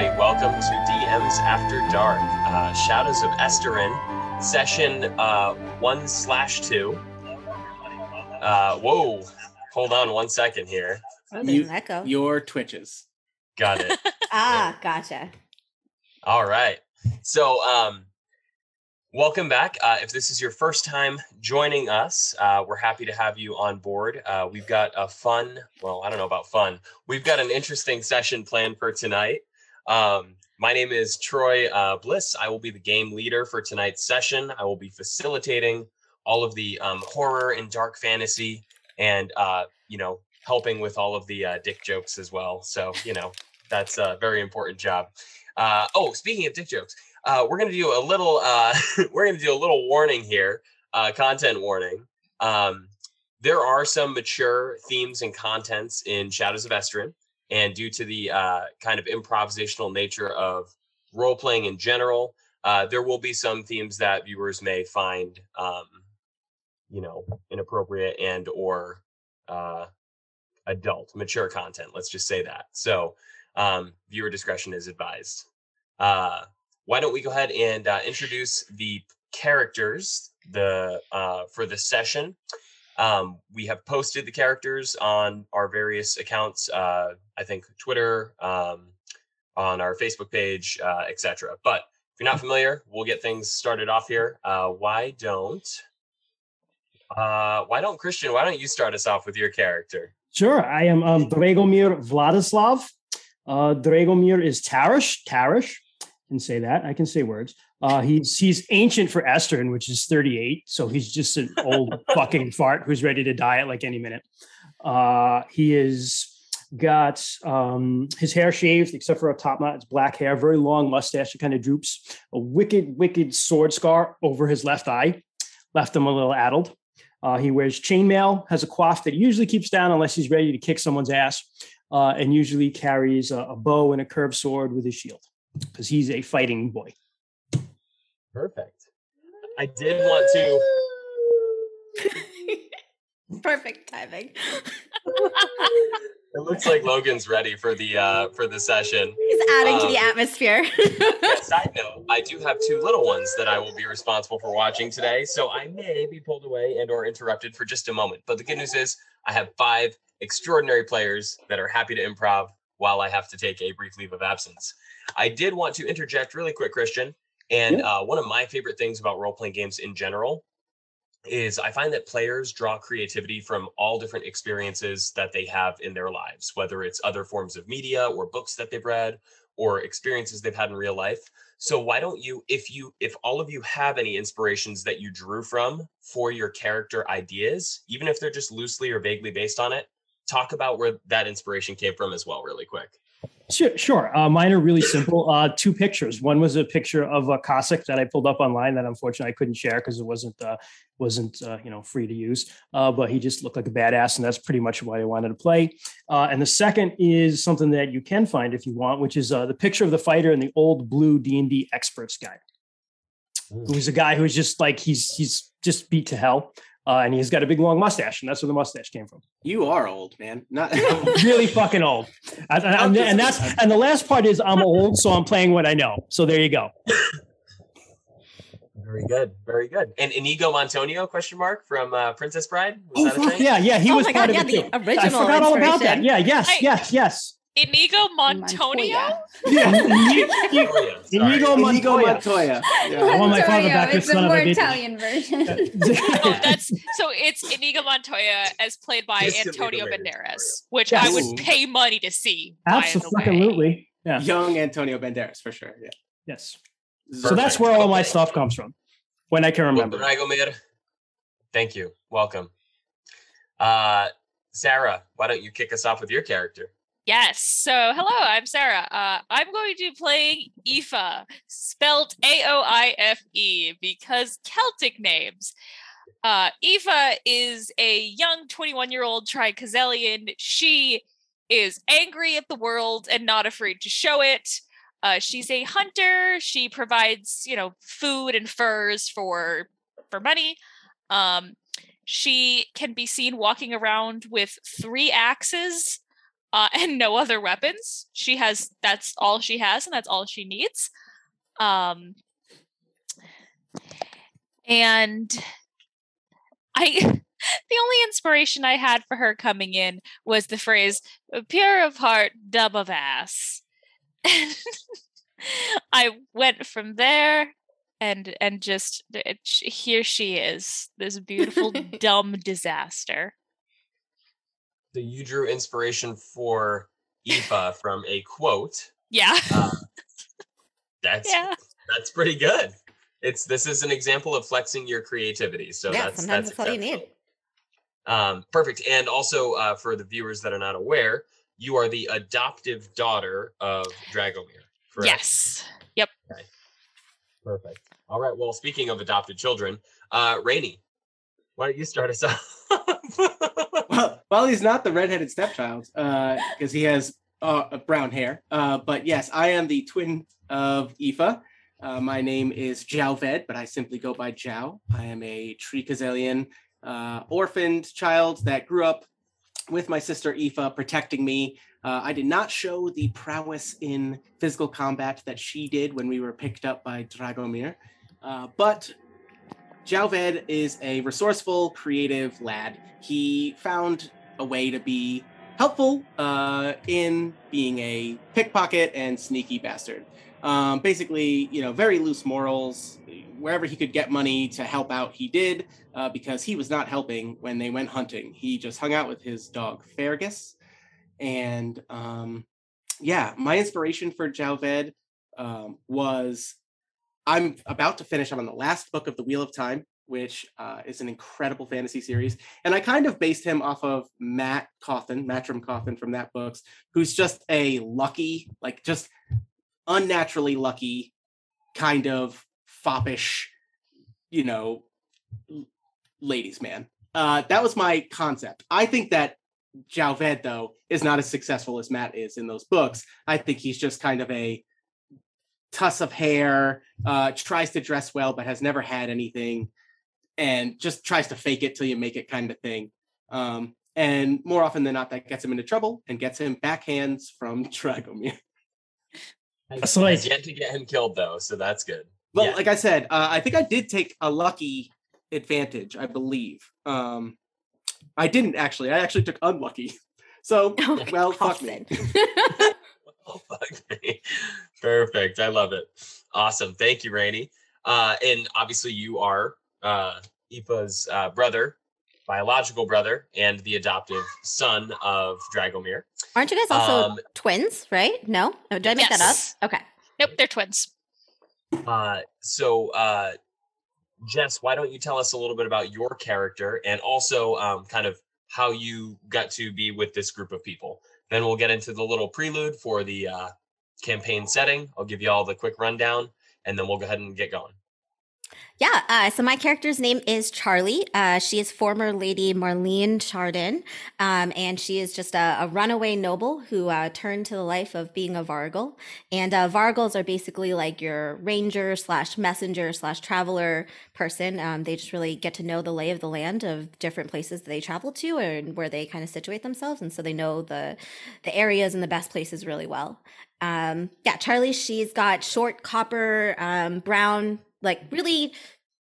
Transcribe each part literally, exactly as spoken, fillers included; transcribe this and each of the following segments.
everybody, welcome to D Ms After Dark, uh, Shadows of Esteren, session uh, one slash two. Uh, whoa, hold on one second here. Oh, there's you, an echo. Your twitches. Got it. Ah, gotcha. All right. So, um, welcome back. Uh, if this is your first time joining us, uh, we're happy to have you on board. Uh, we've got a fun, well, I don't know about fun. We've got an interesting session planned for tonight. Um, my name is Troy uh, Bliss. I will be the game leader for tonight's session. I will be facilitating all of the um, horror and dark fantasy and, uh, you know, helping with all of the uh, dick jokes as well. So, you know, that's a very important job. Uh, oh, speaking of dick jokes, Uh, we're going to do a little, uh, we're going to do a little warning here, uh, content warning. Um, there are some mature themes and contents in Shadows of Esteren, and due to the uh, kind of improvisational nature of role-playing in general, uh, there will be some themes that viewers may find, um, you know, inappropriate and or uh, adult, mature content. Let's just say that. So um, viewer discretion is advised. Uh, Why don't we go ahead and uh, introduce the characters the uh, for the session. Um, we have posted the characters on our various accounts, uh, I think Twitter, um, on our Facebook page, uh, et cetera. But if you're not familiar, we'll get things started off here. Uh, why don't, uh, why don't Christian, why don't you start us off with your character? Sure, I am um, Dragomir Vladislav. Uh, Dragomir is Tarish, Tarish. Can say that. I can say words. Uh, he's he's ancient for Esteren, which is thirty-eight. So he's just an old fucking fart who's ready to die at like any minute. Uh, he is got um, his hair shaved, except for a top knot. It's black hair, very long mustache. It kind of droops. A wicked, wicked sword scar over his left eye. Left him a little addled. Uh, he wears chainmail, has a coif that he usually keeps down unless he's ready to kick someone's ass, uh, and usually carries a, a bow and a curved sword with his shield, because he's a fighting boy. Perfect. I did want to... Perfect timing. It looks like Logan's ready for the uh, for the session. He's adding um, to the atmosphere. Side note, I do have two little ones that I will be responsible for watching today, so I may be pulled away and or interrupted for just a moment. But the good news is I have five extraordinary players that are happy to improv while I have to take a brief leave of absence. I did want to interject really quick, Christian. And yeah. uh, one of my favorite things about role-playing games in general is I find that players draw creativity from all different experiences that they have in their lives, whether it's other forms of media or books that they've read or experiences they've had in real life. So why don't you, if you, if all of you have any inspirations that you drew from for your character ideas, even if they're just loosely or vaguely based on it, talk about where that inspiration came from as well, really quick. Sure. sure. Uh, mine are really simple. Uh, two pictures. One was a picture of a Cossack that I pulled up online that unfortunately I couldn't share because it wasn't uh, wasn't uh, you know free to use. Uh, but he just looked like a badass, and that's pretty much why I wanted to play. Uh, and the second is something that you can find if you want, which is uh, the picture of the fighter in the old blue D and D experts guide. Who's a guy who's just like he's he's just beat to hell. Uh, and he's got a big, long mustache, and that's where the mustache came from. You are old, man. Not really fucking old. I, I, I'm, and that's and the last part is I'm old, so I'm playing what I know. So there you go. Very good, very good. And Inigo Montoya question mark from uh, Princess Bride. Was oh, that a thing? yeah, yeah, he oh was my God, part yeah, of the original. I forgot all about that. Yeah, yes, I, yes, yes. Inigo Montoya? Yeah, Inigo, Inigo Montoya. Montoya. Yeah. I want my father back. It's a more Italian version. Oh, that's so. It's Inigo Montoya as played by just Antonio Banderas, which yes. I would pay money to see. Absolutely, yeah. Young Antonio Banderas for sure. Yeah. Yes. Perfect. So that's where all okay. my stuff comes from, when I can remember. Thank you. Welcome, uh, Sarah. Why don't you kick us off with your character? Yes. So, hello, I'm Sarah. Uh, I'm going to be playing Aoife, spelled A O I F E, because Celtic names. Uh, Aoife is a young twenty-one-year-old Tri-Kazelian. She is angry at the world and not afraid to show it. Uh, she's a hunter. She provides, you know, food and furs for, for money. Um, she can be seen walking around with three axes. uh, and no other weapons. She has, that's all she has, and that's all she needs. Um, and I... The only inspiration I had for her coming in was the phrase, pure of heart, dumb of ass. And I went from there and and just, it, here she is, this beautiful, dumb disaster. So you drew inspiration for Aoife from a quote. Yeah. Uh, that's yeah. that's pretty good. It's This is an example of flexing your creativity. So yeah, that's, sometimes that's, that's all you need. Um, perfect. And also, uh, for the viewers that are not aware, you are the adoptive daughter of Dragomir, correct? Yes. Yep. Okay. Perfect. All right. Well, speaking of adopted children, uh, Rainey, why don't you start us off? Well, well, he's not the redheaded stepchild, uh, because he has uh, brown hair. Uh, but yes, I am the twin of Aoife. Uh, my name is Jauved, but I simply go by Jau. I am a Tri-Kazelian uh orphaned child that grew up with my sister Aoife protecting me. Uh, I did not show the prowess in physical combat that she did when we were picked up by Dragomir. Uh, but Jauved is a resourceful, creative lad. He found a way to be helpful uh, in being a pickpocket and sneaky bastard. Um, basically, you know, very loose morals. Wherever he could get money to help out, he did, uh, because he was not helping when they went hunting. He just hung out with his dog, Fergus. And um, yeah, my inspiration for Jauved um, was, I'm about to finish, I'm on the last book of the Wheel of Time, which uh, is an incredible fantasy series. And I kind of based him off of Matt Cauthon, Matrim Cauthon from that book, who's just a lucky, like just... unnaturally lucky, kind of foppish, you know, ladies man. Uh, that was my concept. I think that Jauved, though, is not as successful as Matt is in those books. I think he's just kind of a tuss of hair, uh, tries to dress well, but has never had anything, and just tries to fake it till you make it kind of thing. Um, and more often than not, that gets him into trouble and gets him backhands from Dragomir. That's what I yet to get him killed, though, so that's good. Well, yeah. Like I said, uh, I think I did take a lucky advantage, I believe. Um, I didn't, actually. I actually took unlucky. So, oh, well, fuck me. Well, fuck me. Perfect. I love it. Awesome. Thank you, Rainey. Uh, and obviously you are uh, Aoife's uh, brother, biological brother, and the adoptive son of Dragomir. Aren't you guys also um, twins, right? No? Did I make yes. that up? Okay. Nope, they're twins. Uh, so, uh, Jess, why don't you tell us a little bit about your character and also um, kind of how you got to be with this group of people. Then we'll get into the little prelude for the uh, campaign setting. I'll give you all the quick rundown, and then we'll go ahead and get going. Yeah, uh, so my character's name is Charlie. Uh, she is former Lady Marlene Chardon, um, and she is just a, a runaway noble who uh, turned to the life of being a Vargal. And uh, Vargals are basically like your ranger slash messenger slash traveler person. Um, they just really get to know the lay of the land of different places that they travel to and where they kind of situate themselves, and so they know the the areas and the best places really well. Um, yeah, Charlie, she's got short copper, um, brown, like really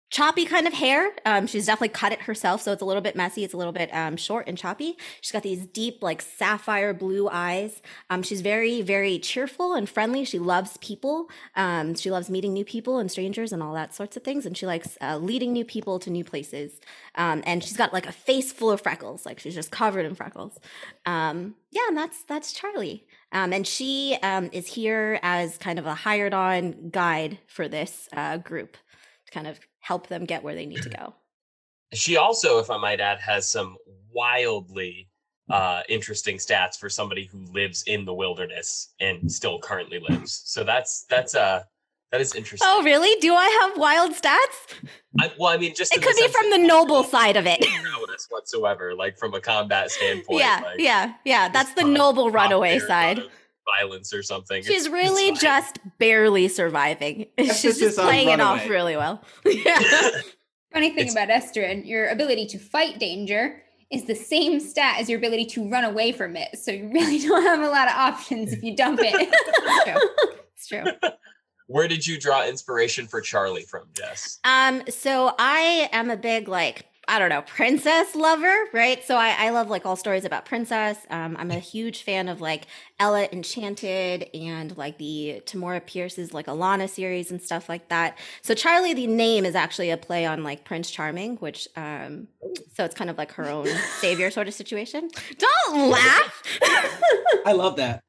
choppy kind of hair. Um, she's definitely cut it herself, so it's a little bit messy. It's a little bit um, short and choppy. She's got these deep, like sapphire blue eyes. Um, she's very, very cheerful and friendly. She loves people. Um, she loves meeting new people and strangers and all that sorts of things. And she likes uh, leading new people to new places. Um, and she's got like a face full of freckles. Like she's just covered in freckles. Um, yeah, and that's that's Charlie. Um, and she um, is here as kind of a hired-on guide for this uh, group to kind of help them get where they need to go. She also, if I might add, has some wildly uh, interesting stats for somebody who lives in the wilderness and still currently lives. So that's that's uh, that is interesting. Oh, really? Do I have wild stats? I, well, I mean, just it could be from the noble side of it. Whatsoever, like from a combat standpoint. Yeah, like, yeah, yeah. That's the noble runaway side. Violence or something. She's it's, really it's just barely surviving. Yes, She's just playing it off really well. Yeah. Funny thing it's, about Esteren, your ability to fight danger is the same stat as your ability to run away from it. So you really don't have a lot of options if you dump it. It's true. It's true. Where did you draw inspiration for Charlie from, Jess? Um, so I am a big, like, I don't know, princess lover, right? So I, I love, like, all stories about princess. Um, I'm a huge fan of, like, Ella Enchanted and, like, the Tamora Pierce's, like, Alana series and stuff like that. So Charlie, the name, is actually a play on, like, Prince Charming, which um, – so it's kind of like her own savior sort of situation. Don't laugh. I love that.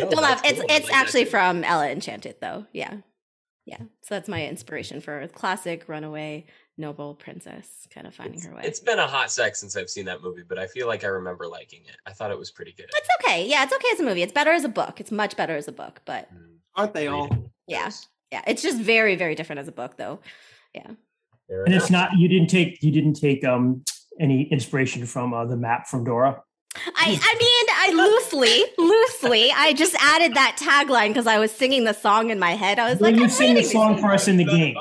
Oh, don't laugh. Cool. It's it's like actually from Ella Enchanted, though. Yeah. Yeah. So that's my inspiration for classic runaway noble princess kind of finding it's, her way. It's been a hot sec since I've seen that movie, but I feel like I remember liking it. I thought it was pretty good. It's okay. Yeah, it's okay as a movie. It's better as a book. It's much better as a book, but aren't they all? Yeah. Yeah. It's just very, very different as a book, though. Yeah. And it's not you didn't take you didn't take um any inspiration from uh, the map from Dora? I, I mean, I loosely, loosely, I just added that tagline because I was singing the song in my head. I was when like, you I'm sing the song for us in the game.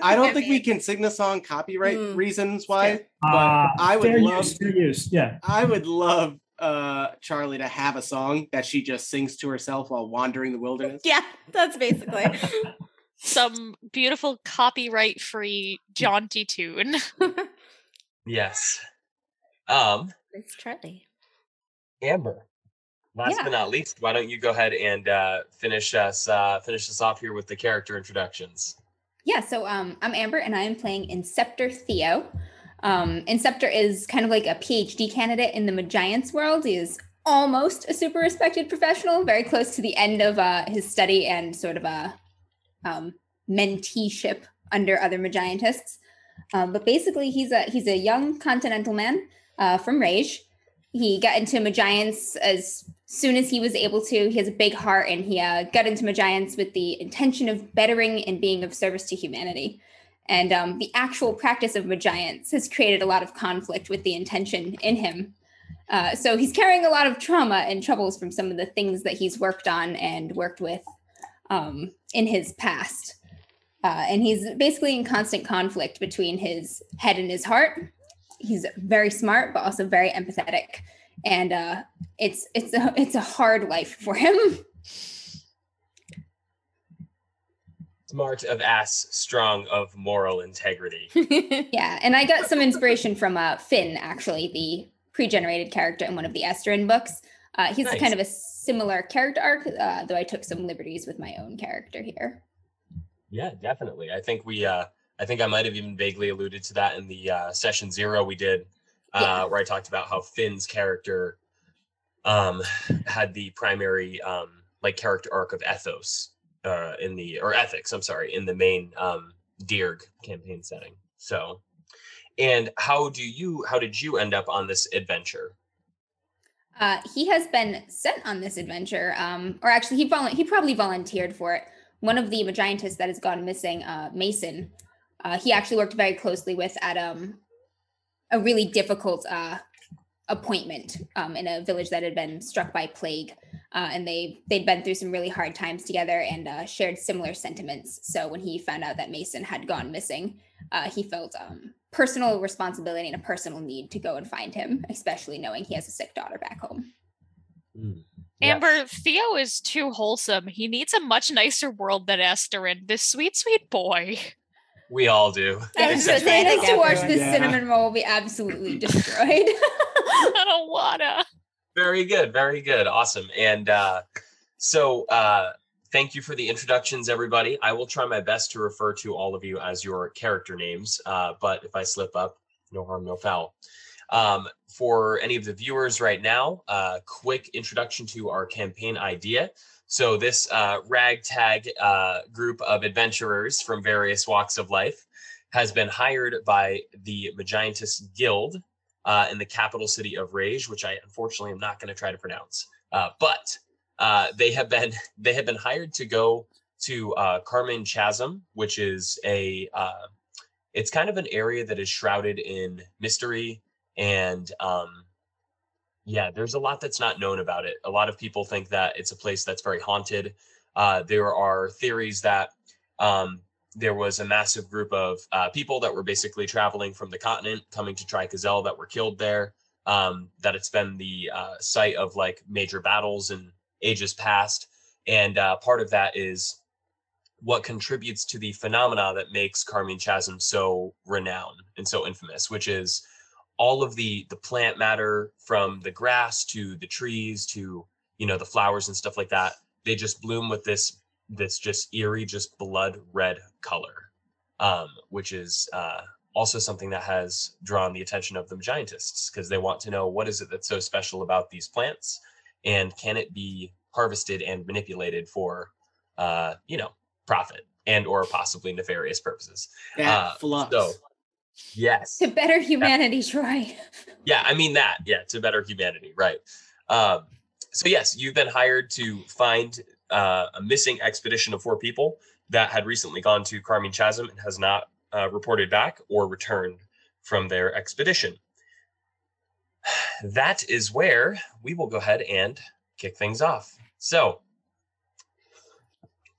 I don't think we can sing the song copyright mm. reasons wise, but uh, I would fair love, use, fair use. Yeah. I would love uh, Charlie to have a song that she just sings to herself while wandering the wilderness. Yeah, that's basically some beautiful copyright-free jaunty tune. Yes. Um. It's Charlie. Amber, last yeah. but not least, why don't you go ahead and uh, finish us uh, finish us off here with the character introductions? Yeah, so um, I'm Amber, and I am playing Inceptor Theo. Um, Inceptor is kind of like a PhD candidate in the Magiants world. He is almost a super respected professional, very close to the end of uh, his study and sort of a um, menteeship under other Magiantists. Um, but basically, he's a he's a young continental man. Uh, from Rage. He got into Magiants as soon as he was able to. He has a big heart, and he uh, got into Magiants with the intention of bettering and being of service to humanity. And um, the actual practice of Magiants has created a lot of conflict with the intention in him. Uh, so he's carrying a lot of trauma and troubles from some of the things that he's worked on and worked with um, in his past. Uh, and he's basically in constant conflict between his head and his heart. He's very smart, but also very empathetic, and uh, it's it's a it's a hard life for him. Smart of ass, strong of moral integrity. Yeah, and I got some inspiration from uh, Finn, actually, the pre-generated character in one of the Esteren books. Uh, he's nice. Kind of a similar character arc, uh, though I took some liberties with my own character here. Yeah, definitely. I think we. Uh... I think I might have even vaguely alluded to that in the uh, session zero we did, uh, yeah. where I talked about how Finn's character um, had the primary um, like character arc of ethos uh, in the or ethics. I'm sorry, in the main um, Dirg campaign setting. So, and how do you? How did you end up on this adventure? Uh, he has been sent on this adventure, um, or actually, he volu- he probably volunteered for it. One of the Magiantists that has gone missing, uh, Mason. Uh, he actually worked very closely with at um, a really difficult uh, appointment um, in a village that had been struck by plague. Uh, and they, they'd been through some really hard times together and uh, shared similar sentiments. So when he found out that Mason had gone missing, uh, he felt um, personal responsibility and a personal need to go and find him, especially knowing he has a sick daughter back home. Mm. Amber, Theo is too wholesome. He needs a much nicer world than Esteren. This sweet, sweet boy. We all do. I was going to say, to watch this yeah. cinnamon roll be absolutely destroyed. I don't wanna. Very good. Very good. Awesome. And uh, so uh, thank you for the introductions, everybody. I will try my best to refer to all of you as your character names. Uh, but if I slip up, no harm, no foul. Um, for any of the viewers right now, a uh, quick introduction to our campaign idea. So this uh, ragtag uh, group of adventurers from various walks of life has been hired by the Magiantus Guild uh, in the capital city of Rage, which I unfortunately am not going to try to pronounce. Uh, but uh, they have been they have been hired to go to uh, Carmine Chasm, which is a uh, it's kind of an area that is shrouded in mystery and. Um, Yeah, there's a lot that's not known about it. A lot of people think that it's a place that's very haunted. Uh, there are theories that um, there was a massive group of uh, people that were basically traveling from the continent, coming to Tri-Kazel, that were killed there, um, that it's been the uh, site of like major battles in ages past. And uh, part of that is what contributes to the phenomena that makes Carmine Chasm so renowned and so infamous, which is all of the the plant matter, from the grass to the trees to, you know, the flowers and stuff like that. They just bloom with this this just eerie, just blood red color, um, which is uh, also something that has drawn the attention of the Magiantists, because they want to know, what is it that's so special about these plants, and can it be harvested and manipulated for, uh, you know, profit and or possibly nefarious purposes. That flux. Uh, so, yes. To better humanity, yeah. Troy. Yeah, I mean that. Yeah, to better humanity, right. Um, so yes, you've been hired to find uh, a missing expedition of four people that had recently gone to Carmine Chasm and has not uh, reported back or returned from their expedition. That is where we will go ahead and kick things off. So,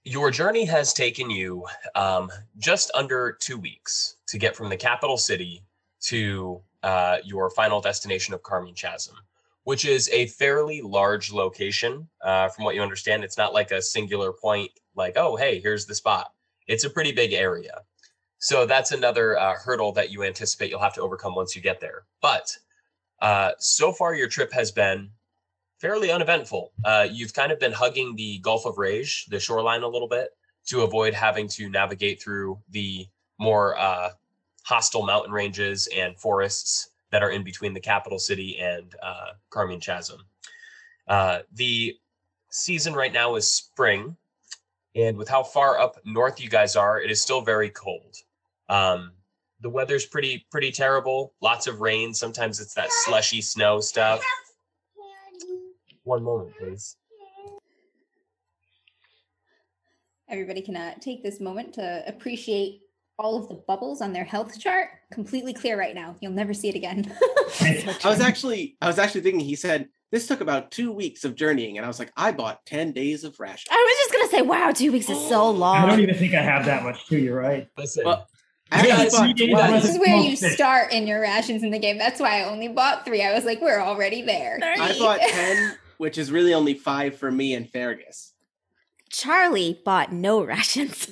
your journey has taken you um, just under two weeks to get from the capital city to uh, your final destination of Carmine Chasm, which is a fairly large location. Uh, from what you understand, it's not like a singular point, like, oh, hey, here's the spot. It's a pretty big area. So that's another uh, hurdle that you anticipate you'll have to overcome once you get there. But uh, so far, your trip has been fairly uneventful. Uh, you've kind of been hugging the Gulf of Rage, the shoreline, a little bit to avoid having to navigate through the more uh, hostile mountain ranges and forests that are in between the capital city and uh, Carmine Chasm. Uh, the season right now is spring, and with how far up north you guys are, it is still very cold. Um, the weather's pretty, pretty terrible. Lots of rain. Sometimes it's that slushy snow stuff. One moment, please. Everybody can uh, take this moment to appreciate all of the bubbles on their health chart. Completely clear right now. You'll never see it again. I was actually, I was actually thinking. He said this took about two weeks of journeying, and I was like, I bought ten days of rations. I was just gonna say, wow, two weeks is so long. I don't even think I have that much too. You're right. Listen. Well, Yeah, this is where you start in your rations in the game. That's why I only bought three. I was like, we're already there. thirty I bought ten, which is really only five for me and Fergus. Charlie bought no rations.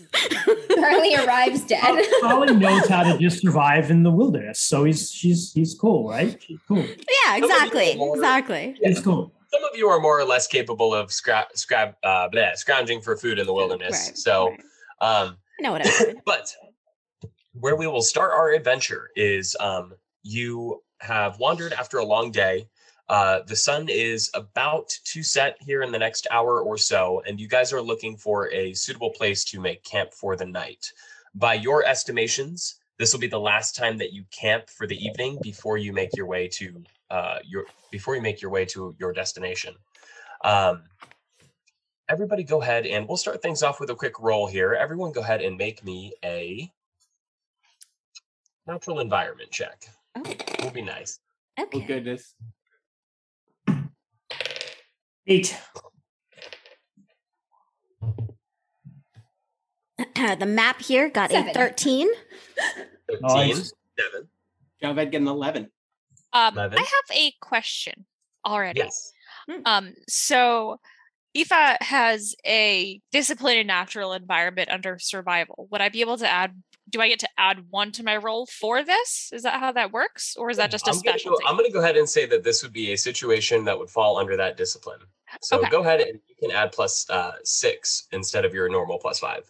Charlie arrives dead. Charlie knows how to just survive in the wilderness, so he's she's he's cool, right? She's cool. Yeah, exactly, more, exactly. Yeah. He's cool. Some of you are more or less capable of scra- scra- uh, bleh, scrounging for food in the wilderness. Right, so, right. Um, I know what I'm doing. But where we will start our adventure is um, you have wandered after a long day. Uh, the sun is about to set here in the next hour or so, and you guys are looking for a suitable place to make camp for the night. By your estimations, this will be the last time that you camp for the evening before you make your way to uh, your before you make your way to your destination. Um, everybody, go ahead and we'll start things off with a quick roll here. Everyone, go ahead and make me a natural environment check. Oh. Will be nice. Okay. Oh, goodness. Eight. Uh, the map here got Seven. a thirteen. thirteen. Nice. Seven. Jauved get an eleven. Um, eleven. I have a question already. Yes. Um, so Aoife has a discipline in natural environment under survival. Would I be able to add Do I get to add one to my roll for this? Is that how that works? Or is that just a I'm specialty? Gonna go, I'm going to go ahead and say that this would be a situation that would fall under that discipline. So okay. Go ahead and you can add plus uh, six instead of your normal plus five.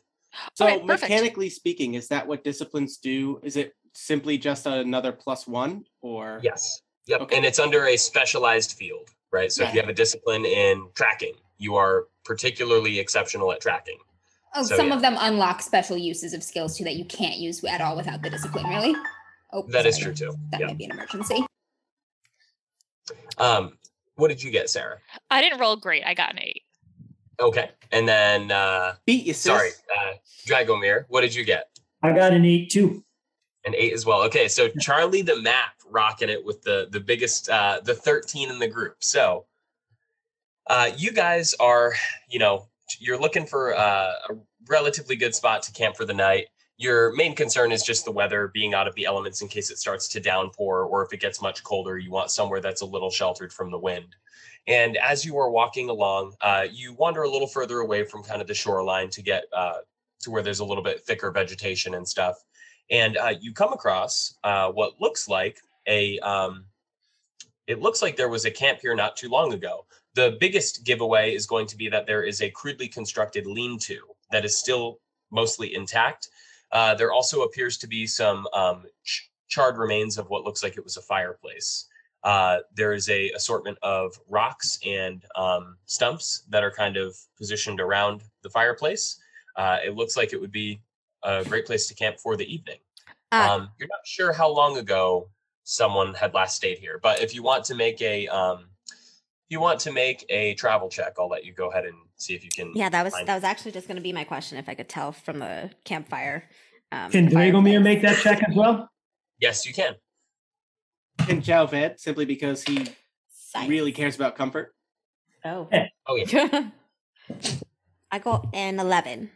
So okay, mechanically speaking, is that what disciplines do? Is it simply just another plus one? Or Yes. Yep. Okay. And it's under a specialized field, right? So right. If you have a discipline in tracking, you are particularly exceptional at tracking. Oh, so, some yeah. of them unlock special uses of skills, too, that you can't use at all without the discipline, really. Oh, that sorry. is true, too. That yeah. might be an emergency. Um, what did you get, Sarah? I didn't roll great. I got an eight. Okay. And then, uh, Beat you, sorry, uh, Dragomir, what did you get? I got an eight, too. An eight as well. Okay, so Charlie the Map rocking it with the, the biggest, uh, the thirteen in the group. So uh, you guys are, you know, you're looking for uh, a relatively good spot to camp for the night. Your main concern is just the weather, being out of the elements in case it starts to downpour, or if it gets much colder, you want somewhere that's a little sheltered from the wind. And as you are walking along, uh, you wander a little further away from kind of the shoreline to get uh, to where there's a little bit thicker vegetation and stuff. And uh, you come across uh, what looks like a, um, it looks like there was a camp here not too long ago. The biggest giveaway is going to be that there is a crudely constructed lean-to that is still mostly intact. Uh, there also appears to be some um, ch charred remains of what looks like it was a fireplace. Uh, there is a assortment of rocks and um, stumps that are kind of positioned around the fireplace. Uh, it looks like it would be a great place to camp for the evening. Uh, um, you're not sure how long ago someone had last stayed here, but if you want to make a um, you want to make a travel check, I'll let you go ahead and see if you can. Yeah, that was that was actually just going to be my question, if I could tell from the campfire. Um, can Dragomir make that check as well? Yes, you can. And Jauved, simply because he Sight. really cares about comfort. Oh. Yeah. Oh, yeah. I got an eleven.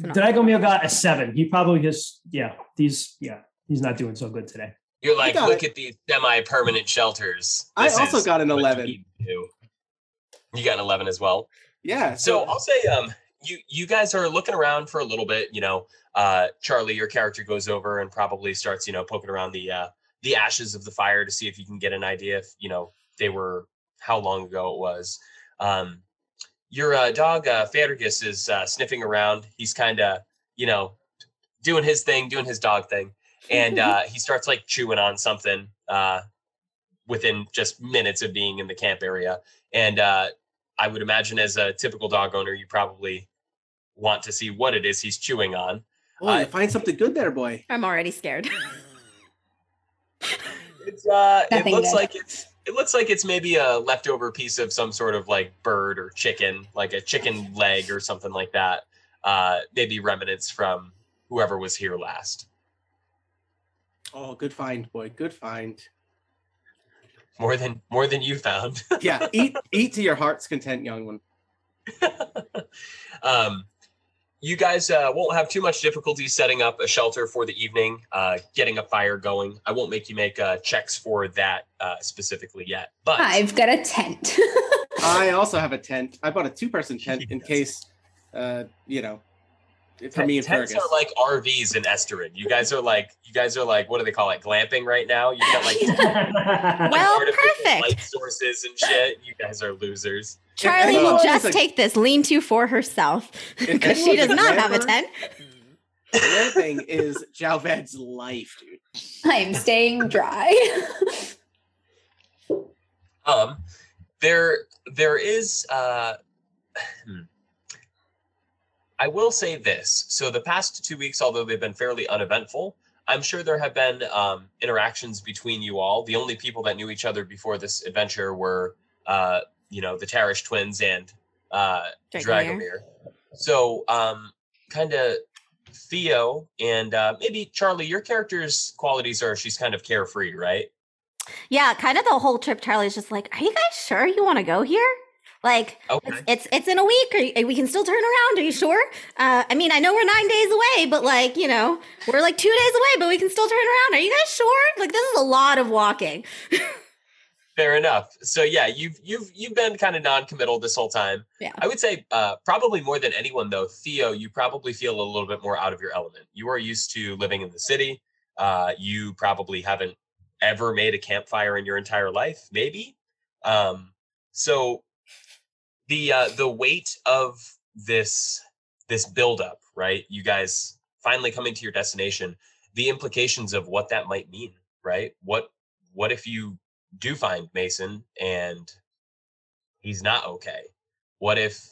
So no. Dragomir got a seven. He probably just, yeah, these, yeah, he's not doing so good today. You're like, look it. at these semi-permanent shelters. This I also got an eleven. You got an eleven as well? Yeah. So, so I'll say um, you, you guys are looking around for a little bit. You know, uh, Charlie, your character, goes over and probably starts, you know, poking around the uh, the ashes of the fire to see if you can get an idea if, you know, they were, how long ago it was. Um, your uh, dog, uh, Fergus, is uh, sniffing around. He's kind of, you know, doing his thing, doing his dog thing. And uh, he starts, like, chewing on something uh, within just minutes of being in the camp area. And uh, I would imagine as a typical dog owner, you probably want to see what it is he's chewing on. Oh, uh, you find something good there, boy. I'm already scared. It's, uh, it looks good. like it's it looks like it's maybe a leftover piece of some sort of, like, bird or chicken, like a chicken leg or something like that. Uh, maybe remnants from whoever was here last. Oh, good find, boy. Good find. More than more than you found. Yeah, eat eat to your heart's content, young one. um, you guys uh, won't have too much difficulty setting up a shelter for the evening, uh, getting a fire going. I won't make you make uh, checks for that uh, specifically yet. But I've got a tent. I also have a tent. I bought a two-person tent in case, uh, you know. For me and Fergus. Tents are like R Vs in Esteren. You guys are like, you guys are like, what do they call it? Glamping right now. You got like, well, perfect light sources and shit. You guys are losers. Charlie will just take this lean-to for herself because she does not have a tent. The other thing is Jauved's life, dude. I'm staying dry. um, there, there is. Uh, hmm. I will say this. So the past two weeks, although they've been fairly uneventful, I'm sure there have been um, interactions between you all. The only people that knew each other before this adventure were, uh, you know, the Tarish twins and uh, Dragomir. So um, kind of Theo and uh, maybe Charlie, your character's qualities are she's kind of carefree, right? Yeah, kind of the whole trip, Charlie's just like, are you guys sure you want to go here? Like, okay. it's, it's it's in a week, or we can still turn around. Are you sure? Uh, I mean, I know we're nine days away, but like, you know, we're like two days away, but we can still turn around. Are you guys sure? Like, this is a lot of walking. Fair enough. So yeah, you've you've you've been kind of non-committal this whole time. Yeah. I would say uh, probably more than anyone though, Theo, you probably feel a little bit more out of your element. You are used to living in the city. Uh, you probably haven't ever made a campfire in your entire life, maybe. Um, so. The uh, the weight of this this buildup, right? You guys finally coming to your destination, the implications of what that might mean, right? What what if you do find Mason and he's not okay? What if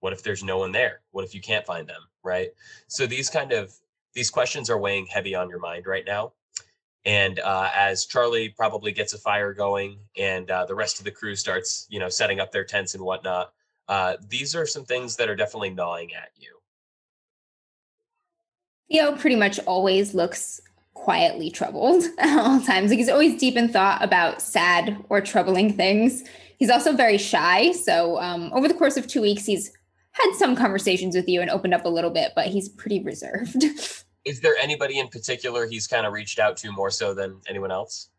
what if there's no one there? What if you can't find them, right? So these kind of these questions are weighing heavy on your mind right now. And uh, as Charlie probably gets a fire going and uh, the rest of the crew starts, you know, setting up their tents and whatnot, uh, these are some things that are definitely gnawing at you. Theo pretty much always looks quietly troubled at all times. Like, he's always deep in thought about sad or troubling things. He's also very shy. So um, over the course of two weeks, he's had some conversations with you and opened up a little bit, but he's pretty reserved. Is there anybody in particular he's kind of reached out to more so than anyone else?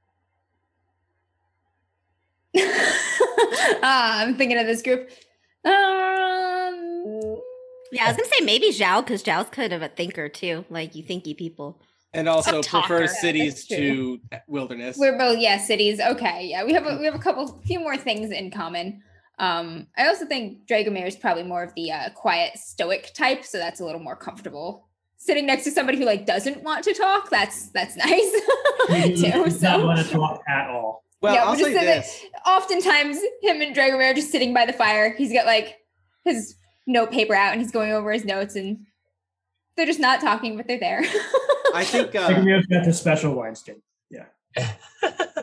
Ah, I'm thinking of this group. Um, yeah, I was gonna say maybe Zhao, because Zhao's kind of a thinker too, like you thinky people. And also prefers cities to wilderness. We're both, yeah, cities. Okay, yeah, we have a, we have a couple, few more things in common. Um, I also think Dragomir is probably more of the uh, quiet, stoic type, so that's a little more comfortable. Sitting next to somebody who like doesn't want to talk, that's that's nice. too, so. Not want to talk at all. Well, yeah, I'll say this. Oftentimes, him and Dragomir are just sitting by the fire. He's got like his note paper out, and he's going over his notes, and they're just not talking, but they're there. I think uh, Dragomir's got the special Weinstein. Yeah.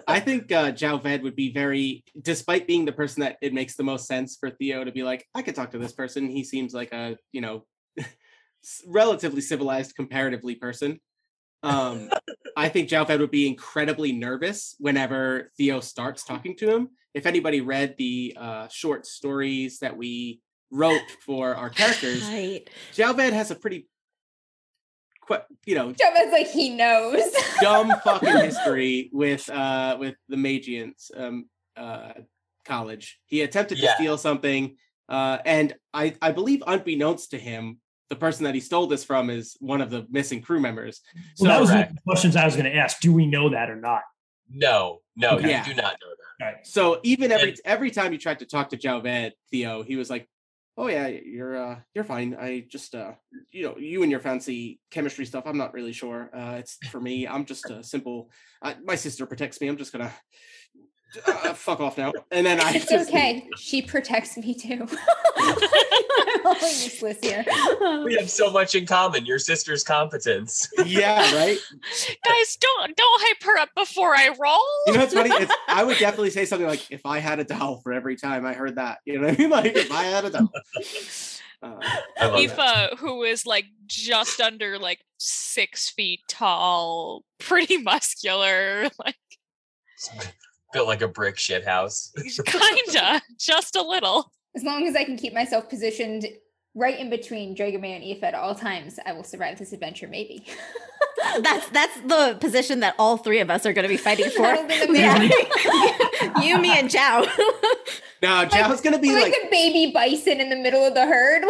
I think uh, Jauved would be very, despite being the person that it makes the most sense for Theo to be like, I could talk to this person. He seems like a, you know, relatively civilized, comparatively person. Um, I think Jauved would be incredibly nervous whenever Theo starts talking to him. If anybody read the uh, short stories that we wrote for our characters, right. Jauved has a pretty, you know, Java's like he knows dumb fucking history with uh with the Magians um uh college. He attempted yeah. to steal something, uh and I I believe unbeknownst to him, the person that he stole this from is one of the missing crew members. So well, that was correct. One of the questions I was going to ask. Do we know that or not? No, no, okay. yeah. You do not know that. All right. So even every and- every time you tried to talk to Jauved, Theo, he was like, oh yeah, you're uh, you're fine. I just, uh, you know, you and your fancy chemistry stuff, I'm not really sure. Uh, it's for me. I'm just a simple, uh, my sister protects me. I'm just gonna uh, fuck off now. And then I- It's just, okay. She protects me too. I'm only useless here. We have so much in common. Your sister's competence. Yeah, right? Guys, don't don't hype her up before I roll. You know what's funny? It's, I would definitely say something like, if I had a doll for every time I heard that. You know what I mean? Like, if I had a doll. Uh, Aoife, who is like just under like six feet tall, pretty muscular, like built like a brick shit house. Kinda, just a little. As long as I can keep myself positioned right in between Dragomir and Aoife at all times, I will survive this adventure. Maybe. That's that's the position that all three of us are going to be fighting for. You, me, and Zhao. No, Zhao's going to be like, like the baby bison in the middle of the herd.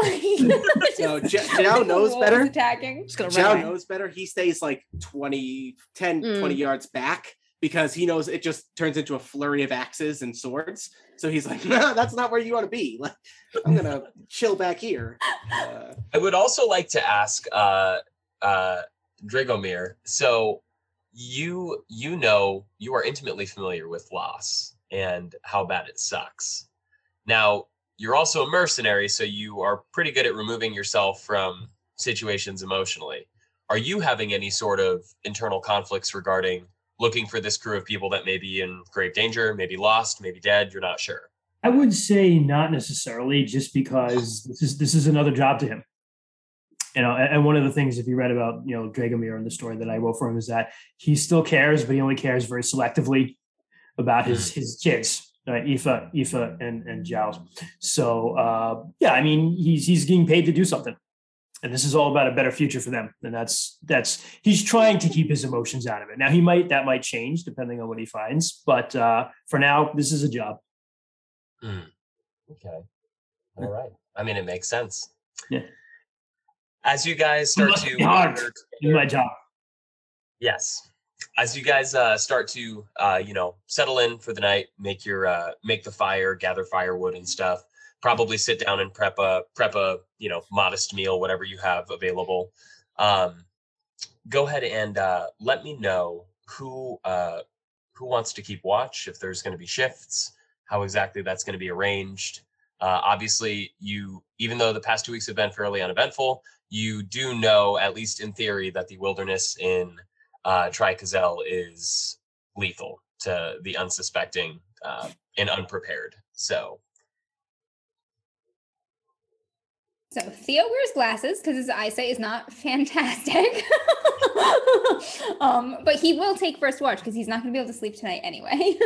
No, Zhao knows better. Attacking. Zhao knows better. He stays like twenty, ten, mm. twenty yards back because he knows it just turns into a flurry of axes and swords. So he's like, no, that's not where you want to be. Like, I'm going to chill back here. Uh, I would also like to ask, uh, uh, Dragomir, so you you know you are intimately familiar with loss and how bad it sucks. Now, you're also a mercenary, so you are pretty good at removing yourself from situations emotionally. Are you having any sort of internal conflicts regarding looking for this crew of people that may be in grave danger, maybe lost, maybe dead, you're not sure? I would say not necessarily, just because this is this is another job to him. You know, and one of the things, if you read about, you know, Dragomir in the story that I wrote for him, is that he still cares, but he only cares very selectively about his his kids, uh, Aoife, Aoife, and and Zhao. So uh, yeah, I mean, he's he's getting paid to do something, and this is all about a better future for them. And that's that's he's trying to keep his emotions out of it. Now he might that might change depending on what he finds, but uh, for now, this is a job. Mm. Okay, all right. I mean, it makes sense. Yeah. As you guys start to together, do my job. Yes. As you guys uh, start to, uh, you know, settle in for the night, make your, uh, make the fire, gather firewood and stuff, probably sit down and prep a, prep a, you know, modest meal, whatever you have available. Um, go ahead and uh, let me know who, uh, who wants to keep watch, if there's going to be shifts, how exactly that's going to be arranged. Uh, obviously, you, even though the past two weeks have been fairly uneventful, you do know, at least in theory, that the wilderness in uh, Tri-Kazel is lethal to the unsuspecting uh, and unprepared. So, so Theo wears glasses because his eyesight is not fantastic. um, but he will take first watch because he's not going to be able to sleep tonight anyway.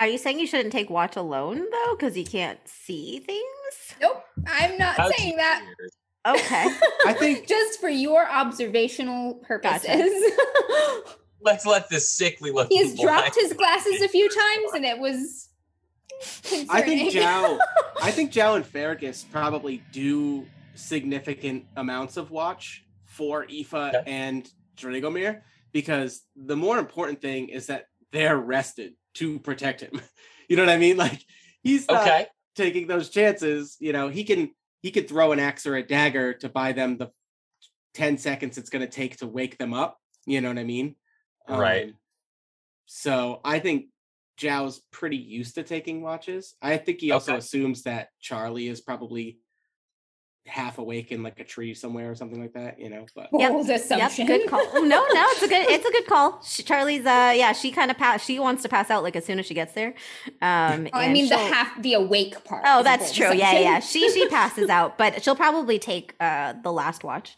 Are you saying you shouldn't take watch alone, though, because you can't see things? Nope, I'm not How's saying that. Weird? Okay. I think just for your observational purposes. Gotcha. Let's let this sickly look. He's dropped his glasses a few times and it was concerning. I think Jow I think Jow and Fergus probably do significant amounts of watch for Aoife okay. and Dragomir, because the more important thing is that they're rested to protect him. You know what I mean? Like, he's not okay. taking those chances. You know, he can he could throw an axe or a dagger to buy them the ten seconds it's going to take to wake them up. You know what I mean? Right. Um, so I think Jow's pretty used to taking watches. I think he also okay. assumes that Charlie is probably half awake in like a tree somewhere or something like that, you know. But yep. bold assumption. Yep. Good call. No, no, it's a good, it's a good call. She, Charlie's, uh, yeah, she kind of pass. She wants to pass out like as soon as she gets there. Um, oh, I mean the half, the awake part. Oh, that's true. Yeah, yeah. She she passes out, but she'll probably take uh the last watch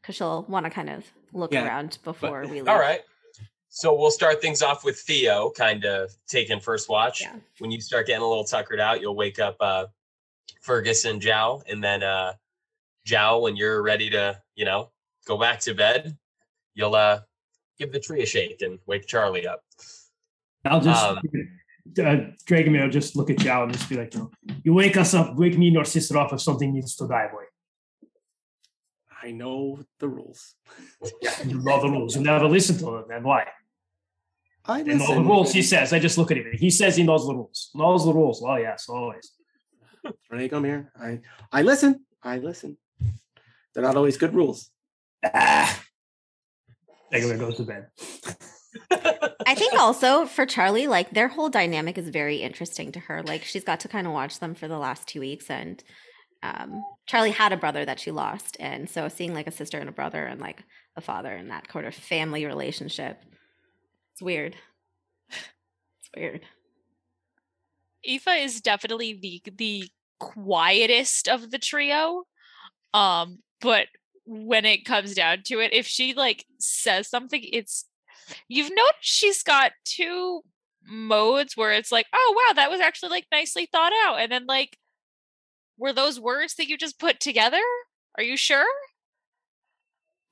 because she'll want to kind of look yeah, around before but, we leave. All right. So we'll start things off with Theo, kind of taking first watch. Yeah. When you start getting a little tuckered out, you'll wake up uh Fergus and Jow, and then uh. Jow, when you're ready to, you know, go back to bed, you'll uh, give the tree a shake and wake Charlie up. I'll just, um, uh, Dragomir, I'll just look at Jow and just be like, no, you wake us up, wake me and your sister up if something needs to die, boy. I know the rules. You know the rules. You never listen to them, and why? I didn't know the rules, he says. I just look at him. He says he knows the rules. Knows the rules. Oh, yes, always. Dragomir, I, I listen. I listen. They're not always good rules. Ah. Regular goes to bed. I think also for Charlie, like, their whole dynamic is very interesting to her. Like, she's got to kind of watch them for the last two weeks. And um, Charlie had a brother that she lost. And so seeing, like, a sister and a brother and, like, a father and that kind of family relationship, it's weird. It's weird. Aoife is definitely the the quietest of the trio. Um, but when it comes down to it, if she like says something, it's, you've noticed she's got two modes where it's like, oh wow, that was actually like nicely thought out. And then like, were those words that you just put together? Are you sure?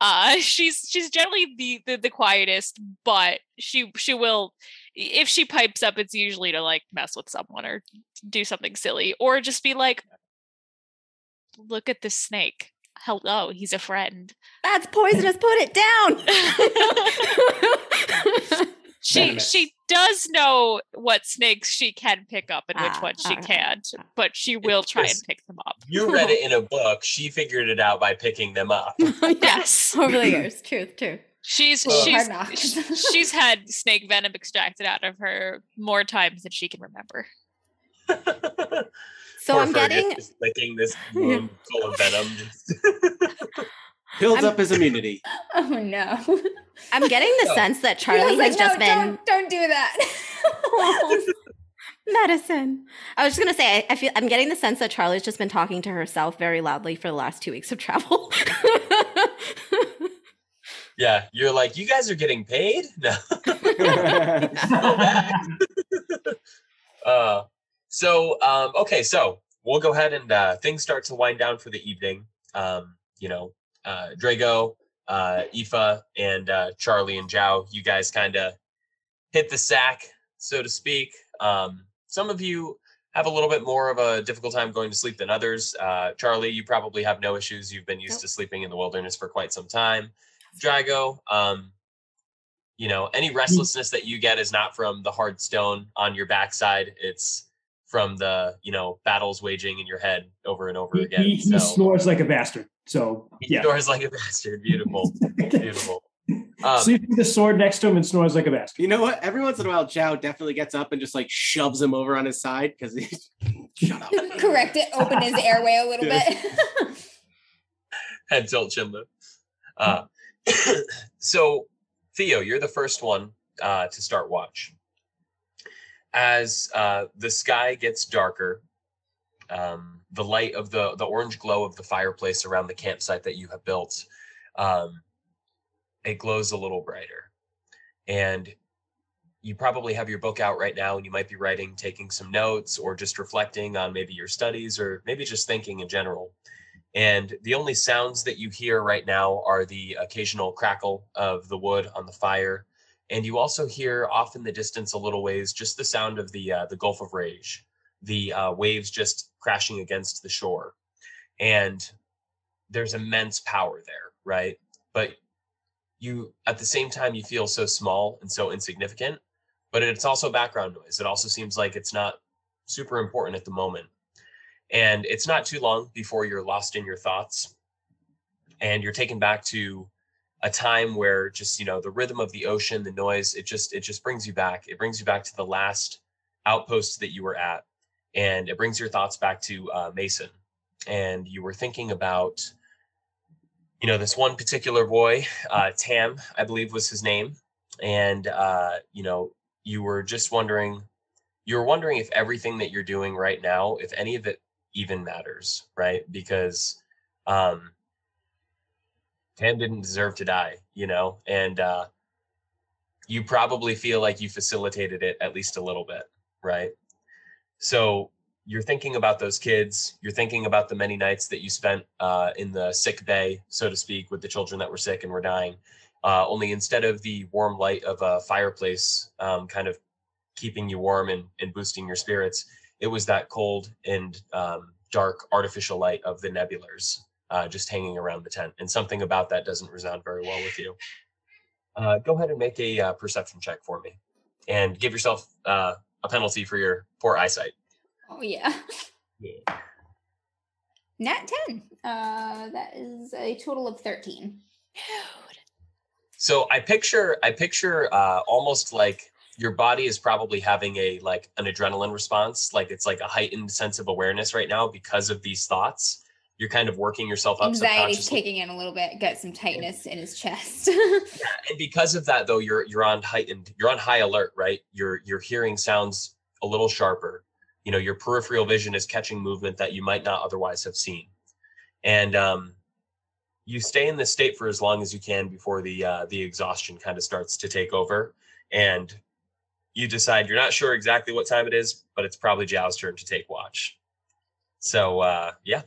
Uh, she's, she's generally the, the, the quietest, but she, she will, if she pipes up, it's usually to like mess with someone or do something silly or just be like, look at this snake. Hello, he's a friend. That's poisonous. Put it down. she she does know what snakes she can pick up and ah, which ones she right. can't, but she will it's try just, and pick them up. You read it in a book. She figured it out by picking them up. Yes. Over the years. Truth, truth. She's well, she's she's had snake venom extracted out of her more times than she can remember. So Poor I'm Fergus getting just licking this wound full of venom. Builds up his immunity. Oh no! I'm getting the oh. sense that Charlie has like, just no, been. Don't, don't do that. Medicine. I was just gonna say, I, I feel I'm getting the sense that Charlie's just been talking to herself very loudly for the last two weeks of travel. Yeah, you're like, you guys are getting paid? No. uh, so, um, okay, so we'll go ahead and uh, things start to wind down for the evening. Um, you know, uh, Drago, uh, Aoife, and uh, Charlie and Jow, you guys kind of hit the sack, so to speak. Um, some of you have a little bit more of a difficult time going to sleep than others. Uh, Charlie, you probably have no issues. You've been used nope. to sleeping in the wilderness for quite some time. Drago, um, you know, any restlessness that you get is not from the hard stone on your backside. It's from the, you know, battles waging in your head over and over again. He, he so, snores like a bastard. So he yeah. snores like a bastard. Beautiful. Beautiful. Um, Sleep with the sword next to him and snores like a bastard. You know what? Every once in a while, Jow definitely gets up and just like shoves him over on his side because he's shut up. Correct it. Open his airway a little bit. Head tilt, chin lift. Uh, So, Theo, you're the first one uh, to start watch. As uh, the sky gets darker, um, the light of the, the orange glow of the fireplace around the campsite that you have built, um, it glows a little brighter. And you probably have your book out right now, and you might be writing, taking some notes, or just reflecting on maybe your studies, or maybe just thinking in general. And the only sounds that you hear right now are the occasional crackle of the wood on the fire. And you also hear off in the distance a little ways, just the sound of the uh, the Gulf of Rage, the uh, waves just crashing against the shore. And there's immense power there, right? But you, at the same time, you feel so small and so insignificant, but it's also background noise. It also seems like it's not super important at the moment. And it's not too long before you're lost in your thoughts and you're taken back to a time where just, you know, the rhythm of the ocean, the noise, it just, it just brings you back. It brings you back to the last outpost that you were at. And it brings your thoughts back to uh, Mason. And you were thinking about, you know, this one particular boy, uh, Tam, I believe was his name. And, uh, you know, you were just wondering, you were wondering if everything that you're doing right now, if any of it even matters, right? Because um, Tam didn't deserve to die, you know, and uh, you probably feel like you facilitated it at least a little bit, right? So you're thinking about those kids. You're thinking about the many nights that you spent uh, in the sick bay, so to speak, with the children that were sick and were dying. Uh, only instead of the warm light of a fireplace um, kind of keeping you warm and, and boosting your spirits, it was that cold and um, dark artificial light of the nebulars uh, just hanging around the tent. And something about that doesn't resound very well with you. Uh, go ahead and make a uh, perception check for me and give yourself uh, a penalty for your poor eyesight. Oh, yeah. Yeah. nat ten. Uh, that is a total of thirteen. So I picture, I picture uh, almost like your body is probably having a like an adrenaline response, like it's like a heightened sense of awareness right now because of these thoughts. You're kind of working yourself up. Anxiety's kicking in a little bit, got some tightness in his chest. Yeah, and because of that though, you're you're on heightened, you're on high alert, right? You're you're hearing sounds a little sharper. You know, your peripheral vision is catching movement that you might not otherwise have seen, and um, you stay in this state for as long as you can before the uh, the exhaustion kind of starts to take over, and you decide you're not sure exactly what time it is, but it's probably Jao's turn to take watch. So, uh, yeah.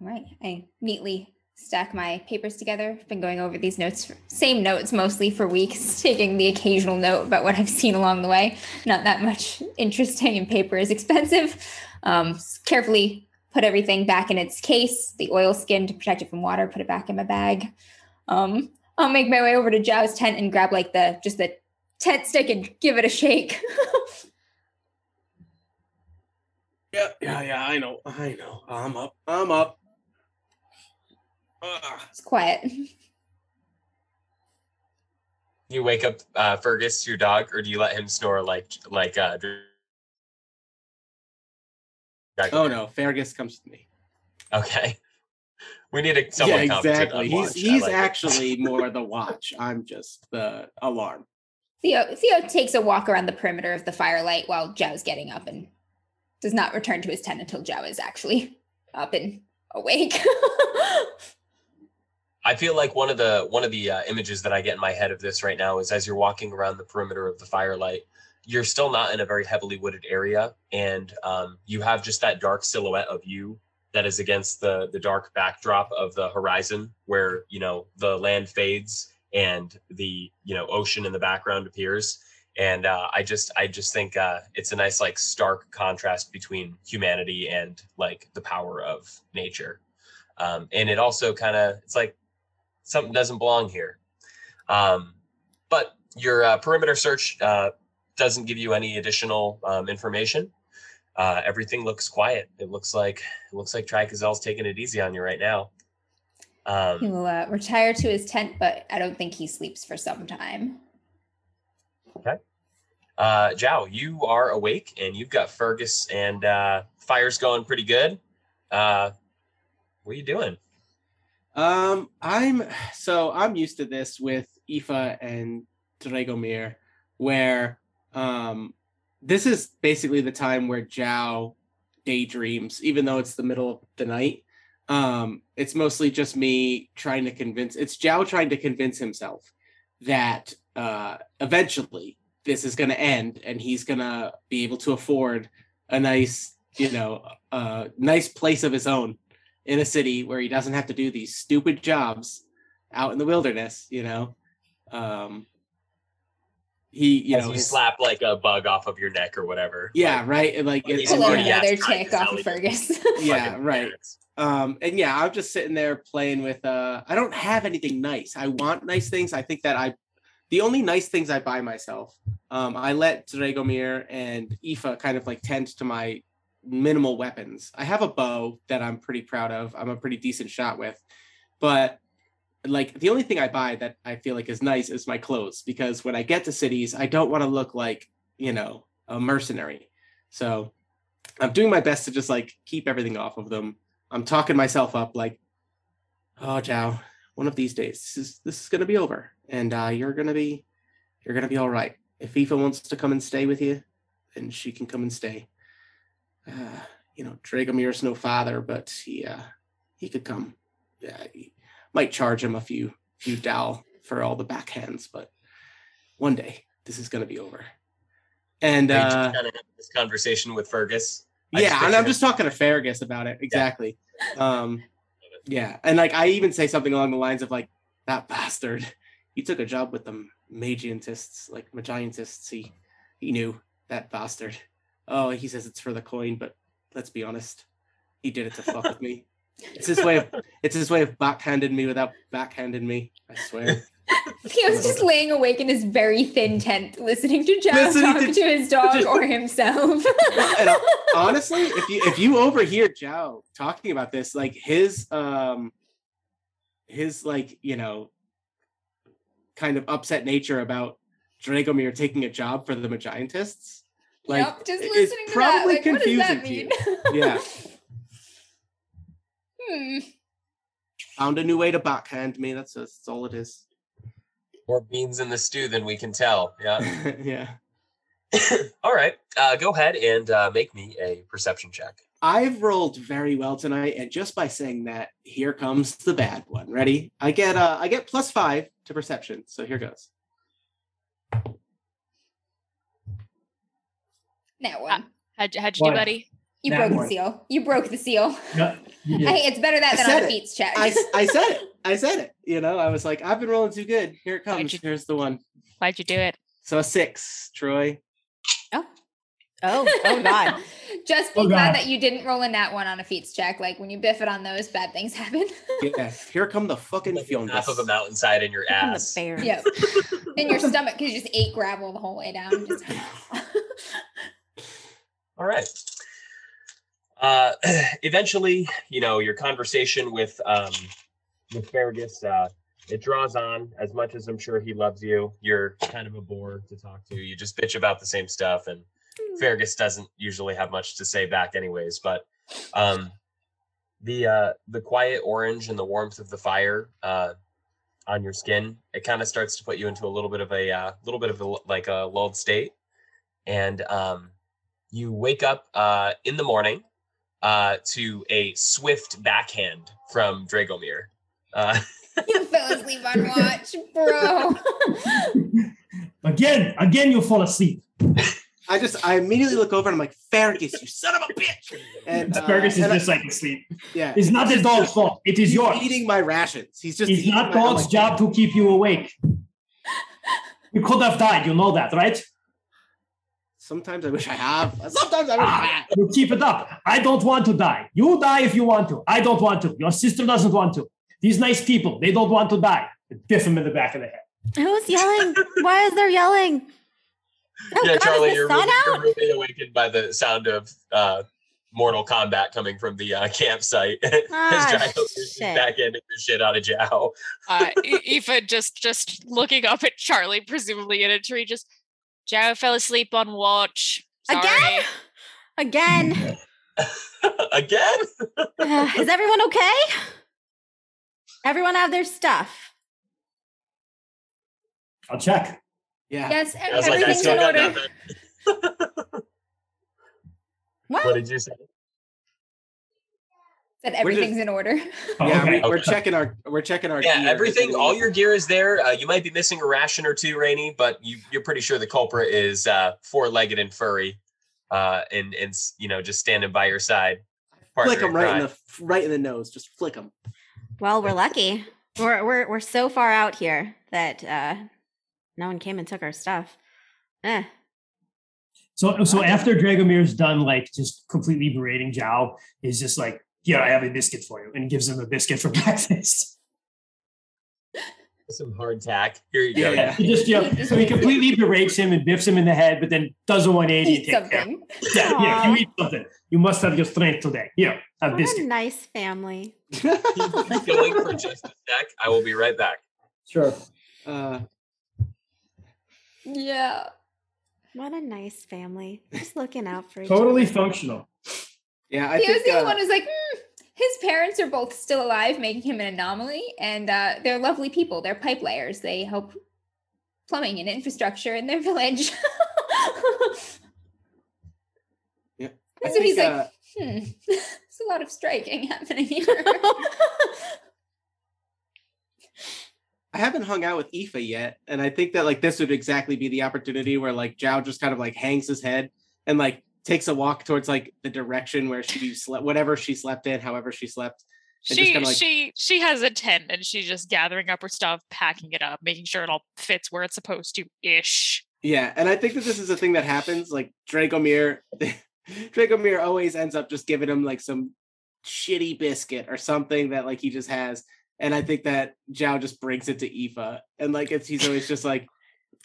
All right. I neatly stack my papers together. I've been going over these notes, for, same notes mostly for weeks, taking the occasional note about what I've seen along the way. Not that much interesting, and paper is expensive. Um, carefully put everything back in its case, the oilskin to protect it from water, put it back in my bag. Um, I'll make my way over to Jao's tent and grab like the, just the, tent stick and give it a shake. yeah, yeah, yeah, I know, I know. I'm up, I'm up. Ugh. It's quiet. You wake up uh, Fergus, your dog, or do you let him snore like, like, uh... Oh no, Fergus comes to me. Okay. We need a, someone yeah, exactly. Come to he's, he's like actually more the watch. I'm just the alarm. Theo, Theo takes a walk around the perimeter of the firelight while Jao's getting up and does not return to his tent until Jao is actually up and awake. I feel like one of the one of the uh, images that I get in my head of this right now is as you're walking around the perimeter of the firelight, you're still not in a very heavily wooded area, and um, you have just that dark silhouette of you that is against the the dark backdrop of the horizon where, you know, the land fades and the, you know, ocean in the background appears. And uh, I just I just think uh, it's a nice, like, stark contrast between humanity and, like, the power of nature. Um, and it also kind of, it's like, something doesn't belong here. Um, but your uh, perimeter search uh, doesn't give you any additional um, information. Uh, everything looks quiet. It looks like, it looks like Tri-Kazel's taking it easy on you right now. Um, he will uh, retire to his tent, but I don't think he sleeps for some time. Okay. Uh, Jao, you are awake, and you've got Fergus, and uh, fire's going pretty good. Uh, what are you doing? Um, I'm so I'm used to this with Aoife and Dragomir, where um, this is basically the time where Jao daydreams, even though it's the middle of the night. Um, it's mostly just me trying to convince, it's Jao trying to convince himself that uh, eventually this is going to end and he's going to be able to afford a nice, you know, uh, nice place of his own in a city where he doesn't have to do these stupid jobs out in the wilderness, you know. Um, he, you As know, you his, slap like a bug off of your neck or whatever. Yeah, like, right. And, like, it's another check off of Fergus. Yeah, right. Um, and yeah, I'm just sitting there playing with. Uh, I don't have anything nice. I want nice things. I think that I, the only nice things I buy myself. Um, I let Dragomir and Aoife kind of like tend to my minimal weapons. I have a bow that I'm pretty proud of. I'm a pretty decent shot with, but like the only thing I buy that I feel like is nice is my clothes, because when I get to cities, I don't want to look like, you know, a mercenary. So I'm doing my best to just like keep everything off of them. I'm talking myself up like, oh, Jao, one of these days, this is, this is going to be over. And uh, you're going to be, you're going to be all right. If Aoife wants to come and stay with you, then she can come and stay. Uh, you know, Dragomir's no father, but he, uh, he could come. Yeah, he might charge him a few, few dal for all the backhands, but one day this is going to be over. And uh, I just kind of had this conversation with Fergus. I yeah, and I'm just talking to Fergus about it. Exactly. Yeah. Um, yeah, and like I even say something along the lines of like, that bastard, he took a job with the Magiantists, like Magiantists. He, he knew that bastard. Oh, he says it's for the coin, but let's be honest, he did it to fuck with me. It's his way of, it's his way of backhanding me without backhanding me. I swear. He was just laying awake in his very thin tent, listening to Jao listening talk to, to his dog just, or himself. And honestly, if you if you overhear Jao talking about this, like his um, his like you know, kind of upset nature about Dragomir taking a job for the Magiantists, like yep, just listening it's to probably that. Like, confusing what does that mean? Yeah. Hmm. Found a new way to backhand me. That's, that's all it is. More beans in the stew than we can tell. Yeah. Yeah. All right. Uh, go ahead and uh, make me a perception check. I've rolled very well tonight, and just by saying that, here comes the bad one. Ready? I get uh, I get plus five to perception. So here goes. That one. Uh, how'd you, how'd you do, buddy? You that broke one. the seal. You broke the seal. No, hey, it's better that I than on a feats check. I, I said it. I said it. You know, I was like, I've been rolling too good. Here it comes. You, Here's the one. Why'd you do it? So a six, Troy. Oh. Oh, oh God. Just be oh, glad God. that you didn't roll in that one on a feats check. Like when you biff it on those, bad things happen. Yeah. Here come the fucking field. Half of a mountainside in your Here ass. Come the bear. Yep. In your stomach, because you just ate gravel the whole way down. Just... All right. Uh, eventually, you know, your conversation with, um, with Fergus, uh, it draws on. As much as I'm sure he loves you, you're kind of a bore to talk to. You just bitch about the same stuff, and mm. Fergus doesn't usually have much to say back anyways, but, um, the, uh, the quiet orange and the warmth of the fire, uh, on your skin, it kind of starts to put you into a little bit of a, uh, little bit of a, like a lulled state. And, um, you wake up, uh, in the morning. Uh, to a swift backhand from Dragomir. Uh, you fell asleep on watch, bro. Again, again, you'll fall asleep. I just, I immediately look over and I'm like, Fergus, you son of a bitch. And uh, Fergus is and just I, like asleep. Yeah, it's not the dog's fault. It is yours. He's eating my rations. He's just. It's not dog's job to keep you awake. You could have died. You know that, right? Sometimes I wish I have. Sometimes I wish ah, I have. You keep it up. I don't want to die. You die if you want to. I don't want to. Your sister doesn't want to. These nice people, they don't want to die. Biff him in the back of the head. Who's yelling? Why is there yelling? Oh, yeah, God, Charlie, you're really, you're really awakened by the sound of uh, Mortal Kombat coming from the uh, campsite. Ah, shit. Back-ending the shit out of Jao. uh, Aoife just, just looking up at Charlie, presumably in a tree, just... Jao fell asleep on watch. Sorry. Again? Again. Again? Uh, is everyone okay? Everyone have their stuff? I'll check. Yeah. Yes, I was like, I still got nothing. What? What did you say? That everything's just, in order. Oh, yeah, okay. we're okay. checking our we're checking our. Yeah, gear. everything. All your gear is there. Uh, you might be missing a ration or two, Rainey, but you, you're pretty sure the culprit is uh, four-legged and furry, uh, and and you know just standing by your side. I feel like I'm right in the right in the nose, just flick them. Well, we're lucky. We're we're we're so far out here that uh, no one came and took our stuff. Eh. So so after Dragomir's done, like, just completely berating Zhao, he's just like, yeah, I have a biscuit for you, and gives him a biscuit for breakfast. Some hardtack. Here you go. Yeah, he just, you know, so he completely berates him and biffs him in the head, but then does a one eighty. Eat something. Yeah, yeah, you eat something. You must have your strength today. Yeah, have what biscuit. A nice family. He's going for just a sec. I will be right back. Sure. Uh, yeah. What a nice family. Just looking out for each totally other. Totally functional. Yeah, I he think, was the uh, one who's like, mm. His parents are both still alive, making him an anomaly, and uh, they're lovely people. They're pipe layers. They help plumbing and infrastructure in their village. Yeah. So think, he's uh, like, hmm, there's a lot of striking happening here. I haven't hung out with Aoife yet, and I think that, like, this would exactly be the opportunity where, like, Zhao just kind of, like, hangs his head and, like, takes a walk towards, like, the direction where she slept, whatever she slept in, however she slept. She just kinda, like, she she has a tent, and she's just gathering up her stuff, packing it up, making sure it all fits where it's supposed to, ish. Yeah, and I think that this is a thing that happens. Like, Dragomir, Dragomir always ends up just giving him, like, some shitty biscuit or something that, like, he just has. And I think that Zhao just brings it to Aoife, and, like, it's he's always just like,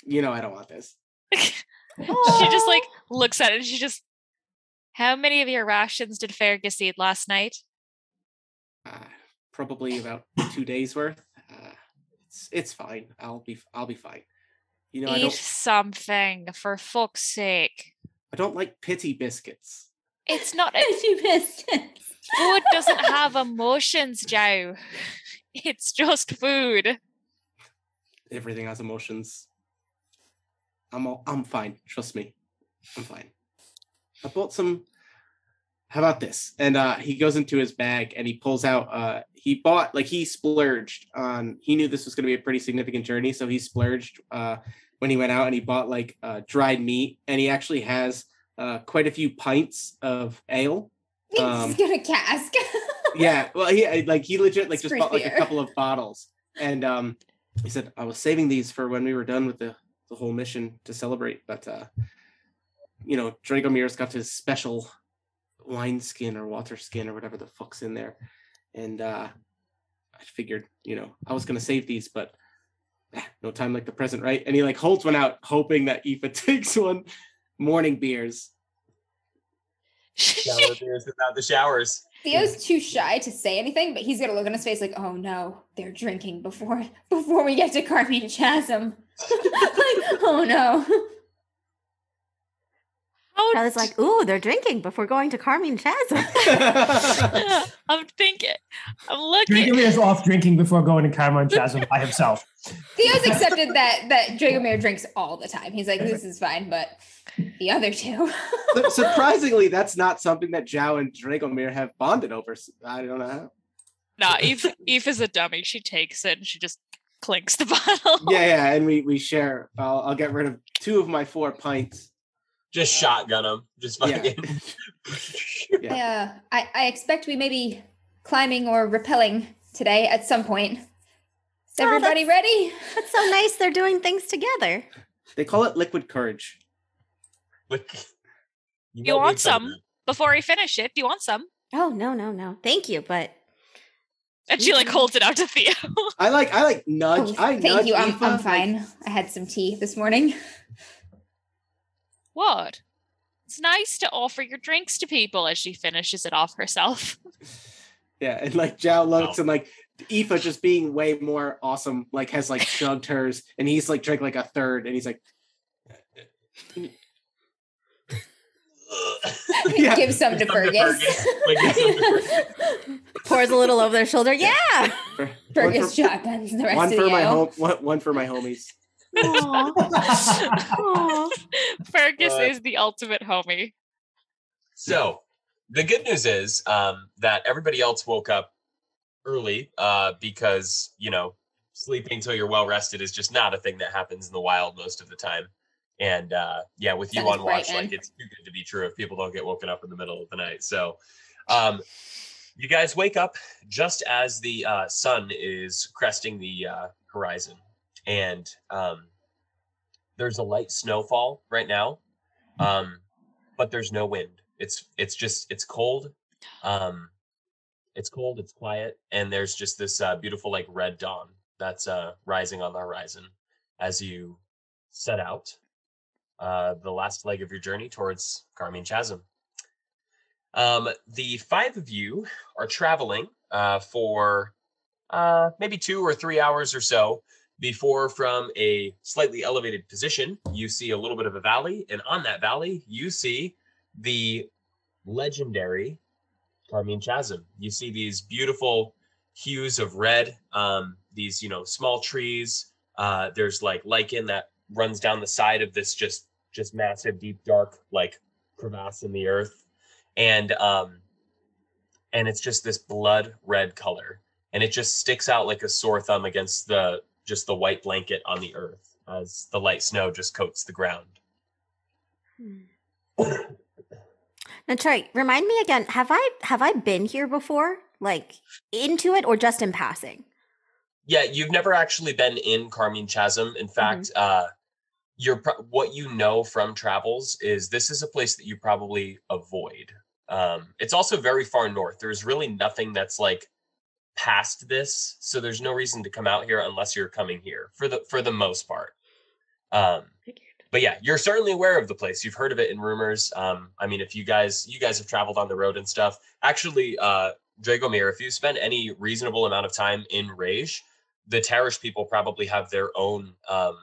you know, I don't want this. She just, like, looks at it, and she just, how many of your rations did Fergus eat last night? Uh, probably about two days worth. Uh, it's it's fine. I'll be I'll be fine. You know, eat I don't, something for fuck's sake. I don't like pity biscuits. It's not a, pity biscuits. Food doesn't have emotions, Joe. It's just food. Everything has emotions. I'm all, I'm fine. Trust me, I'm fine. I bought some, how about this? And uh, he goes into his bag and he pulls out, uh, he bought, like, he splurged on, he knew this was going to be a pretty significant journey. So he splurged uh, when he went out, and he bought, like, uh, dried meat. And he actually has uh, quite a few pints of ale. He's um, got a cask. Yeah. Well, he, like, he legit, like, it's just bought, like, a couple of bottles. And um, he said, I was saving these for when we were done with the, the whole mission to celebrate. But, uh, you know, Dragomir's got his special wine skin or water skin or whatever the fuck's in there. And uh, I figured, you know, I was going to save these, but eh, no time like the present, right? And he, like, holds one out, hoping that Aoife takes one. Morning beers. Shower beers without the showers. Theo's too shy to say anything, but he's going to look on his face like, oh no, they're drinking before before we get to Carmine Chasm. Like, oh no. I was like, ooh, they're drinking before going to Carmine Chasm. I'm thinking. I'm looking. Dragomir is off drinking before going to Carmine Chasm by himself. Theo's accepted that that Dragomir drinks all the time. He's like, this is fine, but the other two. Surprisingly, that's not something that Zhao and Dragomir have bonded over. I don't know how. Nah, Aoife, Aoife is a dummy. She takes it and she just clinks the bottle. Yeah, yeah, and we, we share. I'll, I'll get rid of two of my four pints. Just shotgun him. Just fucking. Yeah. Yeah. yeah. I, I expect we may be climbing or rappelling today at some point. Is oh, everybody that's, ready? That's so nice. They're doing things together. They call it liquid courage. You, you want some? Before we finish it, do you want some? Oh, no, no, no. Thank you, but. And she, like, holds it out to Theo. I like, I like nudge. Oh, I thank nudge you. I'm, I'm like, fine. I had some tea this morning. What? It's nice to offer your drinks to people, as she finishes it off herself. Yeah, and, like, Zhao looks oh. and, like, Aoife just being way more awesome, like, has, like, chugged hers, and he's, like, drank, like, a third, and he's like... yeah. Give some to Fergus. Pours a little over their shoulder. Yeah! yeah. For, Fergus shotguns the rest one of for my home, one, one for my homies. Aww. Aww. Fergus uh, is the ultimate homie. So the good news is um, that everybody else woke up early uh, because, you know, sleeping until you're well rested is just not a thing that happens in the wild most of the time. And uh, yeah, with you on watch, like, it's too good to be true if people don't get woken up in the middle of the night. So um, You guys wake up just as the uh, sun is cresting the uh, horizon, and um, there's a light snowfall right now, um, but there's no wind. It's it's just it's cold, um, it's cold, it's quiet, and there's just this uh, beautiful like red dawn that's uh, rising on the horizon as you set out uh, the last leg of your journey towards Carmine Chasm. Um, the five of you are traveling uh, for uh, maybe two or three hours or so before, from a slightly elevated position, you see a little bit of a valley, and on that valley, you see the legendary Carmine Chasm. You see these beautiful hues of red, um, these, you know, small trees. Uh, there's like lichen that runs down the side of this just just massive, deep, dark, like crevasse in the earth. And um, and it's just this blood red color, and it just sticks out like a sore thumb against the just the white blanket on the earth as the light snow just coats the ground. Hmm. Now, Charlie, remind me again. Have I have I been here before, like into it, or just in passing? Yeah, you've never actually been in Carmine Chasm. In fact, mm-hmm. uh, you're pro- what you know from travels is this is a place that you probably avoid. Um, it's also very far north. There's really nothing that's like past this, so there's no reason to come out here unless you're coming here for the for the most part. Um, but yeah, you're certainly aware of the place. You've heard of it in rumors. Um, I mean, if you guys you guys have traveled on the road and stuff. Actually, uh, Dragomir, if you spend any reasonable amount of time in Rage, the Tarish people probably have their own um,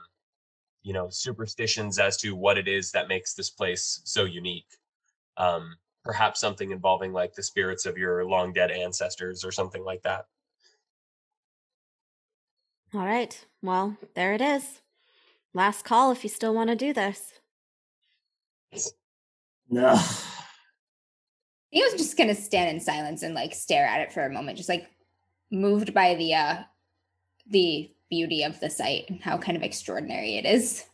you know, superstitions as to what it is that makes this place so unique. Um, perhaps something involving like the spirits of your long dead ancestors or something like that. All right. Well, there it is. Last call if you still want to do this. No. He was just going to stand in silence and like stare at it for a moment, just like moved by the, uh, the beauty of the site and how kind of extraordinary it is.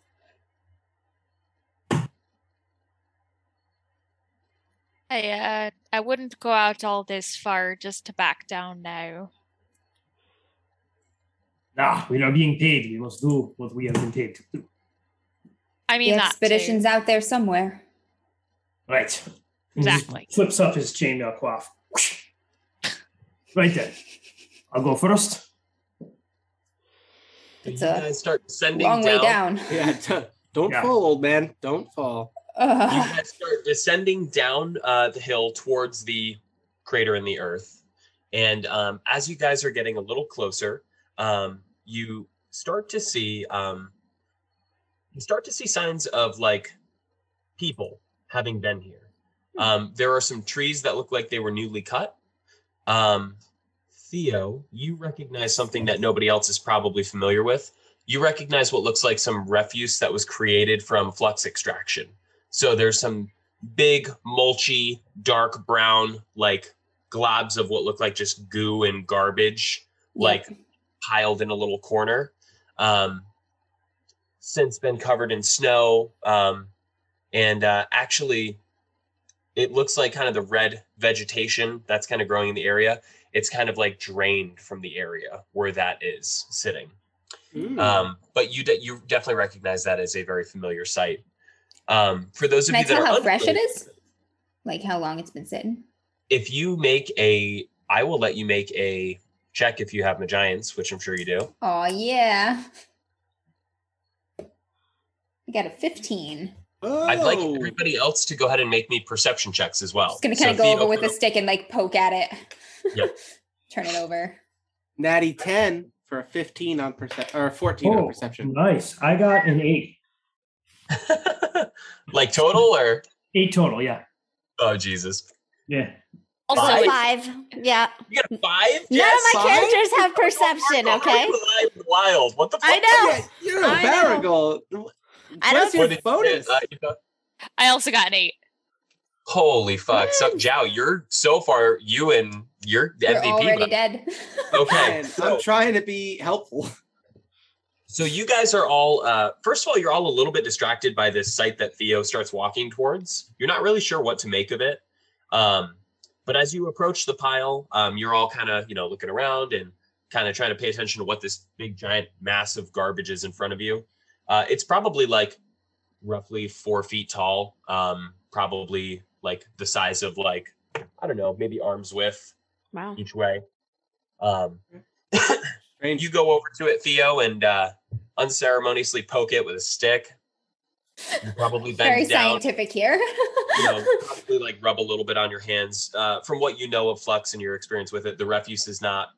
I, uh, I wouldn't go out all this far just to back down now. Nah, we are being paid. We must do what we have been paid to do. I mean, the expedition's out there somewhere. Right. Exactly. He flips up his chainmail coif. Right there. I'll go first. It's you a guys start descending long down. Way down. Yeah, t- don't yeah. fall, old man. Don't fall. Uh, you guys start descending down uh, the hill towards the crater in the earth. And um, as you guys are getting a little closer, um, you start to see um, you start to see signs of like people having been here. Um, there are some trees that look like they were newly cut. Um, Theo, you recognize something that nobody else is probably familiar with. You recognize what looks like some refuse that was created from flux extraction. So there's some big, mulchy, dark brown, like globs of what look like just goo and garbage, like yeah. piled in a little corner. Um, since been covered in snow. Um, and uh, actually, it looks like kind of the red vegetation that's kind of growing in the area. It's kind of like drained from the area where that is sitting. Mm. Um, but you de- you definitely recognize that as a very familiar site. Um, for those of Can you I that tell are how fresh it is, like how long it's been sitting. If you make a, I will let you make a check if you have Magiantus, which I'm sure you do. Oh yeah, I got a fifteen. Oh. I'd like everybody else to go ahead and make me perception checks as well. Just gonna kind so of go over with a stick and like poke at it. Yep. Turn it over. Natty ten for a fifteen on perception, or fourteen oh, on perception. Nice. I got an eight. Like total or eight total? Yeah. Oh Jesus. Yeah. Also five. five. Yeah. You got a five? None of my characters have perception. Okay. Wild. What the fuck? I know. You're a Vargal. I don't know. Bonus. I also got an eight. Holy fuck. So, Jow, you're so far, you and your you're M V P. Already buddy. Dead. Okay. So, I'm trying to be helpful. So you guys are all, uh, first of all, you're all a little bit distracted by this site that Theo starts walking towards. You're not really sure what to make of it. Um, But as you approach the pile, um, you're all kind of, you know, looking around and kind of trying to pay attention to what this big, giant, mass of garbage is in front of you. Uh, it's probably like roughly four feet tall, um, probably like the size of like, I don't know, maybe arm's width. Wow. Each way. Um, you go over to it, Theo, and uh, unceremoniously poke it with a stick. You probably bend Very down. Very scientific here. You know, probably like rub a little bit on your hands. Uh, from what you know of flux and your experience with it, the refuse is not,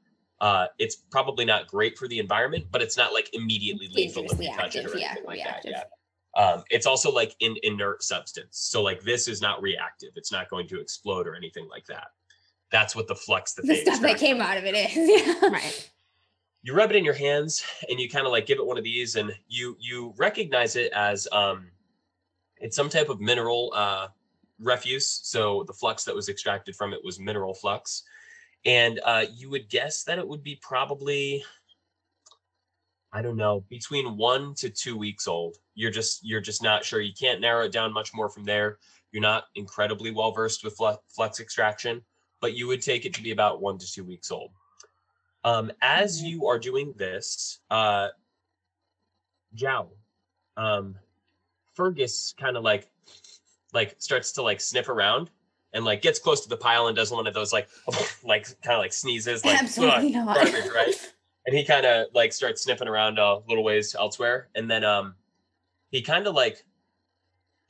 uh, it's probably not great for the environment, but it's not like immediately lethal if you touch it or yeah, anything like reactive. that. Yeah. Um, it's also like an inert substance. So like this is not reactive. It's not going to explode or anything like that. That's what the flux, the, the stuff that came out of it is. Yeah. Right. You rub it in your hands and you kind of like give it one of these and you, you recognize it as, um, it's some type of mineral, uh, refuse. So the flux that was extracted from it was mineral flux. And uh, you would guess that it would be probably, I don't know, between one to two weeks old. You're just, you're just not sure. You can't narrow it down much more from there. You're not incredibly well-versed with flux extraction, but you would take it to be about one to two weeks old. Um, as mm-hmm. you are doing this, uh, Jow, um, Fergus kind of like, like starts to like sniff around and like gets close to the pile and does one of those like, like kind of like sneezes, like absolutely not. Garbage, right? And he kind of like starts sniffing around a little ways elsewhere. And then um, he kind of like,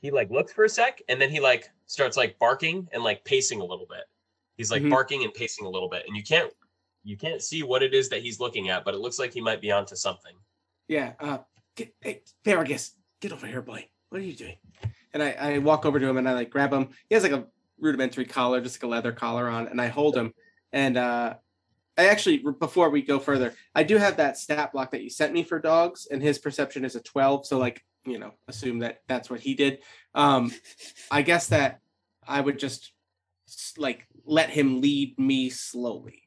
he like looks for a sec and then he like starts like barking and like pacing a little bit. He's like mm-hmm. barking and pacing a little bit. And you can't, you can't see what it is that he's looking at, but it looks like he might be onto something. Yeah. Uh, get, hey, Fergus, get over here, boy. What are you doing? And I, I walk over to him and I like grab him. He has like a rudimentary collar, just like a leather collar on, and I hold him. And uh, I actually, before we go further, I do have that stat block that you sent me for dogs, and his perception is a twelve. So like, you know, assume that that's what he did. Um, I guess that I would just like let him lead me slowly.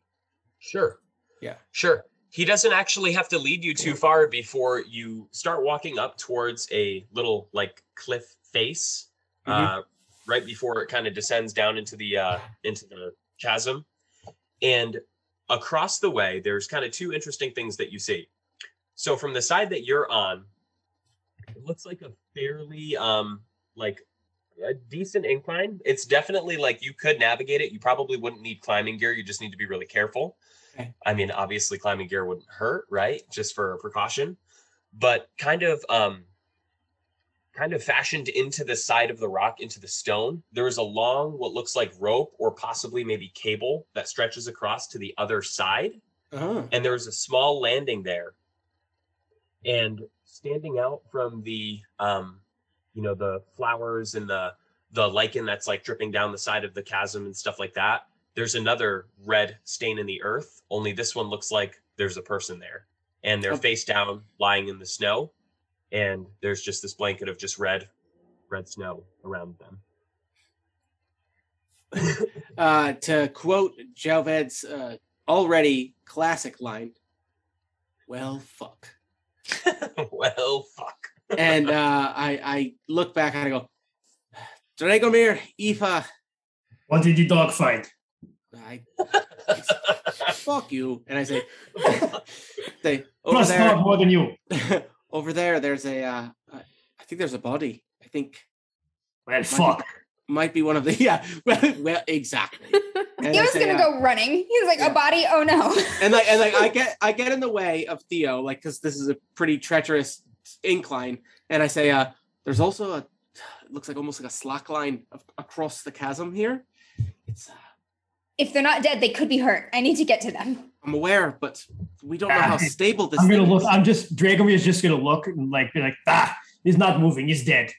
Sure. Yeah. Sure. He doesn't actually have to lead you too far before you start walking up towards a little like cliff face, mm-hmm. uh, right before it kind of descends down into the uh, into the chasm. And across the way, there's kind of two interesting things that you see. So from the side that you're on, it looks like a fairly um, like a decent incline. It's definitely like you could navigate it. You probably wouldn't need climbing gear. You just need to be really careful. I mean, obviously climbing gear wouldn't hurt, right? Just for precaution, but kind of, um, kind of fashioned into the side of the rock, into the stone, there is a long, what looks like rope or possibly maybe cable that stretches across to the other side. Oh. And there's a small landing there, and standing out from the, um, you know, the flowers and the, the lichen that's like dripping down the side of the chasm and stuff like that. There's another red stain in the earth, only this one looks like there's a person there, and they're oh. face down lying in the snow, and there's just this blanket of just red, red snow around them. uh, to quote Jauved's uh, already classic line, well, fuck. Well, fuck. And uh, I, I look back and I go, Dragomir, Aoife. What did the dog find? I, I fuck you, and I say, say over plus there, not more than you. Over there, there's a. Uh, I think there's a body. I think. Well, might fuck. Be, might be one of the. Yeah. Well, well exactly. And he I was say, gonna uh, go running. He's like yeah. a body. Oh no. And like, and like, I get, I get in the way of Theo, like, because this is a pretty treacherous incline, and I say, uh, there's also a. It looks like almost like a slack line of, across the chasm here. It's. Uh, If they're not dead, they could be hurt. I need to get to them. I'm aware, but we don't know how stable this I'm gonna thing look, is. I'm just, Dragomir is just going to look and like be like, ah, he's not moving. He's dead.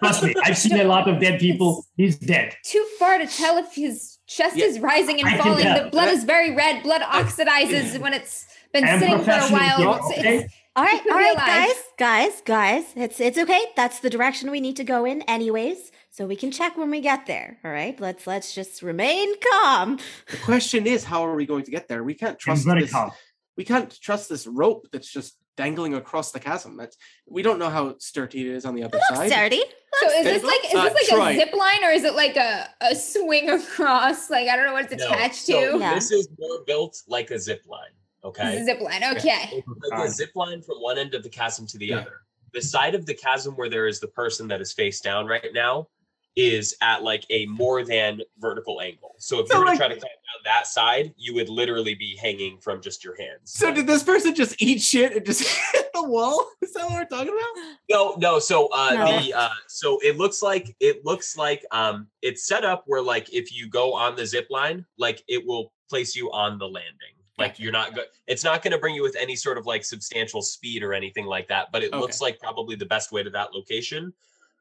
Trust me. I've seen a lot of dead people. He's dead. Too far to tell if his chest yeah. is rising and I falling. The blood that, is very red. Blood oxidizes when it's been I'm sitting for a while. It's, okay? it's, all right, all right, guys, guys, guys. It's it's okay. That's the direction we need to go in anyways. So we can check when we get there. All right. Let's let's just remain calm. The question is, how are we going to get there? We can't trust this. Calm. We can't trust this rope that's just dangling across the chasm. That's, we don't know how sturdy it is on the other side. Sturdy. So is this like is this like uh, a zip line, or is it like a, a swing across? Like, I don't know what it's no, attached so to. Yeah. This is more built like a zip line. Okay. It's a zip line. Okay. It's like a zip line from one end of the chasm to the yeah. other. The side of the chasm where there is the person that is face down right now is at like a more than vertical angle. So if so you were like, to try to climb down that side, you would literally be hanging from just your hands. So did this person just eat shit and just hit the wall? Is that what we're talking about? No, no. So uh, no. the uh, so it looks like it looks like um, it's set up where like if you go on the zip line, like it will place you on the landing. Like you're not good. It's not going to bring you with any sort of like substantial speed or anything like that. But it okay. looks like probably the best way to that location,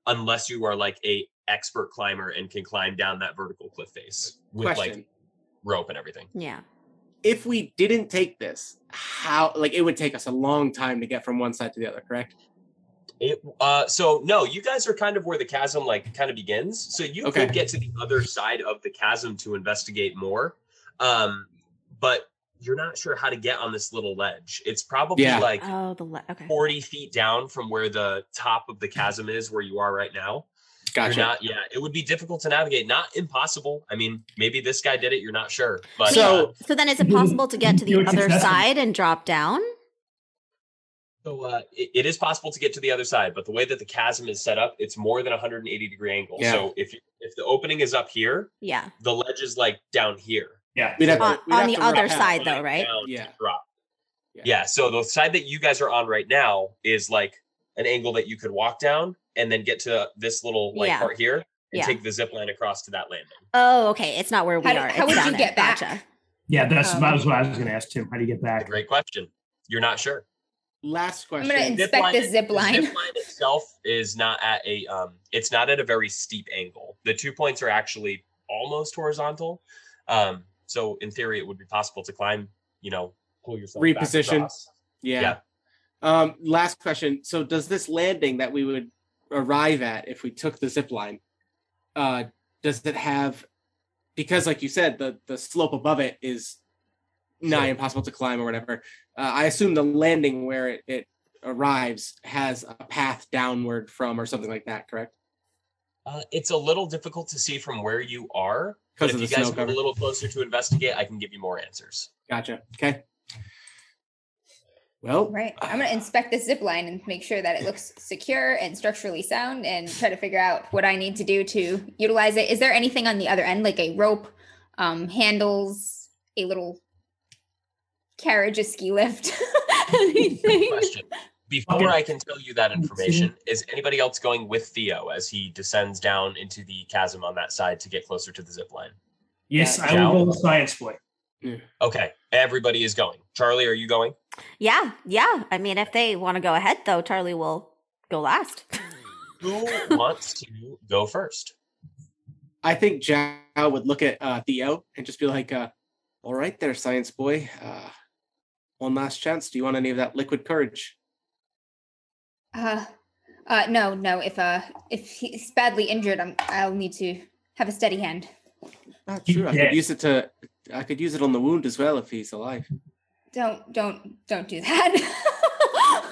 unless you are like a expert climber and can climb down that vertical cliff face with Question. like rope and everything. Yeah. If we didn't take this, how like it would take us a long time to get from one side to the other, correct? It, uh, so no, you guys are kind of where the chasm like kind of begins. So you okay. could get to the other side of the chasm to investigate more, um, but. You're not sure how to get on this little ledge. It's probably yeah. like oh, the le- okay. forty feet down from where the top of the chasm is where you are right now. Gotcha. You're not, yeah, it would be difficult to navigate. Not impossible. I mean, maybe this guy did it. You're not sure. But So, uh, so then is it possible to get to the other successful. side and drop down? So uh, it, it is possible to get to the other side, but the way that the chasm is set up, it's more than one hundred eighty degree angle. Yeah. So if if the opening is up here, yeah, the ledge is like down here. Yeah, we'd have on, to, we'd on have the to other side, though, right? Yeah. yeah, yeah. So the side that you guys are on right now is like an angle that you could walk down and then get to this little like yeah. part here and yeah. take the zip line across to that landing. Oh, okay. It's not where we how, are. How would you get back? Gotcha. Yeah, that's um, that was what I was going to ask Tim. How do you get back? Great question. You're not sure. Last question. I'm going to inspect the zip line. The zip line itself is not at a um. It's not at a very steep angle. The two points are actually almost horizontal. Um. So in theory, it would be possible to climb, you know, pull yourself reposition. Back yeah. yeah. Um, last question. So does this landing that we would arrive at if we took the zip line, uh, does it have, because like you said, the, the slope above it is nigh sure. impossible to climb or whatever. Uh, I assume the landing where it, it arrives has a path downward from or something like that, correct? Uh, it's a little difficult to see from where you are. But if you guys come a little closer to investigate, I can give you more answers. Gotcha. Okay. Well, right. I'm going to inspect the zip line and make sure that it looks secure and structurally sound and try to figure out what I need to do to utilize it. Is there anything on the other end, like a rope, um, handles, a little carriage, a ski lift? Anything? Question. Before I can tell you that information, is anybody else going with Theo as he descends down into the chasm on that side to get closer to the zip line? Yes, I will go with Science Boy. Okay, everybody is going. Charlie, are you going? Yeah, yeah. I mean, if they want to go ahead, though, Charlie will go last. Who wants to go first? I think Zhao would look at uh, Theo and just be like, uh, all right there, Science Boy. Uh, one last chance. Do you want any of that liquid courage? Uh, uh, no, no. If uh, if he's badly injured, I'm, I'll need to have a steady hand. Not true. I could use it to. I could use it on the wound as well if he's alive. Don't, don't, don't do that.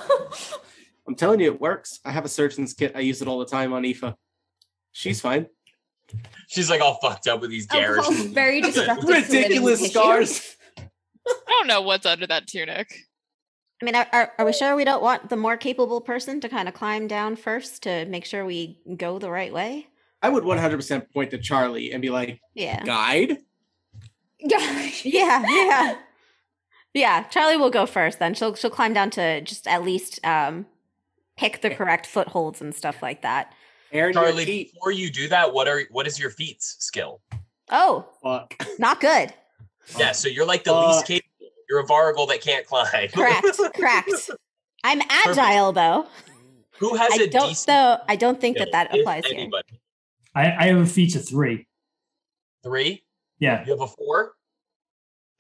I'm telling you, it works. I have a surgeon's kit. I use it all the time on Aoife. She's fine. She's like all fucked up with these garish, very destructive, ridiculous scars. I don't know what's under that tunic. I mean, are, are we sure we don't want the more capable person to kind of climb down first to make sure we go the right way? I would one hundred percent point to Charlie and be like, yeah. guide? yeah, yeah. Yeah, Charlie will go first then. She'll she'll climb down to just at least um, pick the correct footholds and stuff like that. Aaron, Charlie, before you do that, what are what is your feats skill? Oh, fuck. Not good. Yeah, so you're like the uh, least capable. You're a Vargal that can't climb. Correct, correct. I'm agile, Perfect. though. Who has I a don't, decent... Though, I don't think that that applies here. I, I have a feat of three. Three? Yeah. You have a four?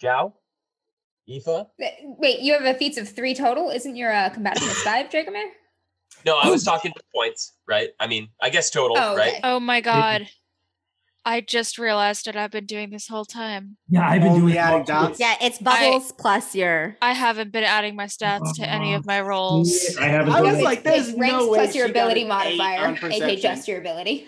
Zhao? Aoife? Wait, you have a feat of three total? Isn't your uh, combativeness five, Dragomir? No, I was talking to points, right? I mean, I guess total, oh, okay. right? Oh, my God. I just realized that I've been doing this whole time. Yeah, I've been Only doing adding dots. Yeah, it's bubbles I, plus your. I haven't been adding my stats uh, to any of my rolls. Yeah, I haven't. I was like, there's no ranks way plus your ability modifier, aka just your ability.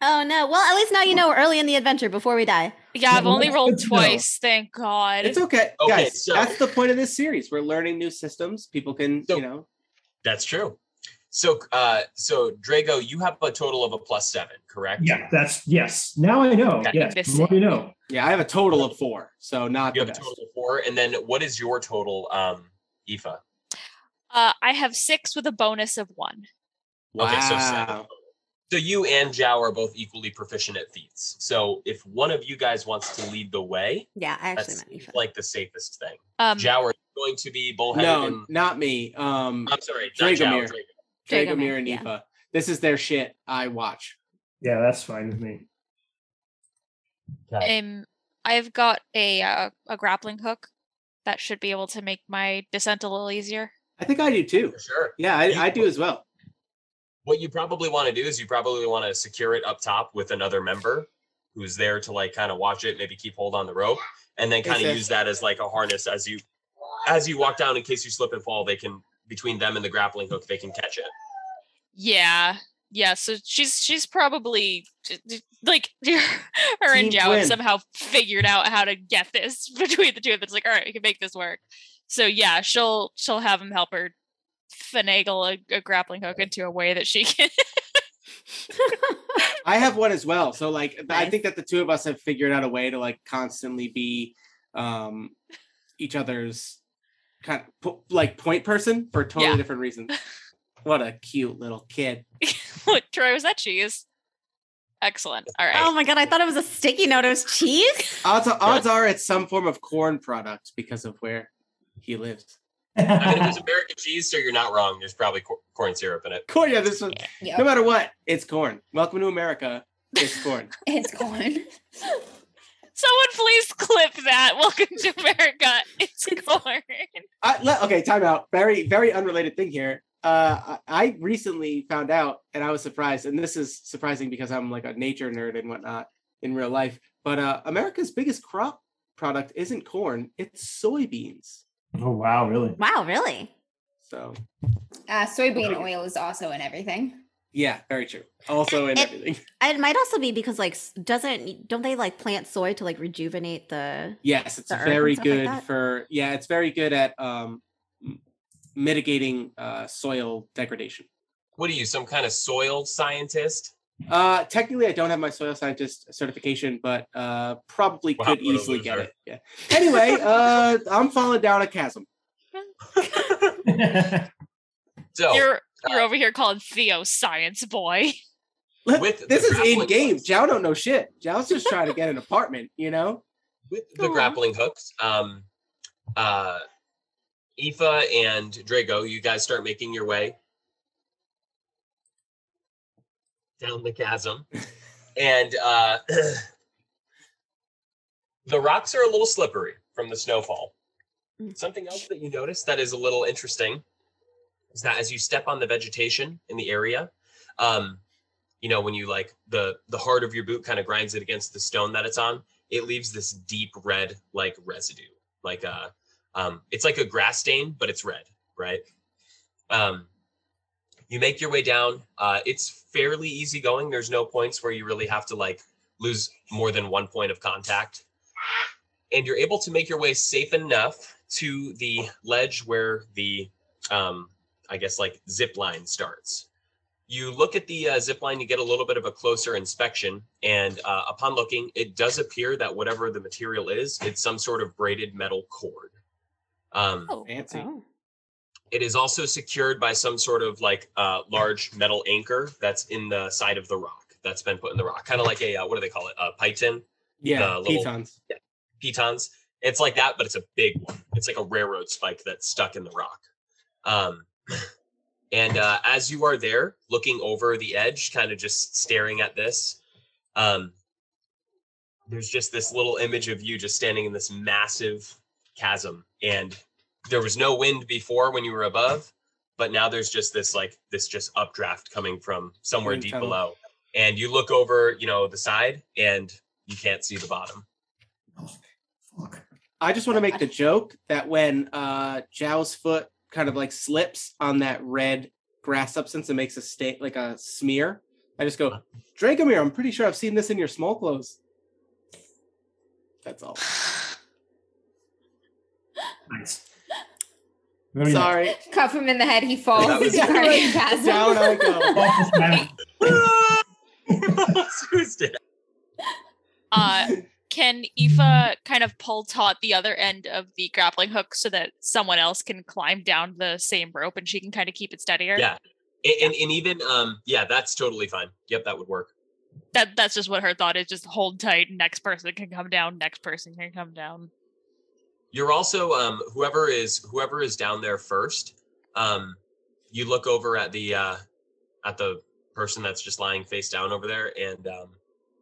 Oh no! Well, at least now you know we're early in the adventure before we die. Yeah, I've only rolled twice. Thank God. It's okay, okay guys. So, that's the point of this series. We're learning new systems. People can, so, you know. That's true. So, uh, so Drago, you have a total of a plus seven, correct? Yeah, that's yes. Now I know. Okay. Yes, more you know. Yeah, I have a total of four. So not you have best. A total of four, and then what is your total, um, Aoife? Uh, I have six with a bonus of one. Wow. Okay, so seven. So you and Jao are both equally proficient at feats. So if one of you guys wants to lead the way, yeah, I actually that's meant like the safest thing. Um, Jao is going to be bullheaded. No, and, not me. Um, I'm sorry, Dragomir. Dragomir and yeah. Aoife. This is their shit. I watch. Yeah, that's fine with me. Okay. Um, I've got a uh, a grappling hook that should be able to make my descent a little easier. I think I do too. For sure. Yeah, I, I do as well. What you probably want to do is you probably want to secure it up top with another member who's there to like kind of watch it, maybe keep hold on the rope, and then kind of use that as like a harness as you as you walk down in case you slip and fall. They can between them and the grappling hook, they can catch it. Yeah, yeah. So she's she's probably like her and Jao have somehow figured out how to get this between the two of them. It's like, all right, we can make this work. So yeah, she'll she'll have him help her finagle a, a grappling hook into a way that she can. I have one as well. So like, nice. I think that the two of us have figured out a way to like constantly be um, each other's kind of po- like point person for totally yeah. different reasons. What a cute little kid. What, Troy, was that cheese? Excellent. All right. Oh my God. I thought it was a sticky note. It was cheese. Odds, odds are it's some form of corn product because of where he lives. I mean, it was American cheese, so you're not wrong. There's probably cor- corn syrup in it. Corn, yeah, this one. Yeah. No matter what, it's corn. Welcome to America. It's corn. It's corn. Someone please clip that. Welcome to America. It's corn. I, le- okay, time out. Very, very unrelated thing here. Uh, I, I recently found out, and I was surprised, and this is surprising because I'm like a nature nerd and whatnot in real life, but uh, America's biggest crop product isn't corn. It's soybeans. Oh, wow, really? Wow, really? So, uh, soybean oh. oil is also in everything. Yeah, very true. Also in it, everything. It might also be because, like, doesn't, don't they, like, plant soy to, like, rejuvenate the Yes, it's the very good like for, yeah, it's very good at um, mitigating uh, soil degradation. What are you, some kind of soil scientist? Uh, technically, I don't have my soil scientist certification, but uh, probably well, could easily get it. Yeah. Anyway, uh, I'm falling down a chasm. So you're you're uh, over here calling Theo science boy. With this is in game. Jao don't know shit. Jao's just trying to get an apartment, you know. With the Aww. grappling hooks, um, uh, Aoife and Drago, you guys start making your way down the chasm, and uh, the rocks are a little slippery from the snowfall. Something else that you notice that is a little interesting is that as you step on the vegetation in the area, um, you know, when you like the the heart of your boot kind of grinds it against the stone that it's on, it leaves this deep red like residue, like a um, it's like a grass stain, but it's red, right? Um, You make your way down. Uh, it's fairly easy going. There's no points where you really have to like lose more than one point of contact. And you're able to make your way safe enough to the ledge where the, um, I guess like zip line starts. You look at the uh, zip line, you get a little bit of a closer inspection. And uh, upon looking, it does appear that whatever the material is, it's some sort of braided metal cord. Um, oh, fancy. Oh. It is also secured by some sort of like uh, large metal anchor that's in the side of the rock that's been put in the rock. Kind of like a, uh, what do they call it? A python? Yeah, little, pitons. Yeah, pitons. It's like that, but it's a big one. It's like a railroad spike that's stuck in the rock. Um, and uh, as you are there, looking over the edge, kind of just staring at this, um, there's just this little image of you just standing in this massive chasm, and there was no wind before when you were above, but now there's just this like this just updraft coming from somewhere deep below. and you look over, you know, the side, and you can't see the bottom. Oh, fuck. I just want to make the joke that when uh, Zhao's foot kind of like slips on that red grass substance and makes a stain, like a smear, I just go, Dragomir, I'm pretty sure I've seen this in your small clothes. That's all. Nice. Sorry. Cuff him in the head, he falls. That was right. Down I go. uh, can Aoife kind of pull taut the other end of the grappling hook so that someone else can climb down the same rope and she can kind of keep it steadier? Yeah. And, yeah. and, and even, um, yeah, that's totally fine. Yep, that would work. That That's just what her thought is, just hold tight, next person can come down, next person can come down. You're also um, whoever is whoever is down there first. Um, you look over at the uh, at the person that's just lying face down over there, and um,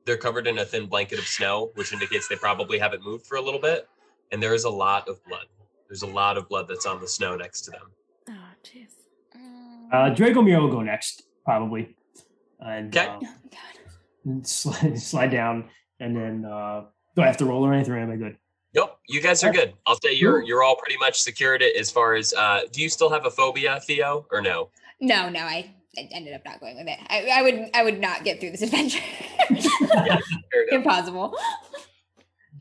they're covered in a thin blanket of snow, which indicates they probably haven't moved for a little bit. And there is a lot of blood. There's a lot of blood that's on the snow next to them. Oh, jeez. Um... Uh, Dragomir will go next, probably, and okay. uh, oh, and slide, slide down, and then uh, do I have to roll or anything? Or am I good? Nope, you guys are good. I'll say you're you're all pretty much secured as far as, uh, do you still have a phobia, Theo, or no? No, no, I, I ended up not going with it. I, I would I would not get through this adventure. Yeah, impossible.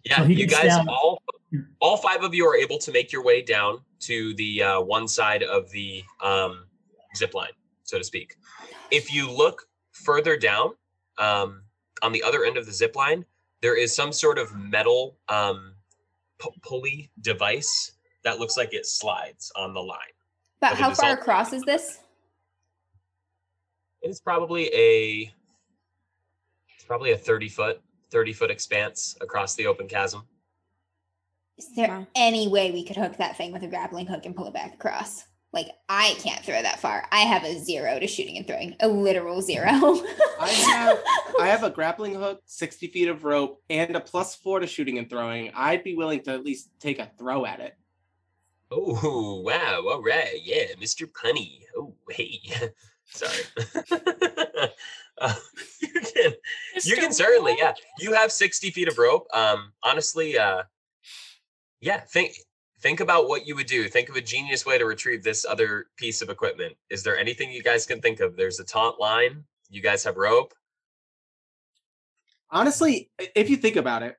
Yeah, so you guys, down. all all five of you are able to make your way down to the uh, one side of the um, zip line, so to speak. If you look further down, um, on the other end of the zip line, there is some sort of metal... Um, pulley device that looks like it slides on the line. But, but how far across is this? It is probably a it's probably a thirty foot expanse across the open chasm. Is there yeah. any way we could hook that thing with a grappling hook and pull it back across? Like, I can't throw that far. I have a zero to shooting and throwing, a literal zero. I have I have a grappling hook, sixty feet of rope, and a plus four to shooting and throwing. I'd be willing to at least take a throw at it. Oh, wow. All right. Yeah, Mister Punny. Oh, hey. Sorry. uh, you can, you can certainly, yeah. You have sixty feet of rope. Um, honestly, uh, yeah, think... Think about what you would do. Think of a genius way to retrieve this other piece of equipment. Is there anything you guys can think of? There's a taunt line. You guys have rope. Honestly, if you think about it,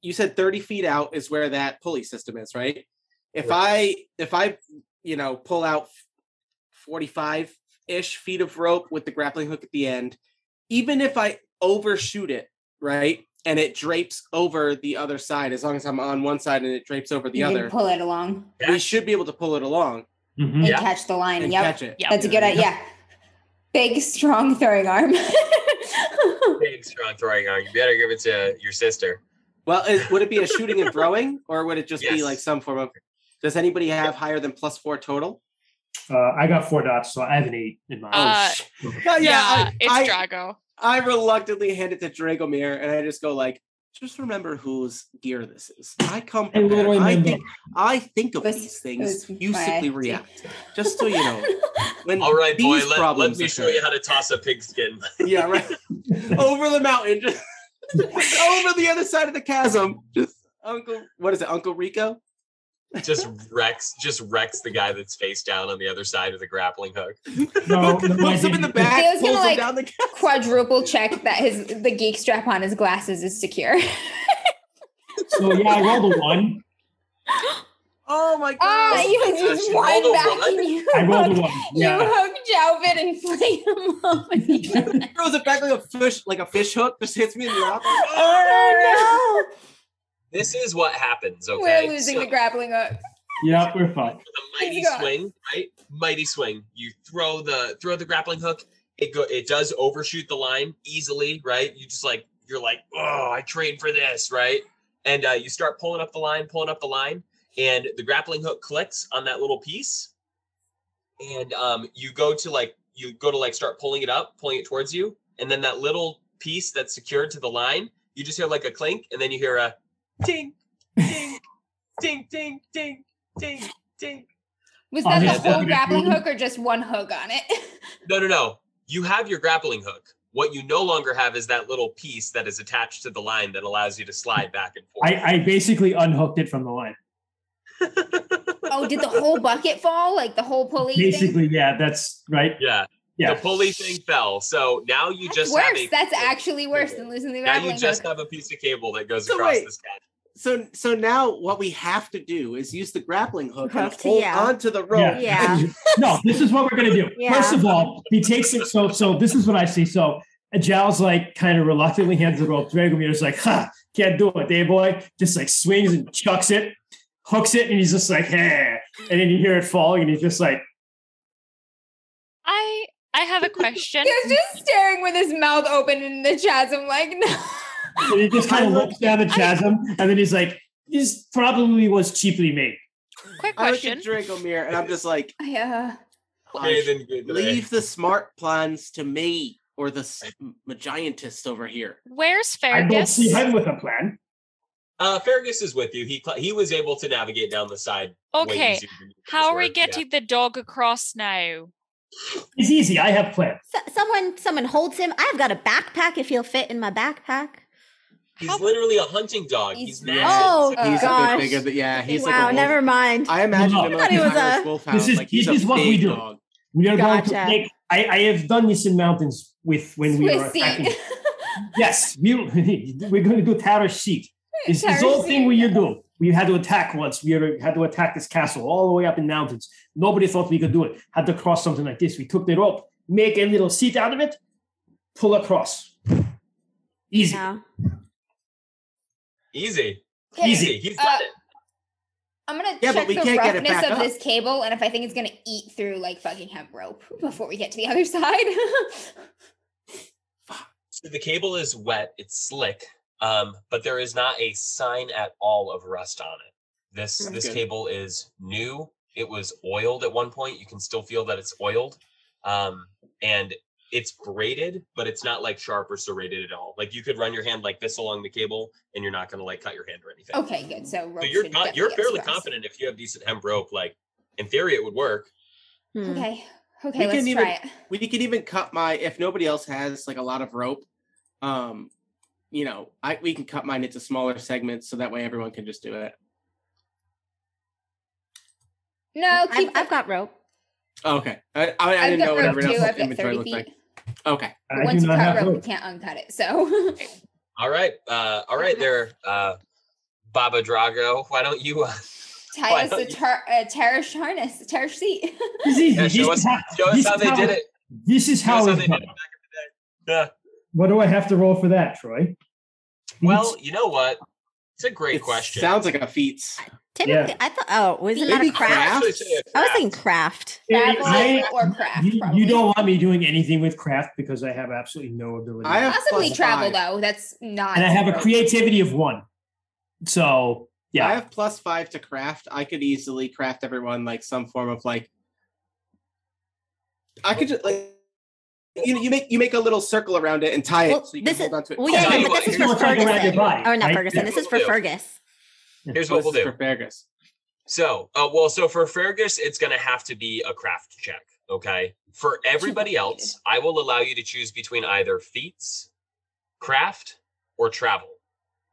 you said thirty feet out is where that pulley system is, right? If right. I, if I, you know, pull out forty-five-ish feet of rope with the grappling hook at the end, even if I overshoot it, right? And it drapes over the other side. As long as I'm on one side and it drapes over the you other, pull it along. Yeah. We should be able to pull it along mm-hmm. and yeah. catch the line. And yep. catch it. Yep. That's a good idea. Yeah. Big, strong throwing arm. Big, strong throwing arm. You better give it to your sister. Well, is, would it be a shooting and throwing, or would it just yes. be like some form of? Does anybody have higher than plus four total? Uh, I got four dots, so I have an eight in my. Uh, oh, yeah, yeah I, it's I, Drago. I reluctantly hand it to Dragomir, and I just go like, just remember whose gear this is. I come prepared. I think, I think of this, these things. You simply react. Just so you know. When All right, boy, let, let me show occur. you how to toss a pigskin. Yeah, right. Over the mountain. Just, just over the other side of the chasm. Just Uncle, what is it, Uncle Rico? Just wrecks, just wrecks the guy that's face down on the other side with a grappling hook. No, puts him in the back. Theo's gonna like down the quadruple check that his the geek strap on his glasses is secure. So yeah, I rolled a one. Oh my god! Ah, oh, you just wind back and you I rolled hook, a one. Yeah. You hook Jauved and fling him off. He throws it back like a fish, like a fish hook. Just hits me in the mouth. Oh no! This is what happens, okay? We're losing so, the grappling hook. Yep, we're fucked. The mighty swing, right? Mighty swing. You throw the throw the grappling hook. It go. It does overshoot the line easily, right? You just like, you're like, oh, I trained for this, right? And uh, you start pulling up the line, pulling up the line, and the grappling hook clicks on that little piece. And um, you go to like, you go to like start pulling it up, pulling it towards you. And then that little piece that's secured to the line, you just hear like a clink, and then you hear a Tink, tink, tink, tink, tink, tink, tink. Was that oh, the yeah, whole grappling hook or just one hook on it? No, no, no. You have your grappling hook. What you no longer have is that little piece that is attached to the line that allows you to slide back and forth. I, I basically unhooked it from the line. Oh, did the whole bucket fall? Like the whole pulley Basically, thing? yeah, that's right. Yeah. yeah, the pulley thing fell. So now you that's just worse. have a... That's actually worse than losing the grappling hook. Now you just have a piece of cable that goes so across wait. the sky. So so now what we have to do is use the grappling hook and hold yeah. onto the rope. Yeah. yeah. No, this is what we're going to do. Yeah. First of all, he takes it. So so this is what I see. So Jal's like kind of reluctantly hands the rope. Dragomir's like, ha, can't do it, eh, boy? Just like swings and chucks it, hooks it, and he's just like, hey. And then you hear it falling, and he's just like. I I have a question. He's just staring with his mouth open in the chasm like, no. And he just kind of looks down the chasm, I, and then he's like, this probably was cheaply made. Quick question. I look at Dragomir, and I'm just like, yeah. leave the smart plans to me, or the Magiantus over here. Where's Fergus? I don't see him with a plan. Uh, Fergus is with you. He he was able to navigate down the side. Okay, how are we getting yeah. the dog across now? It's easy, I have plans. So, someone, someone holds him. I've got a backpack if he'll fit in my backpack. He's How? literally a hunting dog. He's, he's massive. Oh, he's gosh. Bigger, but yeah, he's wow, like a never mind. I imagine him like a wolfhound. This is, like this is what we do. Dog. We are gotcha. going to make... I, I have done this in mountains with when Swiss we were attacking. Yes, we, we're going to do Tarish Seat. It's the whole thing we you do. We had to attack once. We had to attack this castle all the way up in mountains. Nobody thought we could do it. Had to cross something like this. We took the rope, make a little seat out of it, pull across. Easy. Yeah. Easy. Okay. Easy. He's got uh, it. I'm going to yeah, check the roughness of up. this cable, and if I think it's going to eat through, like, fucking hemp rope before we get to the other side. So the cable is wet. It's slick. Um, but there is not a sign at all of rust on it. This okay. this cable is new. It was oiled at one point. You can still feel that it's oiled. Um, and it's braided, but it's not like sharp or serrated at all. Like you could run your hand like this along the cable and you're not going to like cut your hand or anything. Okay, good. So, rope so you're con- you're fairly rust. confident if you have decent hemp rope, like in theory it would work. Hmm. Okay. Okay, we let's can even, try it. We can even cut my, if nobody else has like a lot of rope, um, you know, I we can cut mine into smaller segments so that way everyone can just do it. No, keep I've, I've got rope. Oh, okay. I, I, I didn't know what everyone else's inventory looked like. Okay. But once you cut rope, rope, you can't uncut it, so. All right. Uh, all right there, uh, Baba Drago. Why don't you... Uh, Tie us a, tar- a Tarish harness, a Tarish seat. yeah, show us, show us how they did it. This is how, how they did it back in the day. Yeah. What do I have to roll for that, Troy? Feats? Well, you know what? It's a great it question. Sounds like a feats. Typically, yeah. I thought, oh, wasn't that a craft? craft? I was thinking craft. Traveling I, or craft, you, you don't want me doing anything with craft because I have absolutely no ability. I have Possibly travel, five. though. That's not... And I have a creativity of one. So, yeah. I have plus five to craft. I could easily craft everyone, like, some form of, like... I could just, like... You you make you make a little circle around it and tie well, it so you this can is, hold on to it. Well, yeah, yeah, but this is for Ferguson. Oh, not Ferguson. This is for Fergus. Here's what we'll do. For Fergus. So, uh, well, so for Fergus, it's going to have to be a craft check, okay? For everybody else, I will allow you to choose between either feats, craft, or travel.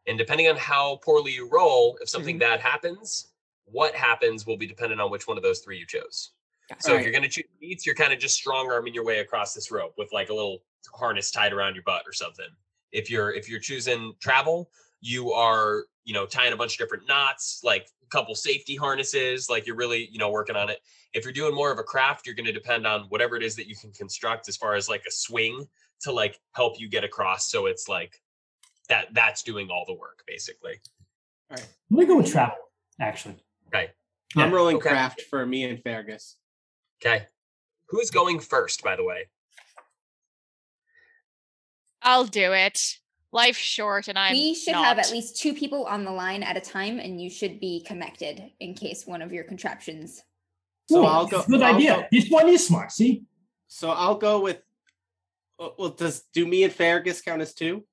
And depending on how poorly you roll, if something mm-hmm. bad happens, what happens will be dependent on which one of those three you chose. So All if right. you're going to choose feats, you're kind of just strong arming your way across this rope with like a little harness tied around your butt or something. If you're if you're choosing travel, you are, you know, tying a bunch of different knots, like a couple safety harnesses, like you're really, you know, working on it. If you're doing more of a craft, you're going to depend on whatever it is that you can construct as far as like a swing to like help you get across. So it's like that that's doing all the work, basically. All right. Let me go with travel, actually. Okay. Yeah. I'm rolling okay. craft for me and Fergus. Okay. Who's going first, by the way? I'll do it. Life's short and I'm We should not. have at least two people on the line at a time, and you should be connected in case one of your contraptions. So Ooh, I'll go. Good I'll idea. Go. This one is smart, see? So I'll go with, well, does do me and Fergus count as two?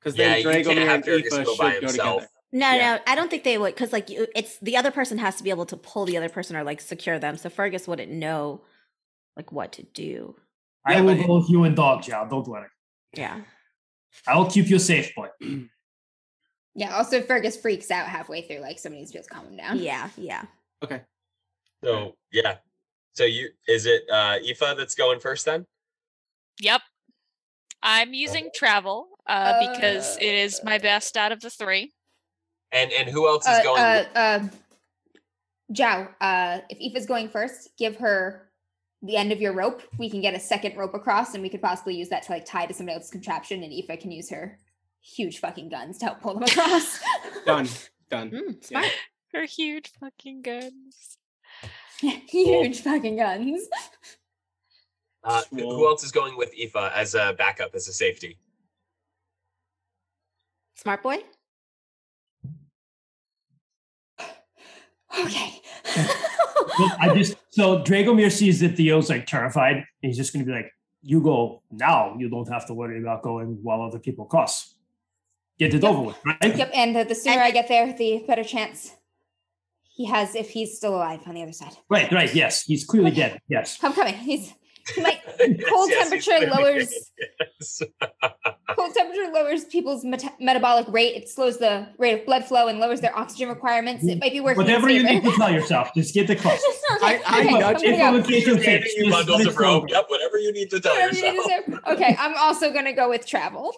Because then yeah, Dragomir and Aoife should go himself. together. No, yeah. no, I don't think they would, because like it's the other person has to be able to pull the other person or like secure them. So Fergus wouldn't know like what to do. I will go with you and Dog Chow. Don't worry. Yeah. I'll keep you safe, boy. Yeah, also Fergus freaks out halfway through, like somebody needs to just calm him down. Yeah, yeah. Okay. So, yeah. So you, is it uh, Aoife that's going first then? Yep. I'm using travel uh, uh, because it is my best out of the three. And and who else is uh, going? Uh, uh, Jow, uh, if Aoife's going first, give her the end of your rope. We can get a second rope across, and we could possibly use that to like tie to somebody else's contraption, and Aoife can use her huge fucking guns to help pull them across. Done. Done. Mm, smart. Yeah. Her huge fucking guns. Huge cool. fucking guns. Uh, cool. Who else is going with Aoife as a backup, as a safety? Smart boy? Okay. Look, I just so Dragomir sees that Theo's like terrified, and he's just going to be like, "You go now. You don't have to worry about going while other people cross. Get it yep. over with, right?" Yep. And uh, the sooner and- I get there, the better chance he has if he's still alive on the other side. Right. Right. Yes, he's clearly okay. dead. Yes. I'm coming. He's he might, cold yes, temperature yes, lowers. Yes. Cold temperature lowers people's meta- metabolic rate. It slows the rate of blood flow and lowers their oxygen requirements. It might be working. Whatever you need to tell yourself, just get the close. Okay, I, I okay, nudge you. Bundles of rope. Yep, whatever you need to tell whatever yourself. You to okay, I'm also going to go with travel.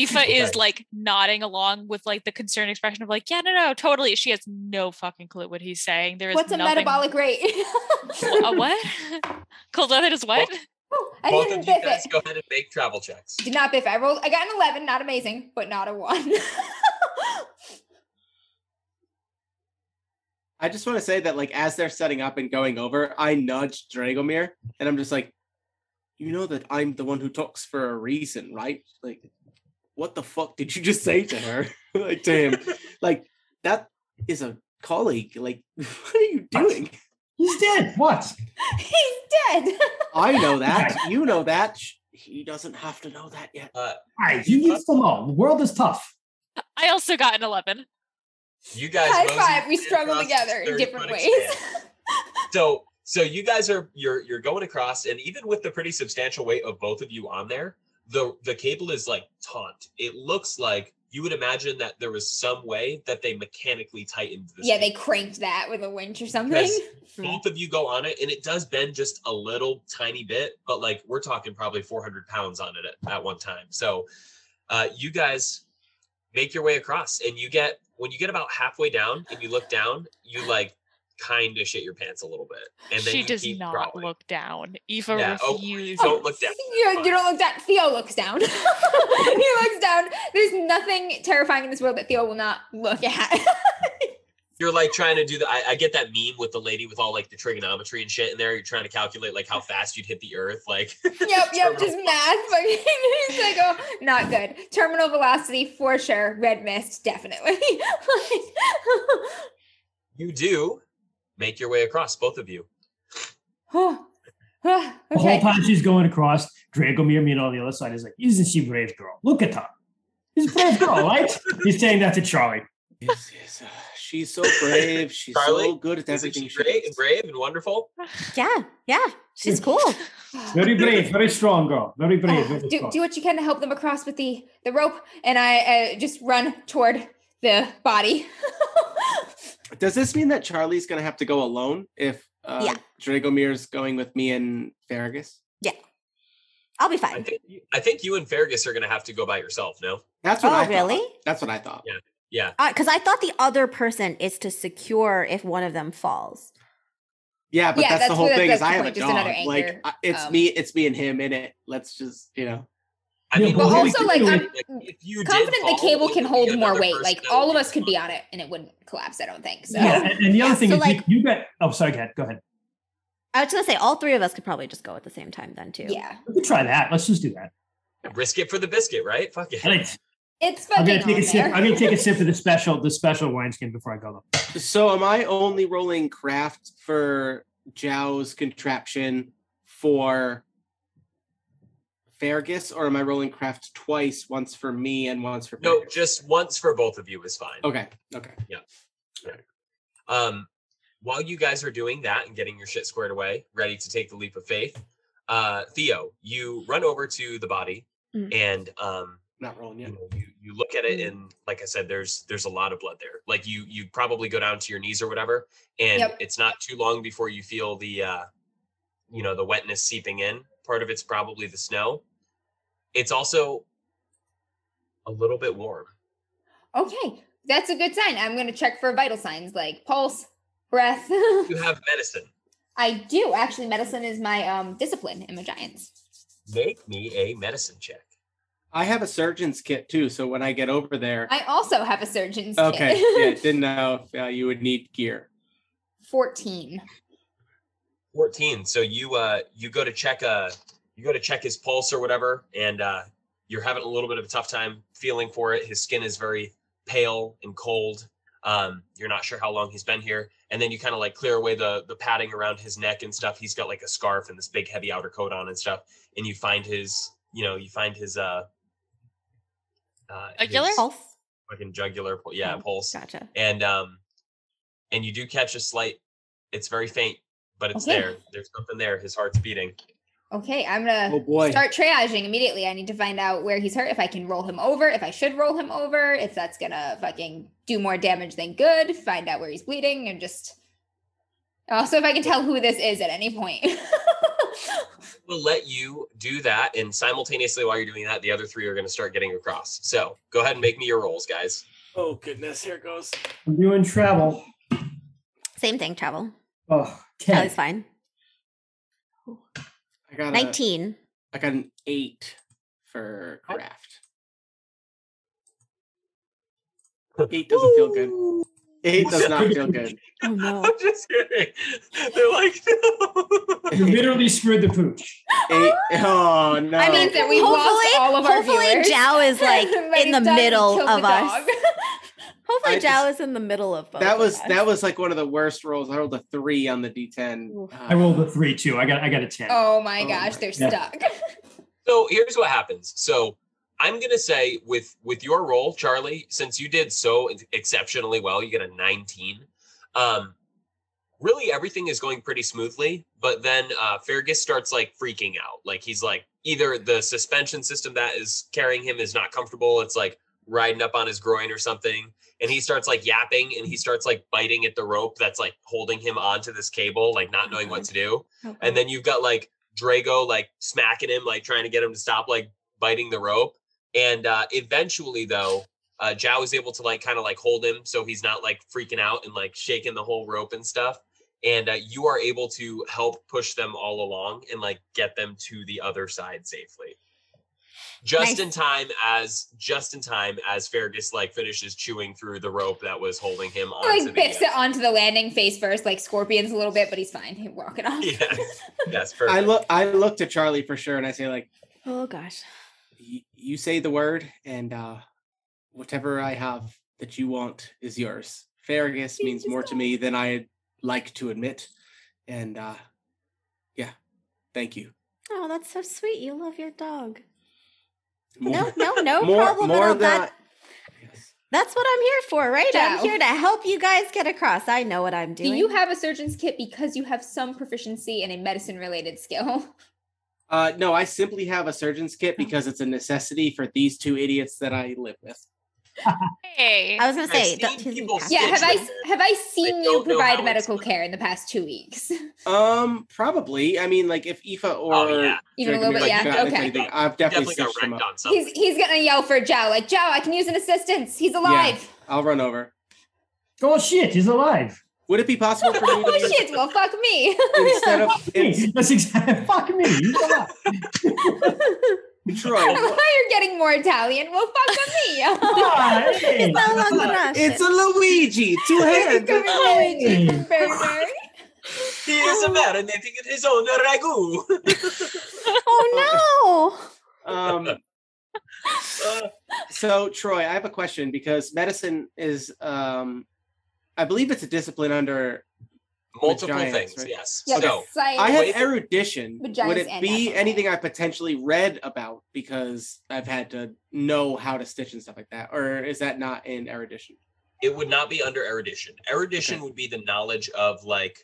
Aoife okay. is like nodding along with like the concerned expression of like, yeah, no, no, totally. She has no fucking clue what he's saying. There is What's nothing. What's a metabolic rate? A what? Cold weather is what? Well, Oh, I Both didn't of you guys it. go ahead and make travel checks. Did not biff. I rolled. I got an eleven. Not amazing, but not a one. I just want to say that, like, as they're setting up and going over, I nudged Dragomir, and I'm just like, you know that I'm the one who talks for a reason, right? Like, what the fuck did you just say to her? Like, to him, like that is a colleague. Like, what are you doing? He's dead. What? He's dead. I know that. You know that. He doesn't have to know that yet. Uh, right, he needs to know. The world is tough. I also got an eleven. You guys. High five. We struggle together in different ways. so, so you guys are you're you're going across, and even with the pretty substantial weight of both of you on there, the the cable is like taut. It looks like. You would imagine that there was some way that they mechanically tightened this. Yeah, cable. They cranked that with a winch or something. Both of you go on it, and it does bend just a little tiny bit, but like we're talking probably four hundred pounds on it at, at one time. So uh, you guys make your way across, and you get, when you get about halfway down and you look down, you like kind of shit your pants a little bit. And then she does not growling. Look down. Aoife yeah. refuses. Oh, don't look down. You, you don't look down. Theo looks down. He looks down. There's nothing terrifying in this world that Theo will not look at. You're like trying to do the, I, I get that meme with the lady with all like the trigonometry and shit in there. You're trying to calculate like how fast you'd hit the earth. Like, yep, yep, just math. It's like, oh, not good. Terminal velocity for sure. Red mist, definitely. Like, you do. Make your way across, both of you. Oh, oh, okay. The whole time she's going across, Dragomir, me and on the other side is like, isn't she a brave girl? Look at her. She's a brave girl, right? He's saying that to Charlie. Yes, yes. Uh, she's so brave. She's Charlie, so good at everything. She's great and brave and wonderful. Yeah, yeah. She's cool. Very brave, very strong girl. Very brave. Uh, very do, strong. do what you can to help them across with the, the rope, and I uh, just run toward the body. Does this mean that Charlie's going to have to go alone if uh, yeah. Dragomir's going with me and Fergus? Yeah. I'll be fine. I think, I think you and Fergus are going to have to go by yourself, no? That's what oh, I really? thought. That's what I thought. Yeah. Yeah. Because uh, I thought the other person is to secure if one of them falls. Yeah, but yeah, that's, that's the whole that's, thing that's is I have a dog. Like, I, it's um, me it's me and him in it. Let's just, you know. I mean, but well, also, like, I'm like, if you confident fall, the cable can hold more weight. Like, all of us could be on it, and it wouldn't collapse, I don't think. So. Yeah, and, and the other yeah, thing so is, like, you, you got... Oh, sorry, go ahead. Go ahead. I was going to say, all three of us could probably just go at the same time then, too. Yeah. We could try that. Let's just do that. Yeah. Risk it for the biscuit, right? Fuck it. It's, it's fucking I'm gonna take a sip. I'm going to take a sip of the special, the special wineskin before I go, though. So am I only rolling craft for Jow's contraption for... Fergus, or am I rolling craft twice, once for me and once for Fergus? No, just once for both of you is fine. Okay, okay. Yeah. Right. Um, while you guys are doing that and getting your shit squared away, ready to take the leap of faith, uh, Theo, you run over to the body mm. and um, not rolling yet. You, know, you, you look at it, and like I said, there's there's a lot of blood there. Like you you probably go down to your knees or whatever, and yep. it's not too long before you feel the uh, you know the wetness seeping in. Part of it's probably the snow. It's also a little bit warm. Okay, that's a good sign. I'm going to check for vital signs like pulse, breath. You have medicine. I do. Actually, medicine is my um, discipline in Magiantus. Make me a medicine check. I have a surgeon's kit, too, so when I get over there... I also have a surgeon's okay. kit. Okay, yeah, didn't know if uh, you would need gear. fourteen. fourteen, so you uh, you go to check uh, you go to check his pulse or whatever, and uh, you're having a little bit of a tough time feeling for it. His skin is very pale and cold. Um, you're not sure how long he's been here. And then you kind of like clear away the the padding around his neck and stuff. He's got like a scarf and this big heavy outer coat on and stuff. And you find his, you know, you find his uh, uh jugular pulse, fucking jugular, yeah, oh, pulse. Gotcha. And um, and you do catch a slight. It's very faint, but it's okay. there. There's something there. His heart's beating. Okay, I'm gonna oh boy. start triaging immediately. I need to find out where he's hurt, if I can roll him over, if I should roll him over, if that's gonna fucking do more damage than good, find out where he's bleeding, and just... Also, if I can tell who this is at any point. We'll let you do that, and simultaneously while you're doing that, the other three are gonna start getting across. So, go ahead and make me your rolls, guys. Oh, goodness, here it goes. I'm doing travel. Same thing, travel. Oh, ten. That was fine. Ooh. I got nineteen. A, I got an eight for craft. Eight doesn't Ooh. feel good. Eight does not feel good. Oh, no. I'm just kidding. They're like, no. You literally screwed the pooch. Eight. Oh, no. I mean, that we hopefully, lost all of our viewers. Hopefully Zhao is like in the middle of the us. Hopefully Zhao is in the middle of both. That was that was like one of the worst rolls. I rolled a three on the D ten. Uh, I rolled a three too. I got I got a ten. Oh my oh gosh, my they're God. stuck. So here's what happens. So I'm gonna say with with your roll, Charlie, since you did so exceptionally well, you get a nineteen. Um, really everything is going pretty smoothly, but then uh, Fergus starts like freaking out. Like he's like either the suspension system that is carrying him is not comfortable. It's like riding up on his groin or something. And he starts like yapping and he starts like biting at the rope that's like holding him onto this cable, like not knowing what to do. Okay. And then you've got like Drago like smacking him, like trying to get him to stop like biting the rope. And uh, eventually though, uh, Zhao is able to like kind of like hold him so he's not like freaking out and like shaking the whole rope and stuff. And uh, you are able to help push them all along and like get them to the other side safely. Just nice. in time as just in time as Fergus like finishes chewing through the rope that was holding him on. Like bips it onto the landing face first, like scorpions a little bit, but he's fine. He's walking off. Yes, yes, perfect. I look, I look to Charlie for sure, and I say like, "Oh gosh, y- you say the word, and uh, whatever I have that you want is yours." Fergus he's means more gone. to me than I'd like to admit, and uh, yeah, thank you. Oh, that's so sweet. You love your dog. More, no, no, no more, problem more at all. That, yes. That's what I'm here for, right? Zhao. I'm here to help you guys get across. I know what I'm doing. Do you have a surgeon's kit because you have some proficiency in a medicine-related skill? Uh, no, I simply have a surgeon's kit because it's a necessity for these two idiots that I live with. Hey, I was going to say, yeah, have I have I seen you provide medical care in the past two weeks? Um, probably. I mean, like if Aoife or oh, yeah. even a little bit, like, yeah, okay. Anything, I've definitely, definitely got wrecked on something. He's he's gonna yell for Zhao, like Zhao, I can use an assistance. He's alive. Yeah, I'll run over. Oh shit, he's alive. Would it be possible for you to? Oh shit! Well, fuck me. Instead of fuck me. That's exactly fuck me. He's alive. Troy, you're getting more Italian. Well, fuck with me. Oh, hey. It's no longer Russian. It's a Luigi. Two hands. Luigi. He is a marinating in his own ragu. Oh no. Um. Uh, so, Troy, I have a question because medicine is, um, I believe it's a discipline under multiple Magiantus, things, right? Yes. Yeah, so science, I have erudition. Would it be anything I potentially read about because I've had to know how to stitch and stuff like that? Or is that not in erudition? It would not be under erudition. Erudition okay. would be the knowledge of like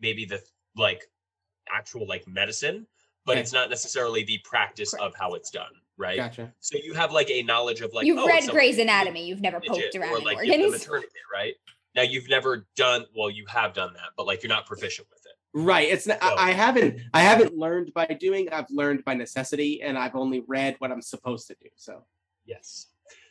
maybe the like actual like medicine, but okay. it's not necessarily the practice Correct. of how it's done, right? Gotcha. So you have like a knowledge of like- You've oh, read Grey's Anatomy, you've never poked around or like in the maternity, right? Now you've never done, well, you have done that, but like you're not proficient with it. Right. It's not, so. I, I haven't, I haven't learned by doing, I've learned by necessity, and I've only read what I'm supposed to do, so. Yes.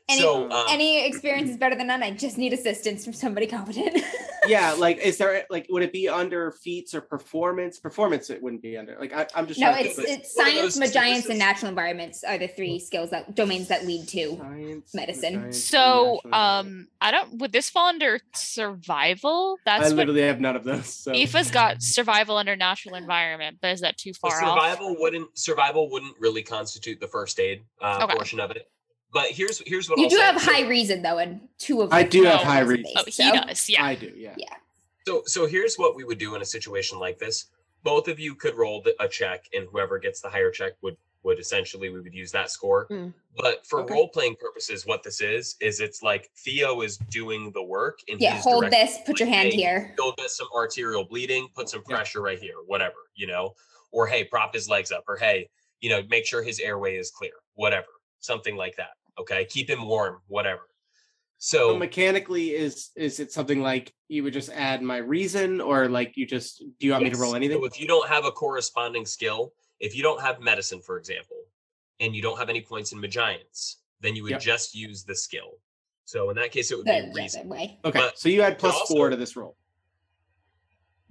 Any, so, um, any experience is better than none. I just need assistance from somebody competent. Yeah, like, is there, like, would it be under feats or performance? Performance, it wouldn't be under. Like, I, I'm just. No, it's, to it's science, Magiantus, and natural environments are the three skills that domains that lead to science, medicine. So, um, I don't. Would this fall under survival? That's I literally what, have none of those. So. Aoife's got survival under natural environment, but is that too far so survival off? Wouldn't survival wouldn't really constitute the first aid uh, okay. portion of it. But here's here's what you I'll do say. have high reason though, and two of them. I do have high reason. Oh, he does, yeah. I do, yeah. Yeah. So so here's what we would do in a situation like this. Both of you could roll the, a check, and whoever gets the higher check would would essentially we would use that score. Mm. But for okay. role playing purposes, what this is is it's like Theo is doing the work, and yeah, he's hold this, put your hand here. He'll get some arterial bleeding, put some pressure yeah. right here, whatever, you know. Or hey, prop his legs up, or hey, you know, make sure his airway is clear, whatever, something like that. Okay, keep him warm, whatever. So, so mechanically, is is it something like you would just add my reason, or like you just, do you want yes. me to roll anything? So if you don't have a corresponding skill, if you don't have medicine, for example, and you don't have any points in Magiantus, then you would yep. just use the skill. So in that case, it would the, be reason. Way. Okay, but so you add plus also, four to this roll.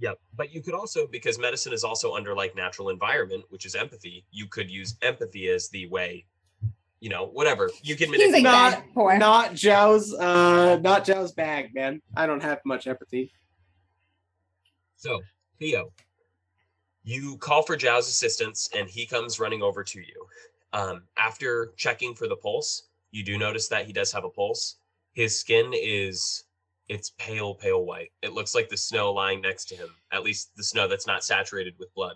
Yep, but you could also, because medicine is also under like natural environment, which is empathy, you could use empathy as the way you know, whatever. You can manipulate. Not, not Joe's, uh, not Joe's bag, man. I don't have much empathy. So, Theo, you call for Joe's assistance, and he comes running over to you. Um, after checking for the pulse, you do notice that he does have a pulse. His skin is, it's pale, pale white. It looks like the snow lying next to him, at least the snow that's not saturated with blood.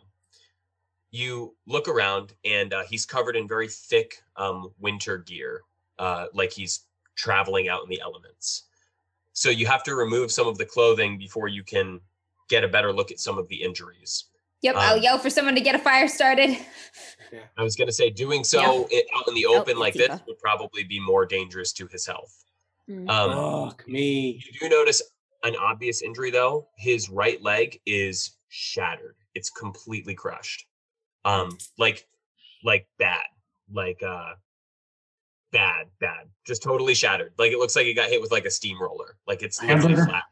You look around, and uh, he's covered in very thick um, winter gear, uh, like he's traveling out in the elements. So you have to remove some of the clothing before you can get a better look at some of the injuries. Yep, um, I'll yell for someone to get a fire started. Yeah. I was going to say, doing so yeah. it, out in the open oh, like this would probably be more dangerous to his health. Mm. Um, oh, me. You do notice an obvious injury, though. His right leg is shattered. It's completely crushed. Um, like, like bad, like, uh, bad, bad, just totally shattered. Like, it looks like it got hit with like a steamroller. Like it's literally flat.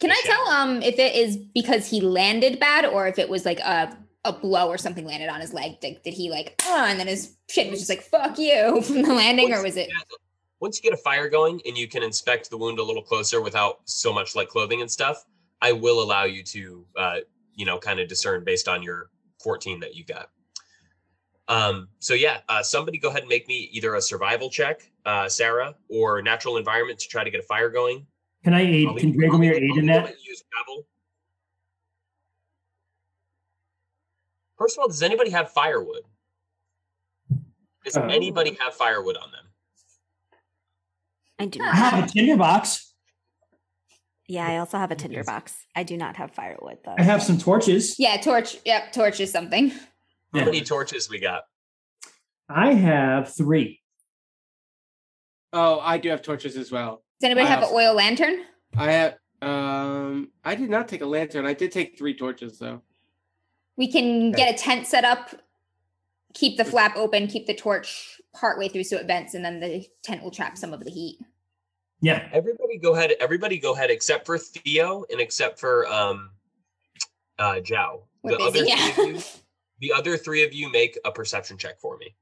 Can it's I shattered. tell, um, if it is because he landed bad, or if it was like a, a blow or something landed on his leg? Did, did he like, oh, and then his shit was just like, fuck you from the landing once, or was it? Yeah, once you get a fire going and you can inspect the wound a little closer without so much like clothing and stuff, I will allow you to, uh, you know, kind of discern based on your fourteen that you got. Um, so yeah, uh, somebody go ahead and make me either a survival check, uh, Sarah, or natural environment to try to get a fire going. Can I aid? I'll can Dragomir aid I'll in that? Use First of all, does anybody have firewood? Does uh, anybody have firewood on them? I do not. I have a tinderbox. Yeah, I also have a tinderbox. I do not have firewood, though. I have some torches. Yeah, torch. Yep, torch is something. How many torches we got? I have three. Oh, I do have torches as well. Does anybody I have, have an oil lantern? I have. Um, I did not take a lantern. I did take three torches, though. We can okay. get a tent set up, keep the flap open, keep the torch partway through so it vents, and then the tent will trap some of the heat. Yeah. Everybody go ahead. Everybody go ahead, except for Theo and except for um, uh, Zhao. The other, yeah. three of you, the other three of you make a perception check for me.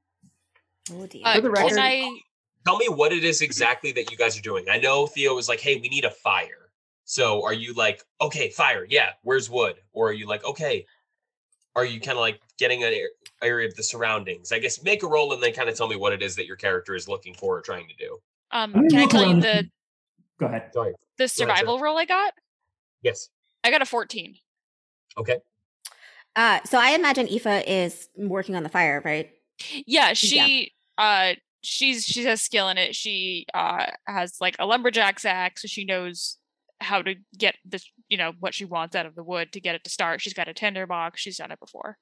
Oh dear. Uh, for the record, can I... Tell me what it is exactly that you guys are doing. I know Theo was like, hey, we need a fire. So are you like, okay, fire. Yeah. Where's wood? Or are you like, okay. Are you kind of like getting an area of the surroundings? I guess make a roll and then kind of tell me what it is that your character is looking for or trying to do. Um, can I tell you the Go ahead. Sorry. The survival roll I got? Yes. I got a fourteen. Okay. Uh, so I imagine Aoife is working on the fire, right? Yeah, she yeah. uh she's she has skill in it. She uh has like a lumberjack's axe, so she knows how to get this, you know, what she wants out of the wood to get it to start. She's got a tinder box, she's done it before.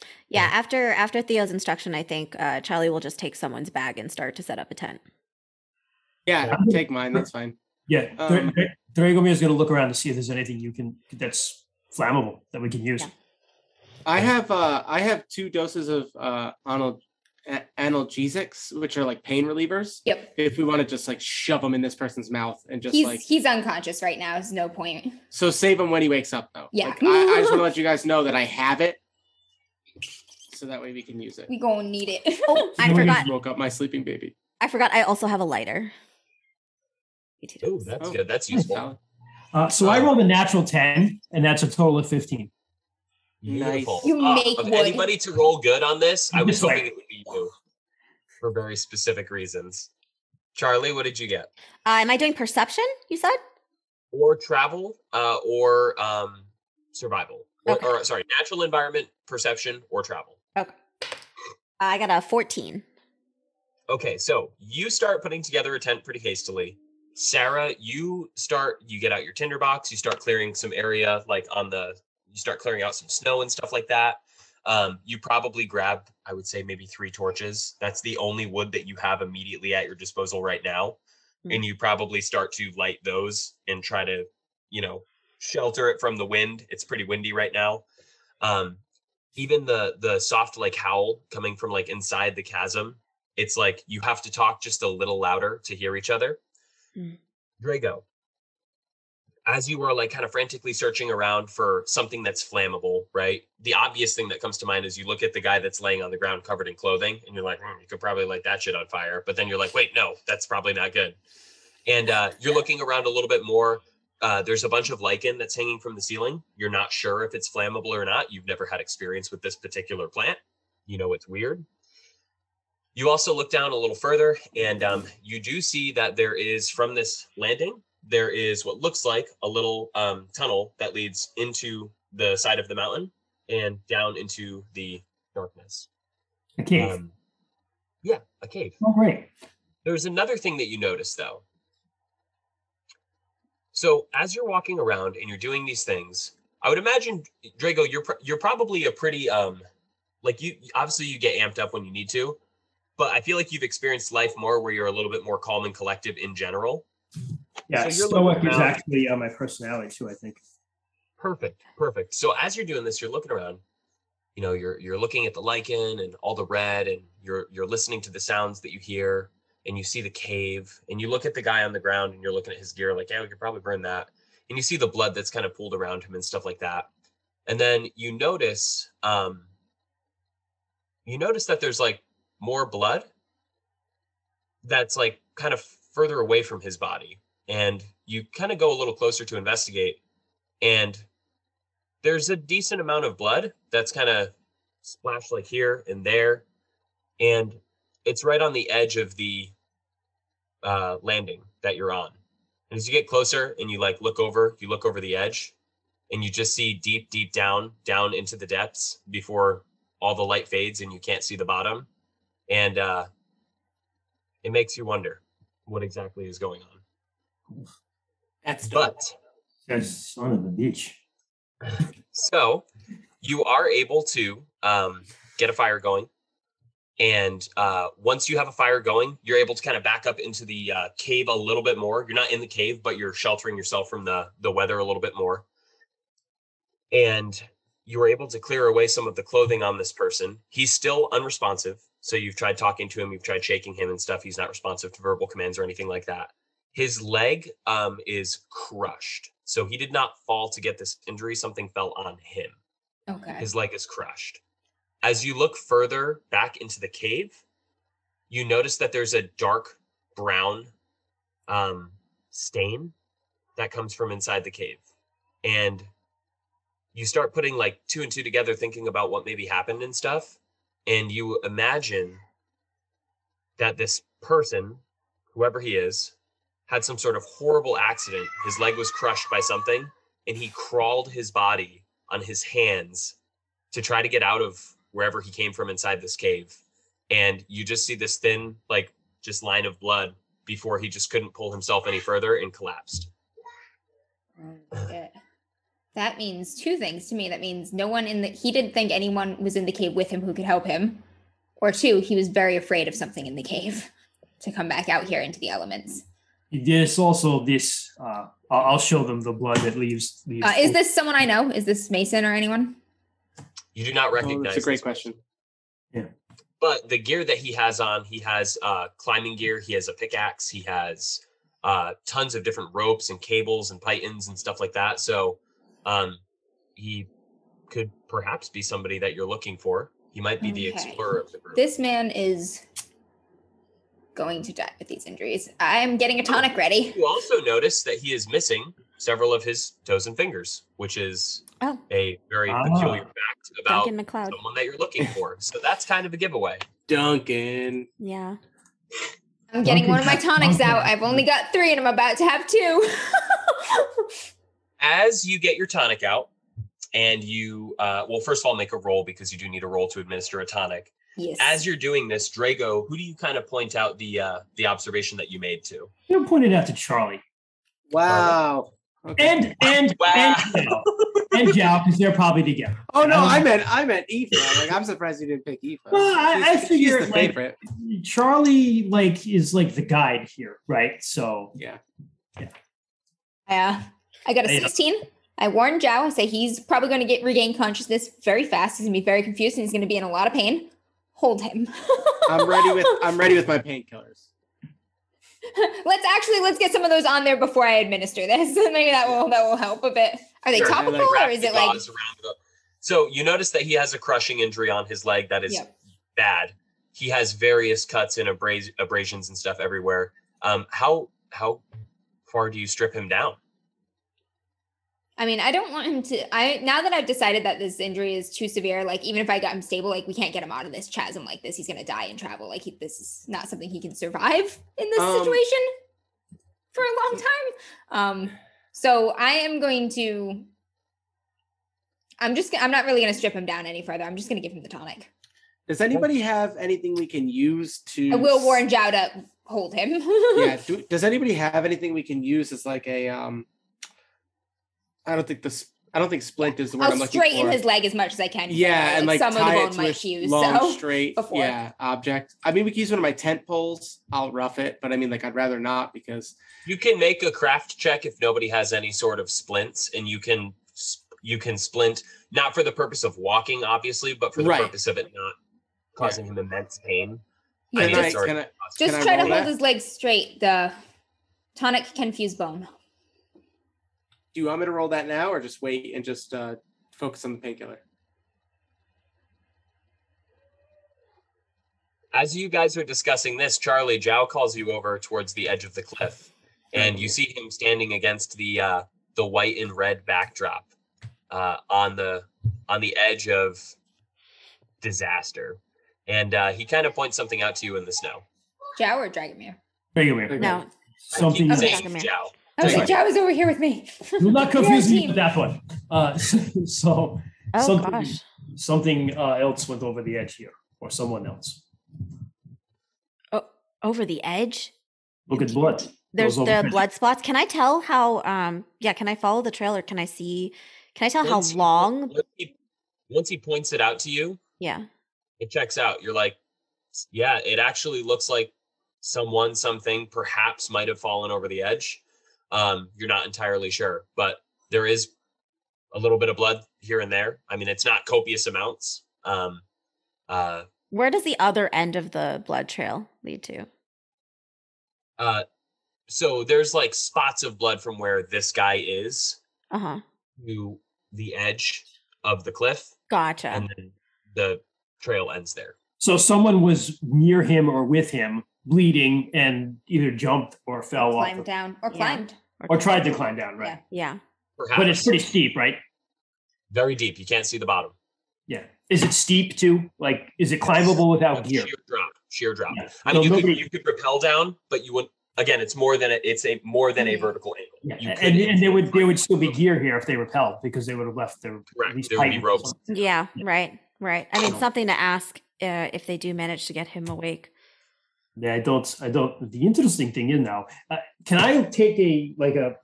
Yeah, yeah. After after Theo's instruction, I think uh, Charlie will just take someone's bag and start to set up a tent. Yeah, yeah. Take mine. That's fine. Yeah, um, Dragomir is going to look around to see if there's anything you can that's flammable that we can use. Yeah. I have uh, I have two doses of uh, anal- analgesics, which are like pain relievers. Yep. If we want to just like shove them in this person's mouth and just he's, like he's unconscious right now, there's no point. So save him when he wakes up, though. Yeah. Like, I, I just want to let you guys know that I have it, so that way we can use it. We gonna need it. Oh, I forgot. Woke up my sleeping baby. I forgot. I also have a lighter. Oh, that's oh, good. That's useful. Uh, so I rolled a natural ten, and that's a total of fifteen. Beautiful. Nice. You uh, make of wood. Anybody to roll good on this? I was hoping it would be you for very specific reasons. Charlie, what did you get? Uh, am I doing perception, you said? Or travel, uh, or um, survival. Okay. Or, or sorry, natural environment, perception, or travel. Okay. Uh, I got a fourteen. Okay, so you start putting together a tent pretty hastily. Sarah, you start, you get out your tinderbox, you start clearing some area, like on the, you start clearing out some snow and stuff like that. Um, you probably grabbed, I would say maybe three torches. That's the only wood that you have immediately at your disposal right now. Mm-hmm. And you probably start to light those and try to, you know, shelter it from the wind. It's pretty windy right now. Um, even the, the soft like howl coming from like inside the chasm, it's like you have to talk just a little louder to hear each other. Drago, as you were like kind of frantically searching around for something that's flammable, right? The obvious thing that comes to mind is you look at the guy that's laying on the ground covered in clothing and you're like, mm, you could probably light that shit on fire. But then you're like, wait, no, that's probably not good. And uh, you're looking around a little bit more. Uh, there's a bunch of lichen that's hanging from the ceiling. You're not sure if it's flammable or not. You've never had experience with this particular plant. You know, it's weird. You also look down a little further and um, you do see that there is, from this landing, there is what looks like a little um, tunnel that leads into the side of the mountain and down into the darkness. A cave. Um, yeah, a cave. Oh, great. There's another thing that you notice, though. So as you're walking around and you're doing these things, I would imagine, Drago, you're, pr- you're probably a pretty, um, like you, obviously you get amped up when you need to. But I feel like you've experienced life more where you're a little bit more calm and collective in general. Yeah, so stoic is actually uh, my personality too, I think. Perfect, perfect. So as you're doing this, you're looking around, you know, you're you're looking at the lichen and all the red and you're you're listening to the sounds that you hear and you see the cave and you look at the guy on the ground and you're looking at his gear like, yeah, we could probably burn that. And you see the blood that's kind of pooled around him and stuff like that. And then you notice, um, you notice that there's like, more blood that's like kind of further away from his body. And you kind of go a little closer to investigate. And there's a decent amount of blood that's kind of splashed like here and there. And it's right on the edge of the uh, landing that you're on. And as you get closer and you like look over, you look over the edge and you just see deep, deep down, down into the depths before all the light fades and you can't see the bottom. And uh, it makes you wonder what exactly is going on. That's dope. But that's son of the beach. So you are able to um, get a fire going. And uh, once you have a fire going, you're able to kind of back up into the uh, cave a little bit more. You're not in the cave, but you're sheltering yourself from the, the weather a little bit more. And you were able to clear away some of the clothing on this person. He's still unresponsive. So you've tried talking to him, you've tried shaking him and stuff. He's not responsive to verbal commands or anything like that. His leg um, is crushed. So he did not fall to get this injury. Something fell on him. Okay. His leg is crushed. As you look further back into the cave, you notice that there's a dark brown um, stain that comes from inside the cave. And you start putting like two and two together, thinking about what maybe happened and stuff. And you imagine that this person, whoever he is, had some sort of horrible accident. His leg was crushed by something, and he crawled his body on his hands to try to get out of wherever he came from inside this cave. And you just see this thin, like, just line of blood before he just couldn't pull himself any further and collapsed. Okay. That means two things to me. That means no one in the, he didn't think anyone was in the cave with him who could help him. Or two, he was very afraid of something in the cave to come back out here into the elements. There's also this, uh, I'll show them the blood that leaves. leaves uh, is this someone I know? Is this Mason or anyone? You do not recognize. Oh, that's a great question. question. Yeah. But the gear that he has on, he has uh, climbing gear, he has a pickaxe, he has uh, tons of different ropes and cables and pythons and stuff like that. So um, he could perhaps be somebody that you're looking for. He might be okay. the explorer of the group. This man is going to die with these injuries. I'm getting a tonic ready. You also notice that he is missing several of his toes and fingers, which is oh. a very oh. peculiar fact about someone that you're looking for. So that's kind of a giveaway. Duncan. Yeah. I'm getting Duncan, one of my tonics Duncan. out. I've only got three and I'm about to have two. As you get your tonic out, and you, uh, well, first of all, make a roll because you do need a roll to administer a tonic. Yes. As you're doing this, Drago, who do you kind of point out the uh, the observation that you made to? You know, point it out to Charlie. Wow. Uh, okay. And and wow. and Jao, and Jao, because they're probably together. Oh no, I, I meant I meant Aoife. Like, I'm surprised you didn't pick Aoife. Well, I, I figured the like, favorite. Charlie like is like the guide here, right? So yeah, yeah. Yeah, uh, I got a sixteen. I warn Jao. I say he's probably going to get regain consciousness very fast. He's going to be very confused, and he's going to be in a lot of pain. Hold him. I'm ready with I'm ready with my painkillers. Let's actually let's get some of those on there before I administer this. Maybe that will that will help a bit. Are they sure, topical like or is it like? So you notice that he has a crushing injury on his leg that is yep. bad. He has various cuts and abras- abrasions and stuff everywhere. Um, how how far do you strip him down? I mean, I don't want him to, I, now that I've decided that this injury is too severe, like even if I got him stable, like we can't get him out of this chasm like this. He's going to die in travel. Like he, this is not something he can survive in this um, situation for a long time. Um, so I am going to, I'm just, I'm not really going to strip him down any further. I'm just going to give him the tonic. Does anybody have anything we can use to? I will warn Jao to hold him. yeah. Do, does anybody have anything we can use as like a, um, I don't think the I don't think splint is the word I'll I'm looking for. I'll straighten his leg as much as I can. Yeah, and like, like some tie of the bone it to a long, so, straight before. yeah object. I mean, we can use one of my tent poles. I'll rough it, but I mean, like, I'd rather not because you can make a craft check if nobody has any sort of splints, and you can you can splint not for the purpose of walking, obviously, but for the right. purpose of it not causing yeah. him immense pain. Yeah, I mean, just I, can I, just can try to hold that? His leg straight. The tonic can fuse bone. Do you want me to roll that now or just wait and just uh, focus on the painkiller? As you guys are discussing this, Charlie, Jao calls you over towards the edge of the cliff and you see him standing against the uh, the white and red backdrop uh, on the on the edge of disaster. And uh, he kind of points something out to you in the snow. Jao or Dragomir? Dragomir. No. Something named Jao. I was like, Jao was over here with me. Do not confuse me with that one. Uh, so so oh, something, gosh. something uh, else went over the edge here, or someone else. Oh, over the edge? Look at blood. There's the blood there. spots. Can I tell how, um, yeah, can I follow the trail or can I see, can I tell once how long? He, once, he, once he points it out to you, yeah, it checks out. You're like, yeah, it actually looks like someone, something perhaps might have fallen over the edge. Um, you're not entirely sure, but there is a little bit of blood here and there. I mean, it's not copious amounts. Um, uh, Where does the other end of the blood trail lead to? Uh, so there's like spots of blood from where this guy is uh-huh. to the edge of the cliff. Gotcha. And then the trail ends there. So someone was near him or with him, bleeding, and either jumped or fell climbed off. Climbed down or climbed. Yeah. Or, or tried to climb down, right? Yeah. yeah. Perhaps. But it's pretty steep, right? Very deep. You can't see the bottom. Yeah. Is it steep too? Like, is it climbable without gear? Sheer drop. Sheer drop. Yeah. I mean, so you, nobody... could, you could rappel down, but you wouldn't. Again, it's more than a, it's a more than a vertical angle. Yeah. And, and there would there would still be gear here if they rappelled because they would have left their these there would be ropes. Yeah, yeah. Right. Right. I mean, something to ask uh, if they do manage to get him awake. Yeah, I don't. I don't. The interesting thing is now, uh, can I take a like a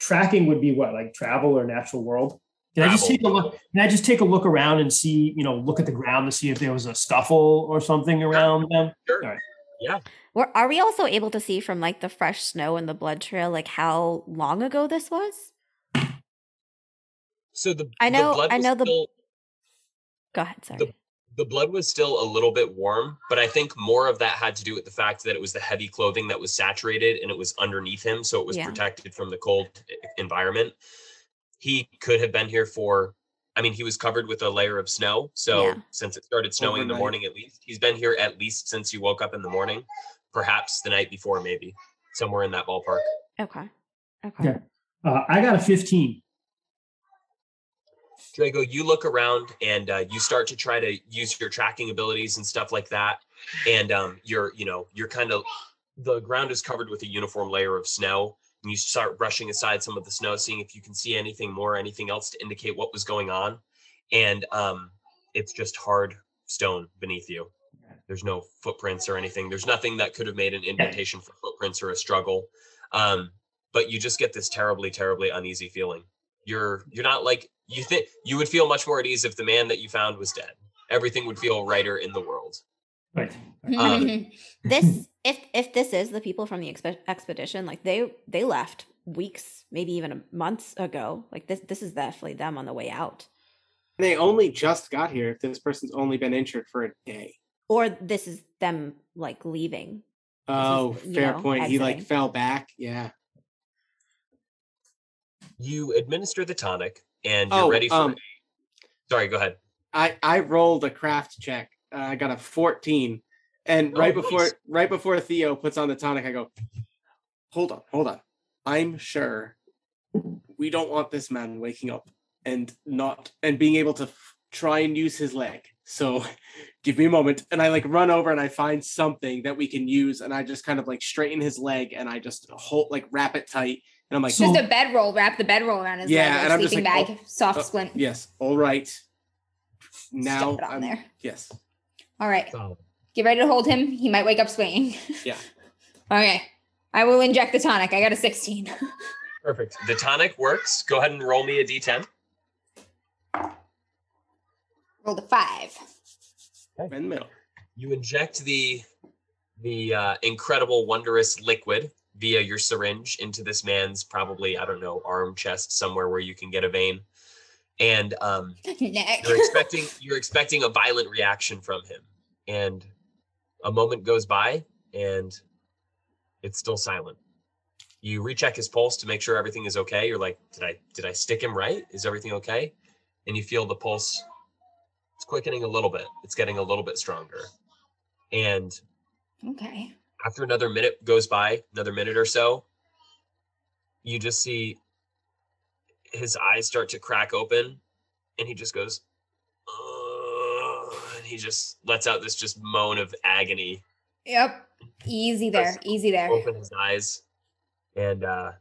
tracking would be what like travel or natural world? Can I just take a look? Can I just take a look around and see, you know, look at the ground to see if there was a scuffle or something around them? Sure. All right. Yeah. We're, are we also able to see from like the fresh snow and the blood trail, like how long ago this was? So the I know the blood I know the. Still, go ahead. Sorry. The, the blood was still a little bit warm, but I think more of that had to do with the fact that it was the heavy clothing that was saturated and it was underneath him, so it was yeah. protected from the cold environment. He could have been here for, I mean, he was covered with a layer of snow. So yeah. since it started snowing Overnight. in the morning, at least, he's been here at least since you woke up in the morning, perhaps the night before, maybe somewhere in that ballpark. Okay. Okay. Yeah. Uh, I got a fifteen. Drago, you look around and uh, you start to try to use your tracking abilities and stuff like that. And um, you're, you know, you're kind of, the ground is covered with a uniform layer of snow. And you start brushing aside some of the snow, seeing if you can see anything more, anything else to indicate what was going on. And um, it's just hard stone beneath you. There's no footprints or anything. There's nothing that could have made an indentation for footprints or a struggle. Um, but you just get this terribly, terribly uneasy feeling. You're you're not like, you think you would feel much more at ease if the man that you found was dead. Everything would feel righter in the world. Right. Um, this if if this is the people from the expe- expedition, like they they left weeks, maybe even months ago. Like this this is definitely them on the way out. They only just got here. If this person's only been injured for a day, or this is them like leaving. Oh, is, fair know, point. Exiting. He like fell back. Yeah. You administer the tonic, and you're oh, ready for. Um, Sorry, go ahead. I I rolled a craft check. Uh, I got a fourteen, and oh, right nice. before right before Theo puts on the tonic, I go, hold on, hold on. I'm sure we don't want this man waking up and not and being able to f- try and use his leg. So give me a moment. And I like run over and I find something that we can use. And I just kind of like straighten his leg and I just hold like wrap it tight. And I'm like, just oh. a bedroll, wrap the bedroll around his yeah, leg. And I'm sleeping just like, bag, oh, soft uh, splint. Yes. All right. Now Step it on I'm, there. Yes. All right. Oh. Get ready to hold him. He might wake up swinging. Yeah. Okay. I will inject the tonic. I got a sixteen. Perfect. The tonic works. Go ahead and roll me a d ten. Roll a five. Okay. In the middle. You inject the the uh, incredible, wondrous liquid via your syringe into this man's probably, I don't know, arm, chest, somewhere where you can get a vein. And um, you're expecting you're expecting a violent reaction from him. And a moment goes by, and it's still silent. You recheck his pulse to make sure everything is okay. You're like, did I did I stick him right? Is everything okay? And you feel the pulse. It's quickening a little bit. It's getting a little bit stronger. And okay. After another minute goes by, another minute or so, you just see his eyes start to crack open, and he just goes, and he just lets out this just moan of agony. Yep. Easy there. Easy there. Open his eyes. And uh,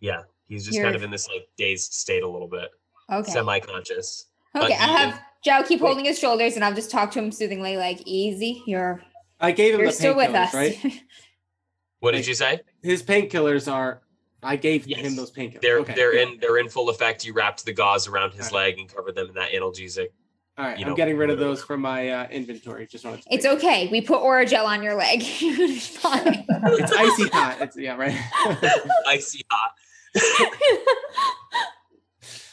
yeah, he's just You're... kind of in this like dazed state a little bit. Okay. Semi-conscious. Okay, I'll have Joe keep holding his shoulders, and I'll just talk to him soothingly, like, easy. You're I gave him You're the painkillers, right? What did you say? His painkillers are. I gave yes. him those painkillers. They're okay. they're in they're in full effect. You wrapped the gauze around his right. leg and covered them in that analgesic. All right, I'm know, getting rid of those from my uh, inventory. Just wanted. To it's make. Okay. We put Oragel on your leg. It's fine. It's icy hot. It's, yeah, right. Icy hot.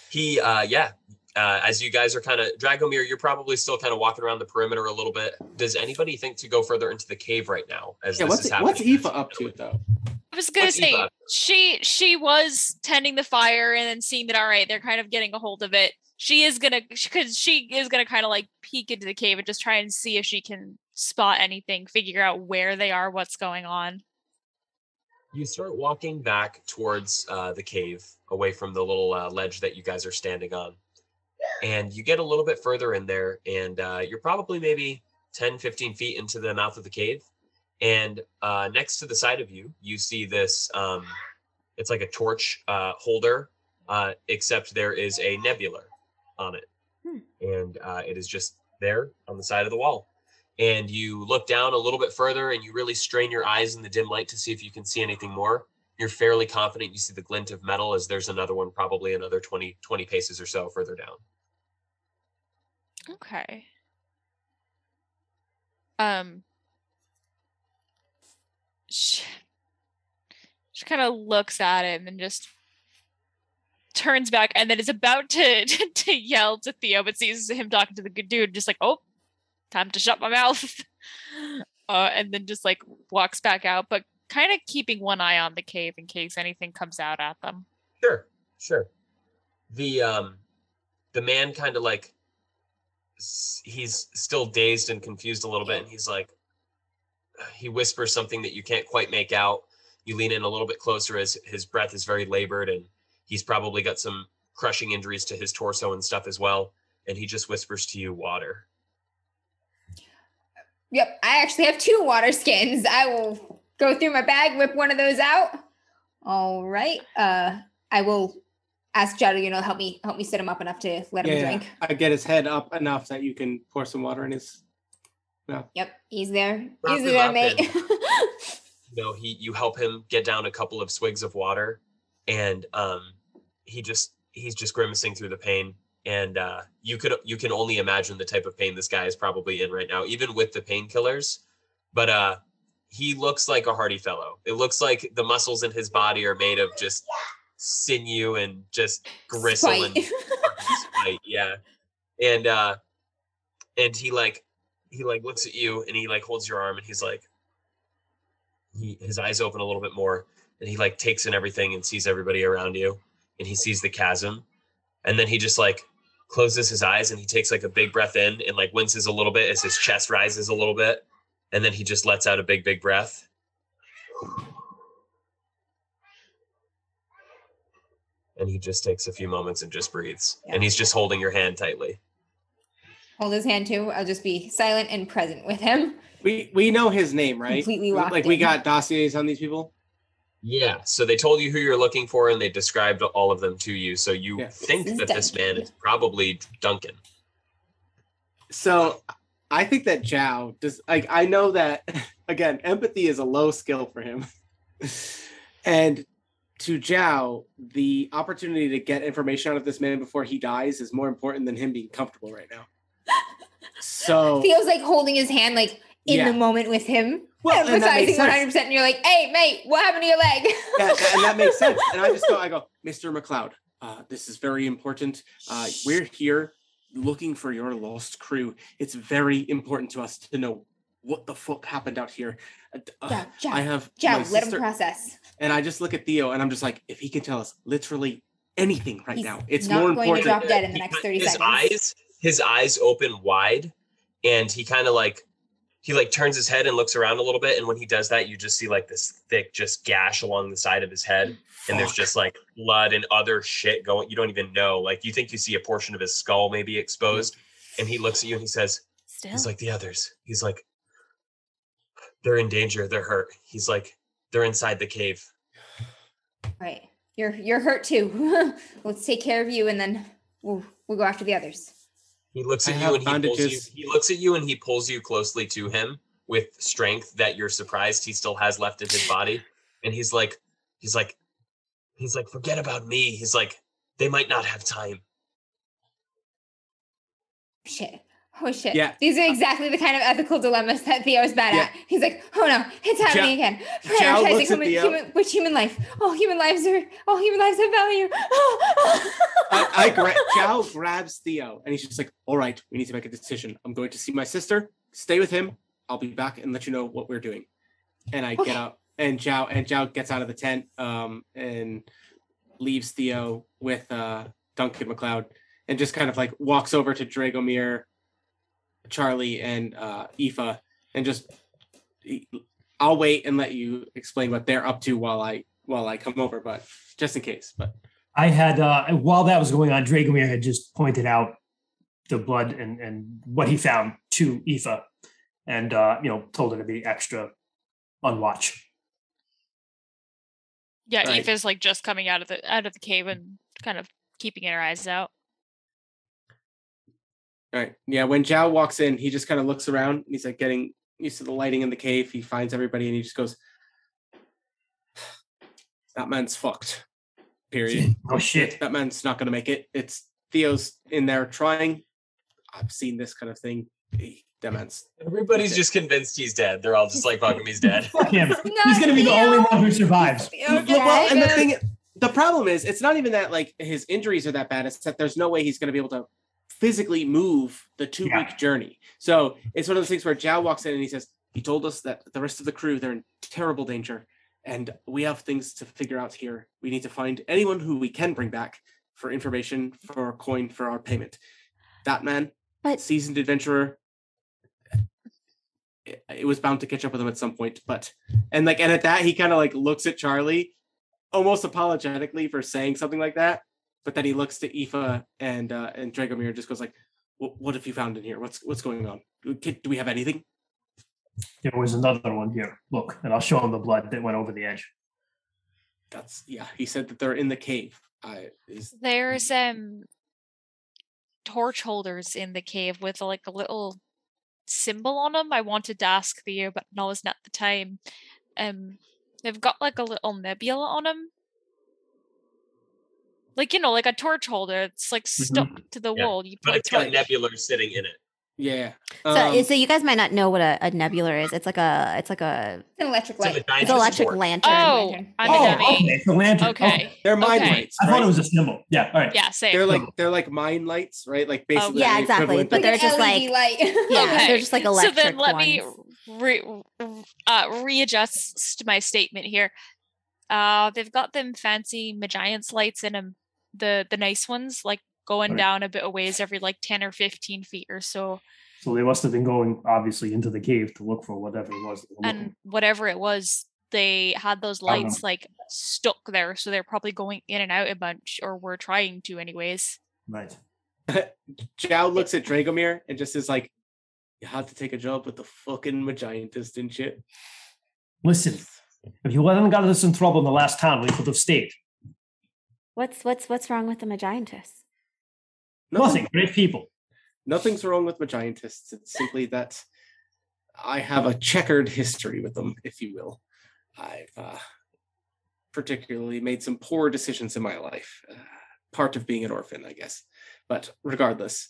he, uh, yeah. Uh, as you guys are kind of, Dragomir, you're probably still kind of walking around the perimeter a little bit. Does anybody think to go further into the cave right now? As yeah, this what's, is what's Aoife up to, though? I was going to say, she she was tending the fire and then seeing that, all right, they're kind of getting a hold of it. She is going to, because she is going to kind of like peek into the cave and just try and see if she can spot anything, figure out where they are, what's going on. You start walking back towards uh, the cave, away from the little uh, ledge that you guys are standing on. And you get a little bit further in there, and uh, you're probably maybe ten, fifteen feet into the mouth of the cave. And uh, next to the side of you, you see this, um, it's like a torch uh, holder, uh, except there is a nebula on it. Hmm. And uh, it is just there on the side of the wall. And you look down a little bit further, and you really strain your eyes in the dim light to see if you can see anything more. You're fairly confident you see the glint of metal as there's another one, probably another twenty, twenty paces or so further down. Okay. Um, she, she kind of looks at it and then just turns back and then is about to, to, to yell to Theo, but sees him talking to the good dude, just like, oh, time to shut my mouth. Uh, and then just like walks back out, but kind of keeping one eye on the cave in case anything comes out at them. Sure, sure. The um, the man kind of like, he's still dazed and confused a little bit, and he's like, he whispers something that you can't quite make out. You lean in a little bit closer as his breath is very labored, and he's probably got some crushing injuries to his torso and stuff as well, and he just whispers to you, water. Yep, I actually have two water skins. I will... go through my bag, whip one of those out. All right. Uh, I will ask Jado, you know, help me help me set him up enough to let yeah, him drink. Yeah. I get his head up enough that you can pour some water in his mouth. Yep, he's there. Prop he's there, mate. And, you know, he, you help him get down a couple of swigs of water, and um, he just he's just grimacing through the pain. And uh, you could you can only imagine the type of pain this guy is probably in right now, even with the painkillers. But uh he looks like a hardy fellow. It looks like the muscles in his body are made of just sinew and just gristle spite. and spite. Yeah. And uh, and he like he like looks at you and he like holds your arm and he's like, he his eyes open a little bit more and he like takes in everything and sees everybody around you and he sees the chasm and then he just like closes his eyes and he takes like a big breath in and like winces a little bit as his chest rises a little bit. And then he just lets out a big, big breath. And he just takes a few moments and just breathes. Yeah. And he's just holding your hand tightly. Hold his hand too. I'll just be silent and present with him. We we know his name, right? Completely locked Like in. We got dossiers on these people? Yeah. So they told you who you're looking for and they described all of them to you. So you yeah. think this that Duncan. This man is probably Duncan. So... I think that Zhao does, like, I know that, again, empathy is a low skill for him. And to Zhao, the opportunity to get information out of this man before he dies is more important than him being comfortable right now. So. Feels like holding his hand, like, in yeah. the moment with him. Well, emphasizing one hundred percent. And you're like, hey, mate, what happened to your leg? yeah, and that makes sense. And I just go, I go, Mister McLeod, uh, this is very important. Uh, we're here. Looking for your lost crew. It's very important to us to know what the fuck happened out here. Uh, yeah, yeah, I have yeah, my let sister, him process. And I just look at Theo and I'm just like, if he can tell us literally anything right He's now, it's more important. He's not going to drop dead in the next thirty his seconds. Eyes, his eyes open wide and he kind of like, he like turns his head and looks around a little bit. And when he does that, you just see like this thick just gash along the side of his head. And there's just like blood and other shit going. You don't even know. Like you think you see a portion of his skull maybe exposed. And he looks at you and he says, Still. He's like the others. He's like, they're in danger. They're hurt. He's like, they're inside the cave. All right. You're, you're hurt too. Let's take care of you. And then we'll, we'll go after the others. He looks at I you and he pulls you. He looks at you and he pulls you closely to him with strength that you're surprised he still has left in his body. And he's like, he's like, he's like, forget about me. He's like, they might not have time. Shit. Oh shit. Yeah. These are exactly the kind of ethical dilemmas that Theo's bad yeah. at. He's like, oh no, it's happening ja- again. Prioritizing human, human, which human life? Oh, human lives are, oh, human lives have value. Oh. I, I gra- Zhao grabs Theo and he's just like, all right, we need to make a decision. I'm going to see my sister, stay with him. I'll be back and let you know what we're doing. And I okay. get out and Zhao and Zhao gets out of the tent um, and leaves Theo with uh, Duncan MacLeod and just kind of like walks over to Dragomir, Charlie and uh, Aoife, and just I'll wait and let you explain what they're up to while I while I come over, but just in case. But I had uh, while that was going on, Dragomir had just pointed out the blood and, and what he found to Aoife, and uh, you know told her to be extra on watch. Yeah, right. Aoife's like just coming out of the out of the cave and kind of keeping her eyes out. All right. Yeah. When Zhao walks in, he just kind of looks around and he's like getting used to the lighting in the cave. He finds everybody and he just goes, that man's fucked. Period. Oh shit. That man's not going to make it. It's Theo's in there trying. I've seen this kind of thing. That man's. Everybody's just convinced he's dead. They're all just like, fuck him, he's dead. Fuck him. No, he's going to be Theo. The only one who survives. Well, well, and the thing, the problem is, it's not even that like his injuries are that bad. It's that there's no way he's going to be able to physically move the two yeah. week journey. So it's one of those things where Zhao walks in and he says, he told us that the rest of the crew, they're in terrible danger. And we have things to figure out here. We need to find anyone who we can bring back for information, for coin, for our payment. That man, but, seasoned adventurer, it, it was bound to catch up with him at some point. But and like and at that, he kind of like looks at Charlie, almost apologetically for saying something like that. But then he looks to Aoife and uh, and Dragomir and just goes like, "What have you found in here? What's what's going on? Do we have anything?" There was another one here. Look, and I'll show him the blood that went over the edge. That's yeah. He said that they're in the cave. I, is... There's um torch holders in the cave with like a little symbol on them. I wanted to ask Theo, but no, it's not the time. Um, they've got like a little nebula on them, like you know, like a torch holder. It's like stuck mm-hmm. to the yeah. wall. You but it's got nebular sitting in it. Yeah. Um, so, so you guys might not know what a, a nebula is. It's like a, it's like a it's an electric light. It's, it's an electric lantern. Oh, lantern. I'm oh, a okay. It's a lantern. Okay. okay. They're mine okay. lights. Right? I thought it was a symbol. Yeah. All right. Yeah. Same. They're like they're like mine lights, right? Like basically. Oh, yeah, exactly. But they're just like light. Yeah, okay. They're just like electric. So then let ones. me re, uh, readjust my statement here. Uh, they've got them fancy Magiantus lights in them, the the nice ones, like. Going right. down a bit of ways every like ten or fifteen feet or so. So they must have been going obviously into the cave to look for whatever it was. They were and looking. Whatever it was, they had those lights like stuck there. So they're probably going in and out a bunch or were trying to anyways. Right. Zhao looks at Dragomir and just is like, you had to take a job with the fucking Magiantist and shit. Listen, if you hadn't gotten us in trouble in the last town, we could have stayed. What's, what's, what's wrong with the Magiantist? Nothing. Nothing. Great people. Nothing's wrong with Magiantists. It's simply that I have a checkered history with them, if you will. I've uh, particularly made some poor decisions in my life. Uh, part of being an orphan, I guess. But regardless.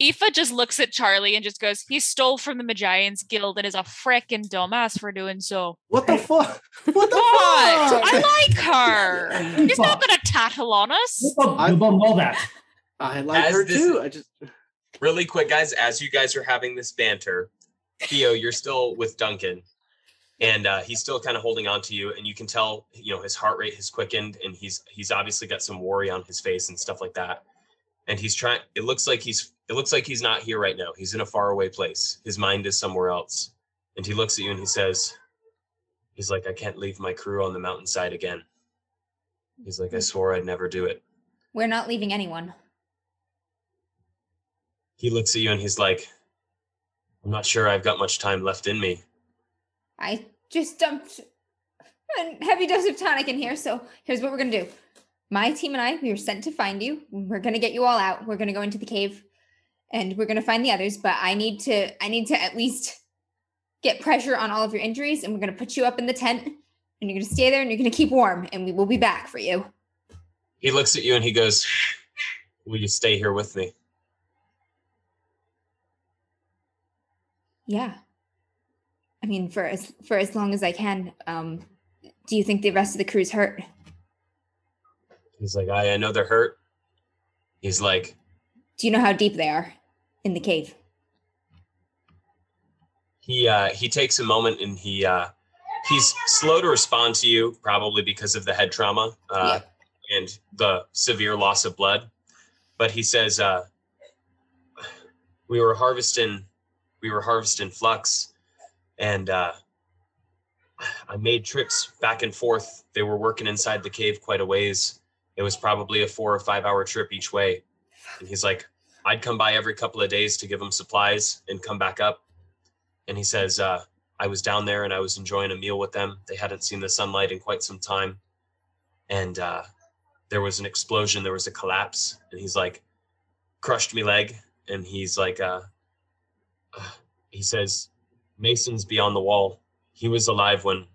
Aoife just looks at Charlie and just goes, he stole from the Magiantus Guild and is a frickin' dumbass for doing so. What the fuck? What the what? fuck? I like her. You're not gonna tattle on us. You don't know that. I like as her this, too. I just really quick, guys, as you guys are having this banter, Theo, you're still with Duncan. And uh, he's still kind of holding on to you, and you can tell, you know, his heart rate has quickened, and he's he's obviously got some worry on his face and stuff like that. And he's trying, it looks like he's, it looks like he's not here right now. He's in a faraway place. His mind is somewhere else. And he looks at you and he says, he's like, I can't leave my crew on the mountainside again. He's like, I swore I'd never do it. We're not leaving anyone. He looks at you and he's like, I'm not sure I've got much time left in me. I just dumped a heavy dose of tonic in here. So here's what we're going to do. My team and I, we were sent to find you. We're going to get you all out. We're going to go into the cave and we're going to find the others. But I need to, I need to at least get pressure on all of your injuries. And we're going to put you up in the tent and you're going to stay there and you're going to keep warm and we will be back for you. He looks at you and he goes, will you stay here with me? Yeah. I mean, for as, for as long as I can. Um, do you think the rest of the crew's hurt? He's like, I, I know they're hurt. He's like, do you know how deep they are in the cave? He uh, he takes a moment and he uh, he's slow to respond to you, probably because of the head trauma uh, yeah. and the severe loss of blood. But he says, uh, we were harvesting, we were harvesting flux, and uh, I made trips back and forth. They were working inside the cave quite a ways. It was probably a four or five hour trip each way. And he's like, I'd come by every couple of days to give him supplies and come back up. And he says, uh, I was down there and I was enjoying a meal with them. They hadn't seen the sunlight in quite some time. And uh, there was an explosion. There was a collapse. And he's like, crushed me leg. And he's like, uh, uh, he says, Mason's beyond the wall. He was alive when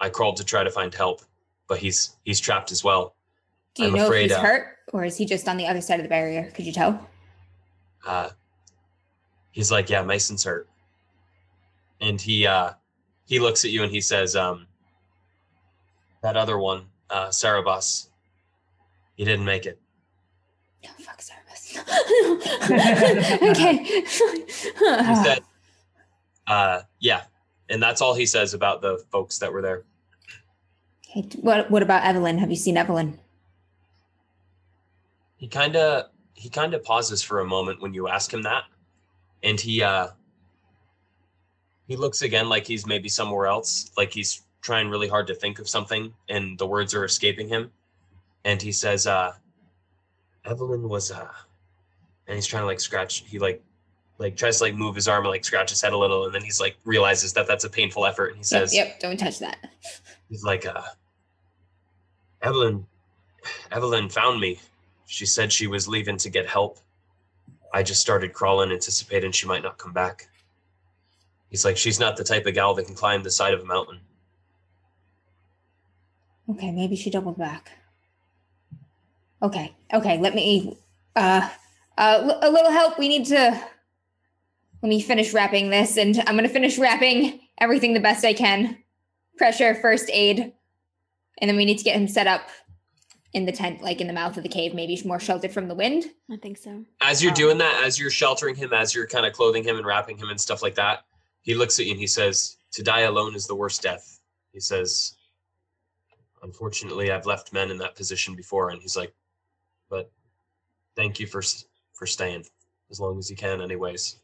I crawled to try to find help. but he's he's trapped as well. Do you I'm know afraid, if he's uh, hurt, or is he just on the other side of the barrier? Could you tell? Uh, he's like, yeah, Mason's hurt. And he uh, he looks at you and he says, um, that other one, uh, Sarabas, he didn't make it. No, fuck Sarabas. Okay. He said, uh, yeah. And that's all he says about the folks that were there. Okay. What, what about Evelyn? Have you seen Evelyn? He kind of he kind of pauses for a moment when you ask him that. And he uh, he looks again like he's maybe somewhere else, like he's trying really hard to think of something and the words are escaping him. And he says, uh, Evelyn was, uh, and he's trying to like scratch, he like, like tries to like move his arm and like scratch his head a little. And then he's like, realizes that that's a painful effort. And he says, yep, yep don't touch that. He's like, uh, Evelyn, Evelyn found me. She said she was leaving to get help. I just started crawling, anticipating she might not come back. He's like, she's not the type of gal that can climb the side of a mountain. Okay, maybe she doubled back. Okay, okay, let me, uh, uh, a little help. We need to, let me finish wrapping this, and I'm going to finish wrapping everything the best I can. Pressure, first aid, and then we need to get him set up in the tent, like in the mouth of the cave, maybe more sheltered from the wind. I think so. As you're um, doing that, as you're sheltering him, as you're kind of clothing him and wrapping him and stuff like that, he looks at you and he says, to die alone is the worst death. He says, unfortunately, I've left men in that position before. And he's like, but thank you for for staying as long as you can anyways.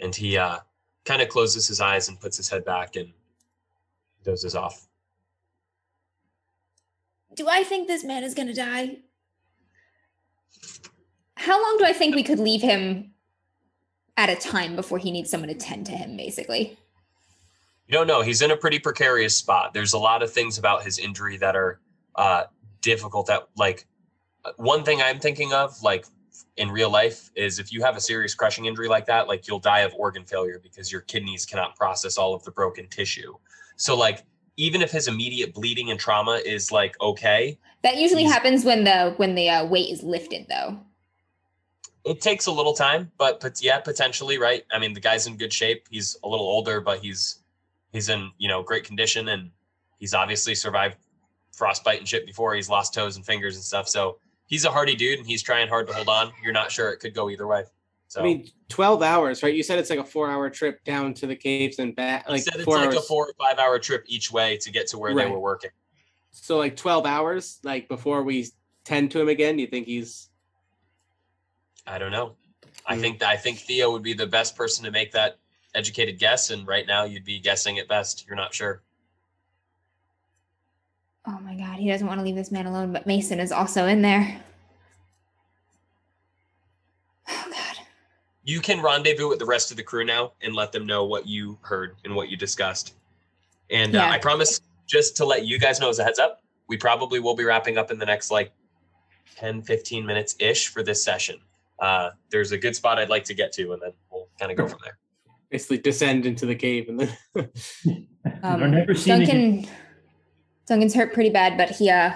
And he uh, kind of closes his eyes and puts his head back and dozes off. Do I think this man is going to die? How long do I think we could leave him at a time before he needs someone to tend to him, basically? You don't know. He's in a pretty precarious spot. There's a lot of things about his injury that are uh, difficult. That, like, one thing I'm thinking of, like, in real life is if you have a serious crushing injury like that, like, you'll die of organ failure because your kidneys cannot process all of the broken tissue. So, like, even if his immediate bleeding and trauma is like okay, that usually happens when the when the uh, weight is lifted, though. It takes a little time, but but yeah, potentially, right? I mean, the guy's in good shape. He's a little older, but he's he's in you know great condition, and he's obviously survived frostbite and shit before. He's lost toes and fingers and stuff, so he's a hardy dude, and he's trying hard to hold on. You're not sure; it could go either way. So, I mean, twelve hours, right? You said it's like a four-hour trip down to the caves and back. Like, you said it's four like hours. A four or five-hour trip each way to get to where right. They were working. So, like, twelve hours, like, before we tend to him again, you think he's... I don't know. Mm-hmm. I think I think Theo would be the best person to make that educated guess, and right now you'd be guessing at best. You're not sure. Oh, my God. He doesn't want to leave this man alone, but Mason is also in there. You can rendezvous with the rest of the crew now and let them know what you heard and what you discussed. And yeah. uh, I promise, just to let you guys know as a heads up, we probably will be wrapping up in the next like ten, fifteen minutes-ish for this session. Uh, there's a good spot I'd like to get to, and then we'll kind of go from there. Basically descend into the cave. and then um, never seen Duncan, Duncan's hurt pretty bad, but he, uh,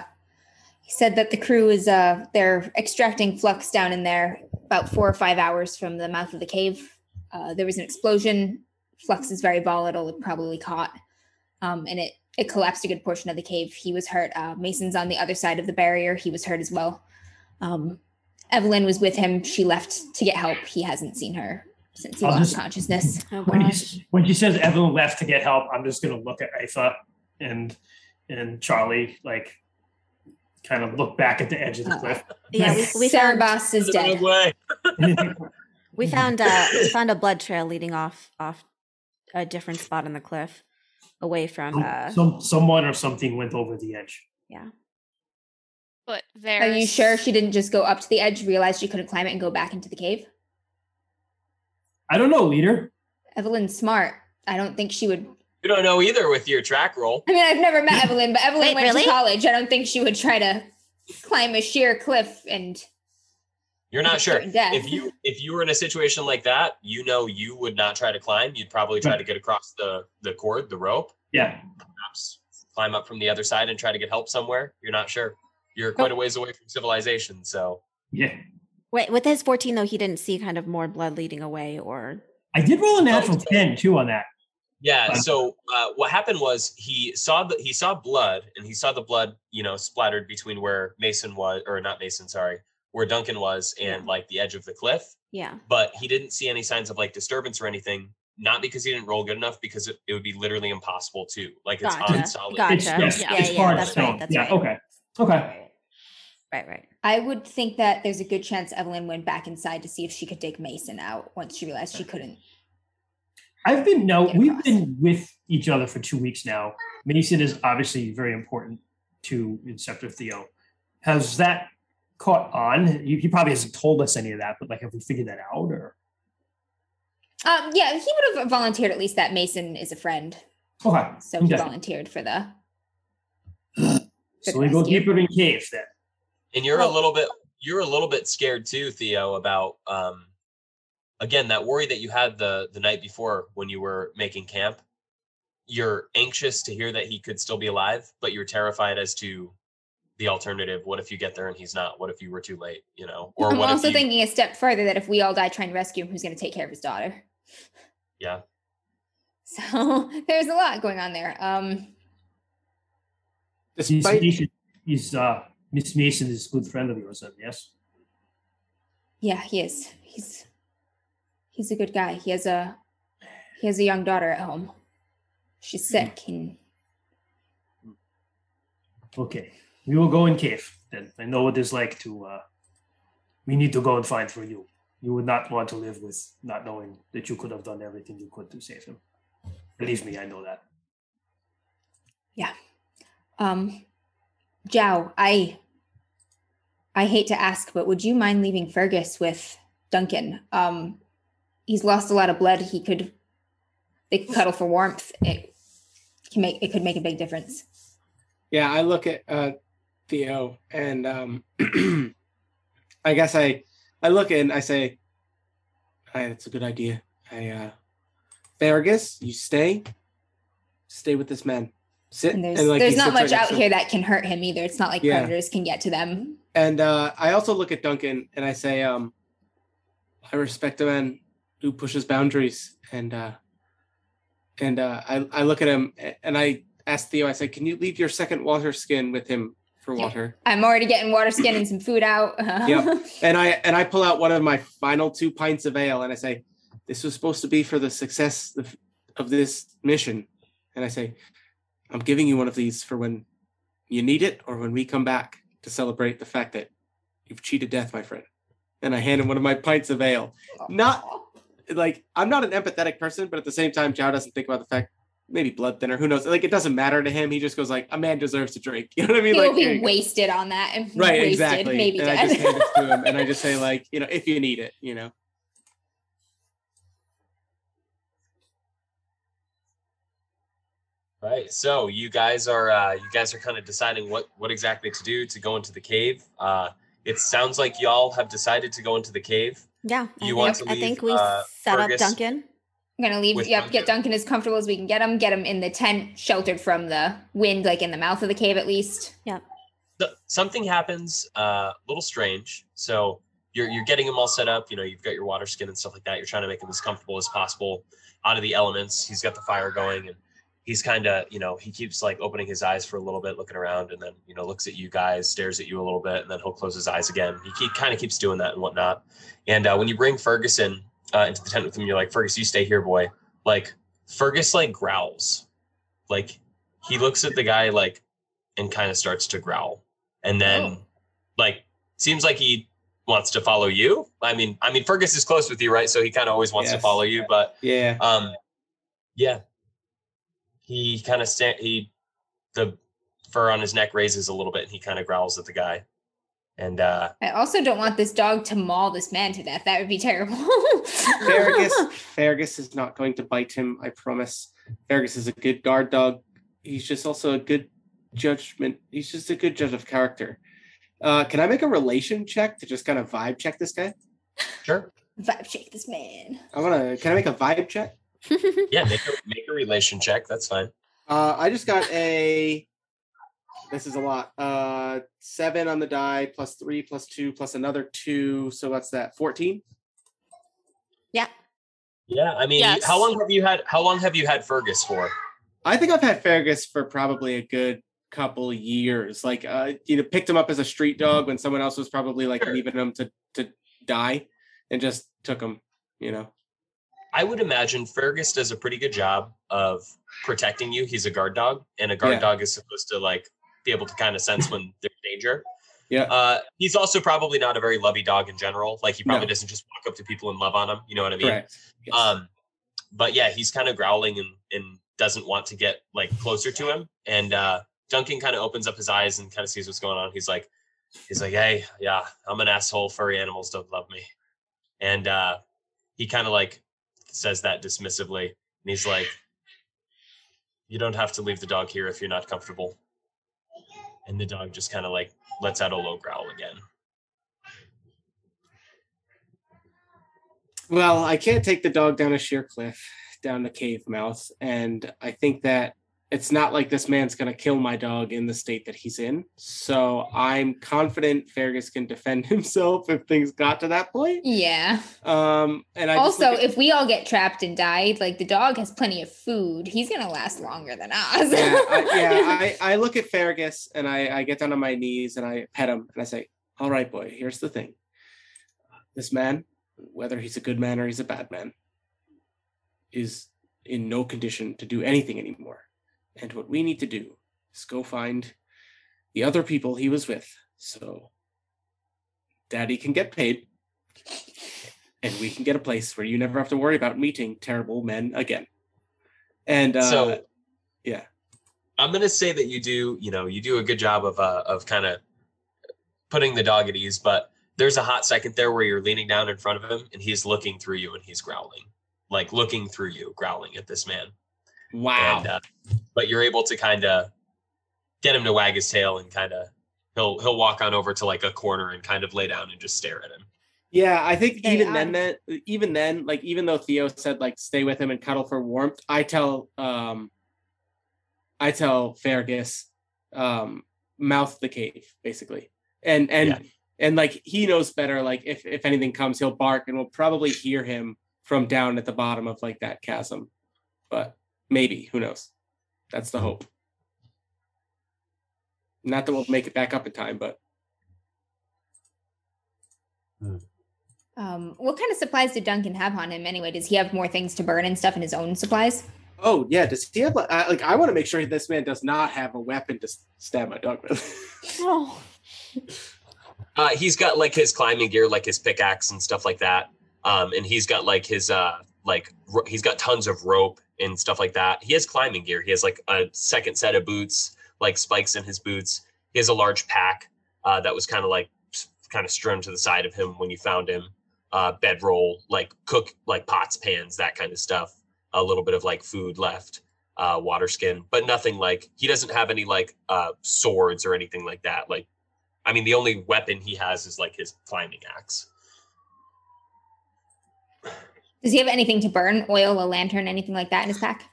he said that the crew is, uh, they're extracting flux down in there. About four or five hours from the mouth of the cave. Uh, there was an explosion. Flux is very volatile. It probably caught. Um, and it, it collapsed a good portion of the cave. He was hurt. Uh, Mason's on the other side of the barrier. He was hurt as well. Um, Evelyn was with him. She left to get help. He hasn't seen her since he I'll lost just, consciousness. Oh, when, you, when she says Evelyn left to get help, I'm just going to look at Aoife and and Charlie, like, kind of look back at the edge of the uh, cliff. Yeah, we, we Sarabas is dead. we found uh, we found a blood trail leading off off a different spot on the cliff, away from. Uh, Some someone or something went over the edge. Yeah, but there. Are you sure she didn't just go up to the edge, realize she couldn't climb it, and go back into the cave? I don't know, leader. Evelyn's smart. I don't think she would. You don't know either with your track roll. I mean, I've never met Evelyn, but Evelyn Wait, went really? to college. I don't think she would try to climb a sheer cliff and... You're not sure. If you if you were in a situation like that, you know you would not try to climb. You'd probably try to get across the, the cord, the rope. Yeah. Perhaps climb up from the other side and try to get help somewhere? You're not sure. You're quite a ways away from civilization, so. Yeah. Wait, with his fourteen, though, he didn't see kind of more blood leading away, or? I did roll a natural oh, ten, too, on that. Yeah, so uh, what happened was he saw the, he saw blood, and he saw the blood, you know, splattered between where Mason was, or not Mason, sorry, where Duncan was and, yeah. like, the edge of the cliff. Yeah. But he didn't see any signs of, like, disturbance or anything, not because he didn't roll good enough, because it, it would be literally impossible to. Like, gotcha. It's on solid. Gotcha. It's, yes, yeah, it's yeah, hard that's stone. Right, that's yeah, right. okay. Okay. Right, right. I would think that there's a good chance Evelyn went back inside to see if she could take Mason out once she realized she couldn't. I've been, no, we've been with each other for two weeks now. Mason is obviously very important to Inceptor Theo. Has that caught on? He probably hasn't told us any of that, but like, have we figured that out, or? Um, yeah, he would have volunteered at least that Mason is a friend. Okay. So he okay. volunteered for the. So we go deeper in cave then. And you're a little bit, you're a little bit scared too, Theo, about, um, again, that worry that you had the, the night before when you were making camp. You're anxious to hear that he could still be alive, but you're terrified as to the alternative. What if you get there and he's not? What if you were too late, you know? Or I'm what also if you... thinking a step further that if we all die trying to rescue him, who's going to take care of his daughter? Yeah. So there's a lot going on there. Um, Despite... He's, he's, uh, Miss Mason is a good friend of yours, then, yes? Yeah, he is. He's he's a good guy. He has a he has a young daughter at home. She's sick. And... Okay. We will go in cave, then. I know what it's like to... Uh, we need to go and find for you. You would not want to live with not knowing that you could have done everything you could to save him. Believe me, I know that. Yeah. Um... Jow, I I hate to ask, but would you mind leaving Fergus with Duncan? Um, he's lost a lot of blood. He could they could cuddle for warmth. It can make it could make a big difference. Yeah, I look at uh, Theo and um, I guess I I look and I say, "Hi, that's a good idea. I uh, Fergus, you stay, stay with this man." Sit, and there's, and like there's not much right out here that can hurt him either. It's not like yeah. predators can get to them. And uh, I also look at Duncan and I say, um, I respect a man who pushes boundaries. And uh, and uh, I, I look at him and I ask Theo, I say, can you leave your second water skin with him for yeah. water? I'm already getting water skin and some food out. yeah. And I and I pull out one of my final two pints of ale and I say, this was supposed to be for the success of, of this mission. And I say, I'm giving you one of these for when you need it or when we come back to celebrate the fact that you've cheated death, my friend. And I hand him one of my pints of ale. Not like I'm not an empathetic person, but at the same time, Jow doesn't think about the fact maybe blood thinner, who knows? Like it doesn't matter to him. He just goes like, a man deserves to drink. You know what I mean? He like, will be wasted on that. And right, wasted, exactly. Maybe and I just hand it to him and I just say like, you know, if you need it, you know. Right, so you guys are uh, you guys are kind of deciding what, what exactly to do to go into the cave. Uh, it sounds like y'all have decided to go into the cave. Yeah, you I, want think, to leave, I think we uh, set Fergus up Duncan. I'm gonna leave. Yep, Duncan. Get Duncan as comfortable as we can get him. Get him in the tent, sheltered from the wind, like in the mouth of the cave at least. Yeah. So, something happens uh, a little strange. So you're you're getting him all set up. You know, you've got your water skin and stuff like that. You're trying to make him as comfortable as possible out of the elements. He's got the fire going and. He's kind of, you know, he keeps like opening his eyes for a little bit, looking around and then, you know, looks at you guys, stares at you a little bit, and then he'll close his eyes again. He, he kind of keeps doing that and whatnot. And uh, when you bring Ferguson uh, into the tent with him, you're like, Fergus, you stay here, boy. Like Fergus, like growls, like he looks at the guy, like, and kind of starts to growl. And then oh. like, seems like he wants to follow you. I mean, I mean, Fergus is close with you, right? So he kind of always wants yes. to follow you, but yeah. Um, yeah. He kind of stand. He, the fur on his neck raises a little bit, and he kind of growls at the guy. And uh, I also don't want this dog to maul this man to death. That would be terrible. Fergus, Fergus is not going to bite him. I promise. Fergus is a good guard dog. He's just also a good judgment. He's just a good judge of character. Uh, can I make a relation check to just kind of vibe check this guy? Sure. Vibe check this man. I wanna. Can I make a vibe check? yeah, make a, make a relation check. That's fine. Uh, I just got a This is a lot. Uh, seven on the die, plus three, plus two, plus another two. So what's that? fourteen? Yeah. Yeah. I mean, yes. how long have you had? How long have you had Fergus for? I think I've had Fergus for probably a good couple years. Like, uh, you know, picked him up as a street dog when someone else was probably like sure. leaving him to to die, and just took him. You know. I would imagine Fergus does a pretty good job of protecting you. He's a guard dog, and a guard yeah. dog is supposed to like be able to kind of sense when there's danger. Yeah. Uh, he's also probably not a very lovey dog in general. Like he probably no. doesn't just walk up to people and love on them. You know what I mean? Correct. Yes. Um, but yeah, he's kind of growling and, and doesn't want to get like closer to him. And uh, Duncan kind of opens up his eyes and kind of sees what's going on. He's like, he's like, hey, yeah, I'm an asshole. Furry animals don't love me. And uh, he kind of like says that dismissively. And he's like, you don't have to leave the dog here if you're not comfortable. And the dog just kind of like lets out a low growl again. Well, I can't take the dog down a sheer cliff, down the cave mouth. And I think that it's not like this man's going to kill my dog in the state that he's in. So I'm confident Fergus can defend himself if things got to that point. Yeah. Um, and I also, at- if we all get trapped and died, like the dog has plenty of food. He's going to last longer than us. yeah, I, yeah I, I look at Fergus and I, I get down on my knees and I pet him and I say, all right, boy, here's the thing. This man, whether he's a good man or he's a bad man, is in no condition to do anything anymore. And what we need to do is go find the other people he was with so Daddy can get paid and we can get a place where you never have to worry about meeting terrible men again. And uh, so, yeah. I'm going to say that you do, you know, you do a good job of uh, of kind of putting the dog at ease, but there's a hot second there where you're leaning down in front of him and he's looking through you and he's growling, like looking through you, growling at this man. Wow. And, uh, but you're able to kind of get him to wag his tail and kind of he'll he'll walk on over to like a corner and kind of lay down and just stare at him. Yeah, I think even yeah. then that even then, like even though Theo said like stay with him and cuddle for warmth, I tell um I tell Fergus um mouth the cave, basically. And and yeah. and like he knows better, like if, if anything comes, he'll bark and we'll probably hear him from down at the bottom of like that chasm. But maybe, who knows? That's the hope. Not that we'll make it back up in time, but. Um, what kind of supplies did Duncan have on him anyway? Does he have more things to burn and stuff in his own supplies? Oh, yeah. Does he have, like, I, like, I want to make sure this man does not have a weapon to stab my dog with. oh. uh, he's got, like, his climbing gear, like his pickaxe and stuff like that. Um, and he's got, like, his, uh, like, ro- he's got tons of rope and stuff like that. He has climbing gear. He has like a second set of boots, like spikes in his boots. He has a large pack uh, that was kind of like kind of strewn to the side of him when you found him. Uh, bedroll, like cook, like pots, pans, that kind of stuff. A little bit of like food left, uh, water skin, but nothing like, he doesn't have any like uh, swords or anything like that. Like, I mean, the only weapon he has is like his climbing axe. Does he have anything to burn? Oil, a lantern, anything like that in his pack?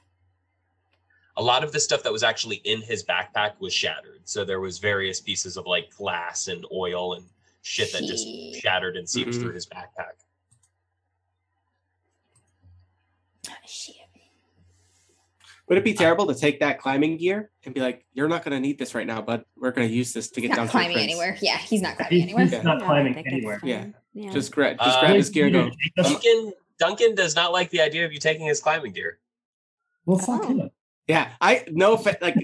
A lot of the stuff that was actually in his backpack was shattered. So there was various pieces of like glass and oil and shit that just shattered and seeped mm-hmm. through his backpack. Oh, shit. Would it be terrible to take that climbing gear and be like, you're not going to need this right now, but we're going to use this to get down to the prince? Not climbing anywhere. Yeah, he's not climbing anywhere. He's not climbing anywhere. Yeah. Yeah. Just grab, just grab uh, his gear and go. Duncan, Duncan does not like the idea of you taking his climbing gear. Well, fuck oh. him. Yeah, I no, like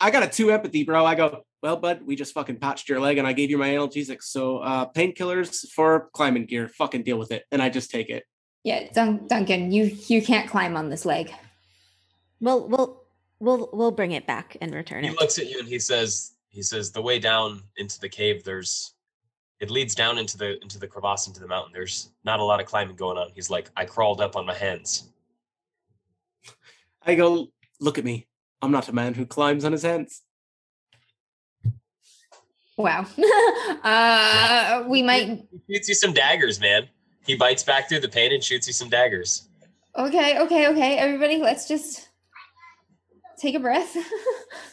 I got a two empathy, bro. I go, well, bud, we just fucking patched your leg, and I gave you my analgesics, so uh, painkillers for climbing gear. Fucking deal with it, and I just take it. Yeah, Dun- Duncan, you you can't climb on this leg. Well, we'll we'll we'll bring it back and return it. He looks at you and he says, he says, the way down into the cave, there's. It leads down into the into the crevasse into the mountain. There's not a lot of climbing going on. He's like, I crawled up on my hands. I go, look at me. I'm not a man who climbs on his hands. Wow. uh, we might. He shoots you some daggers, man. He bites back through the pain and shoots you some daggers. Okay, okay, okay. Everybody, let's just take a breath.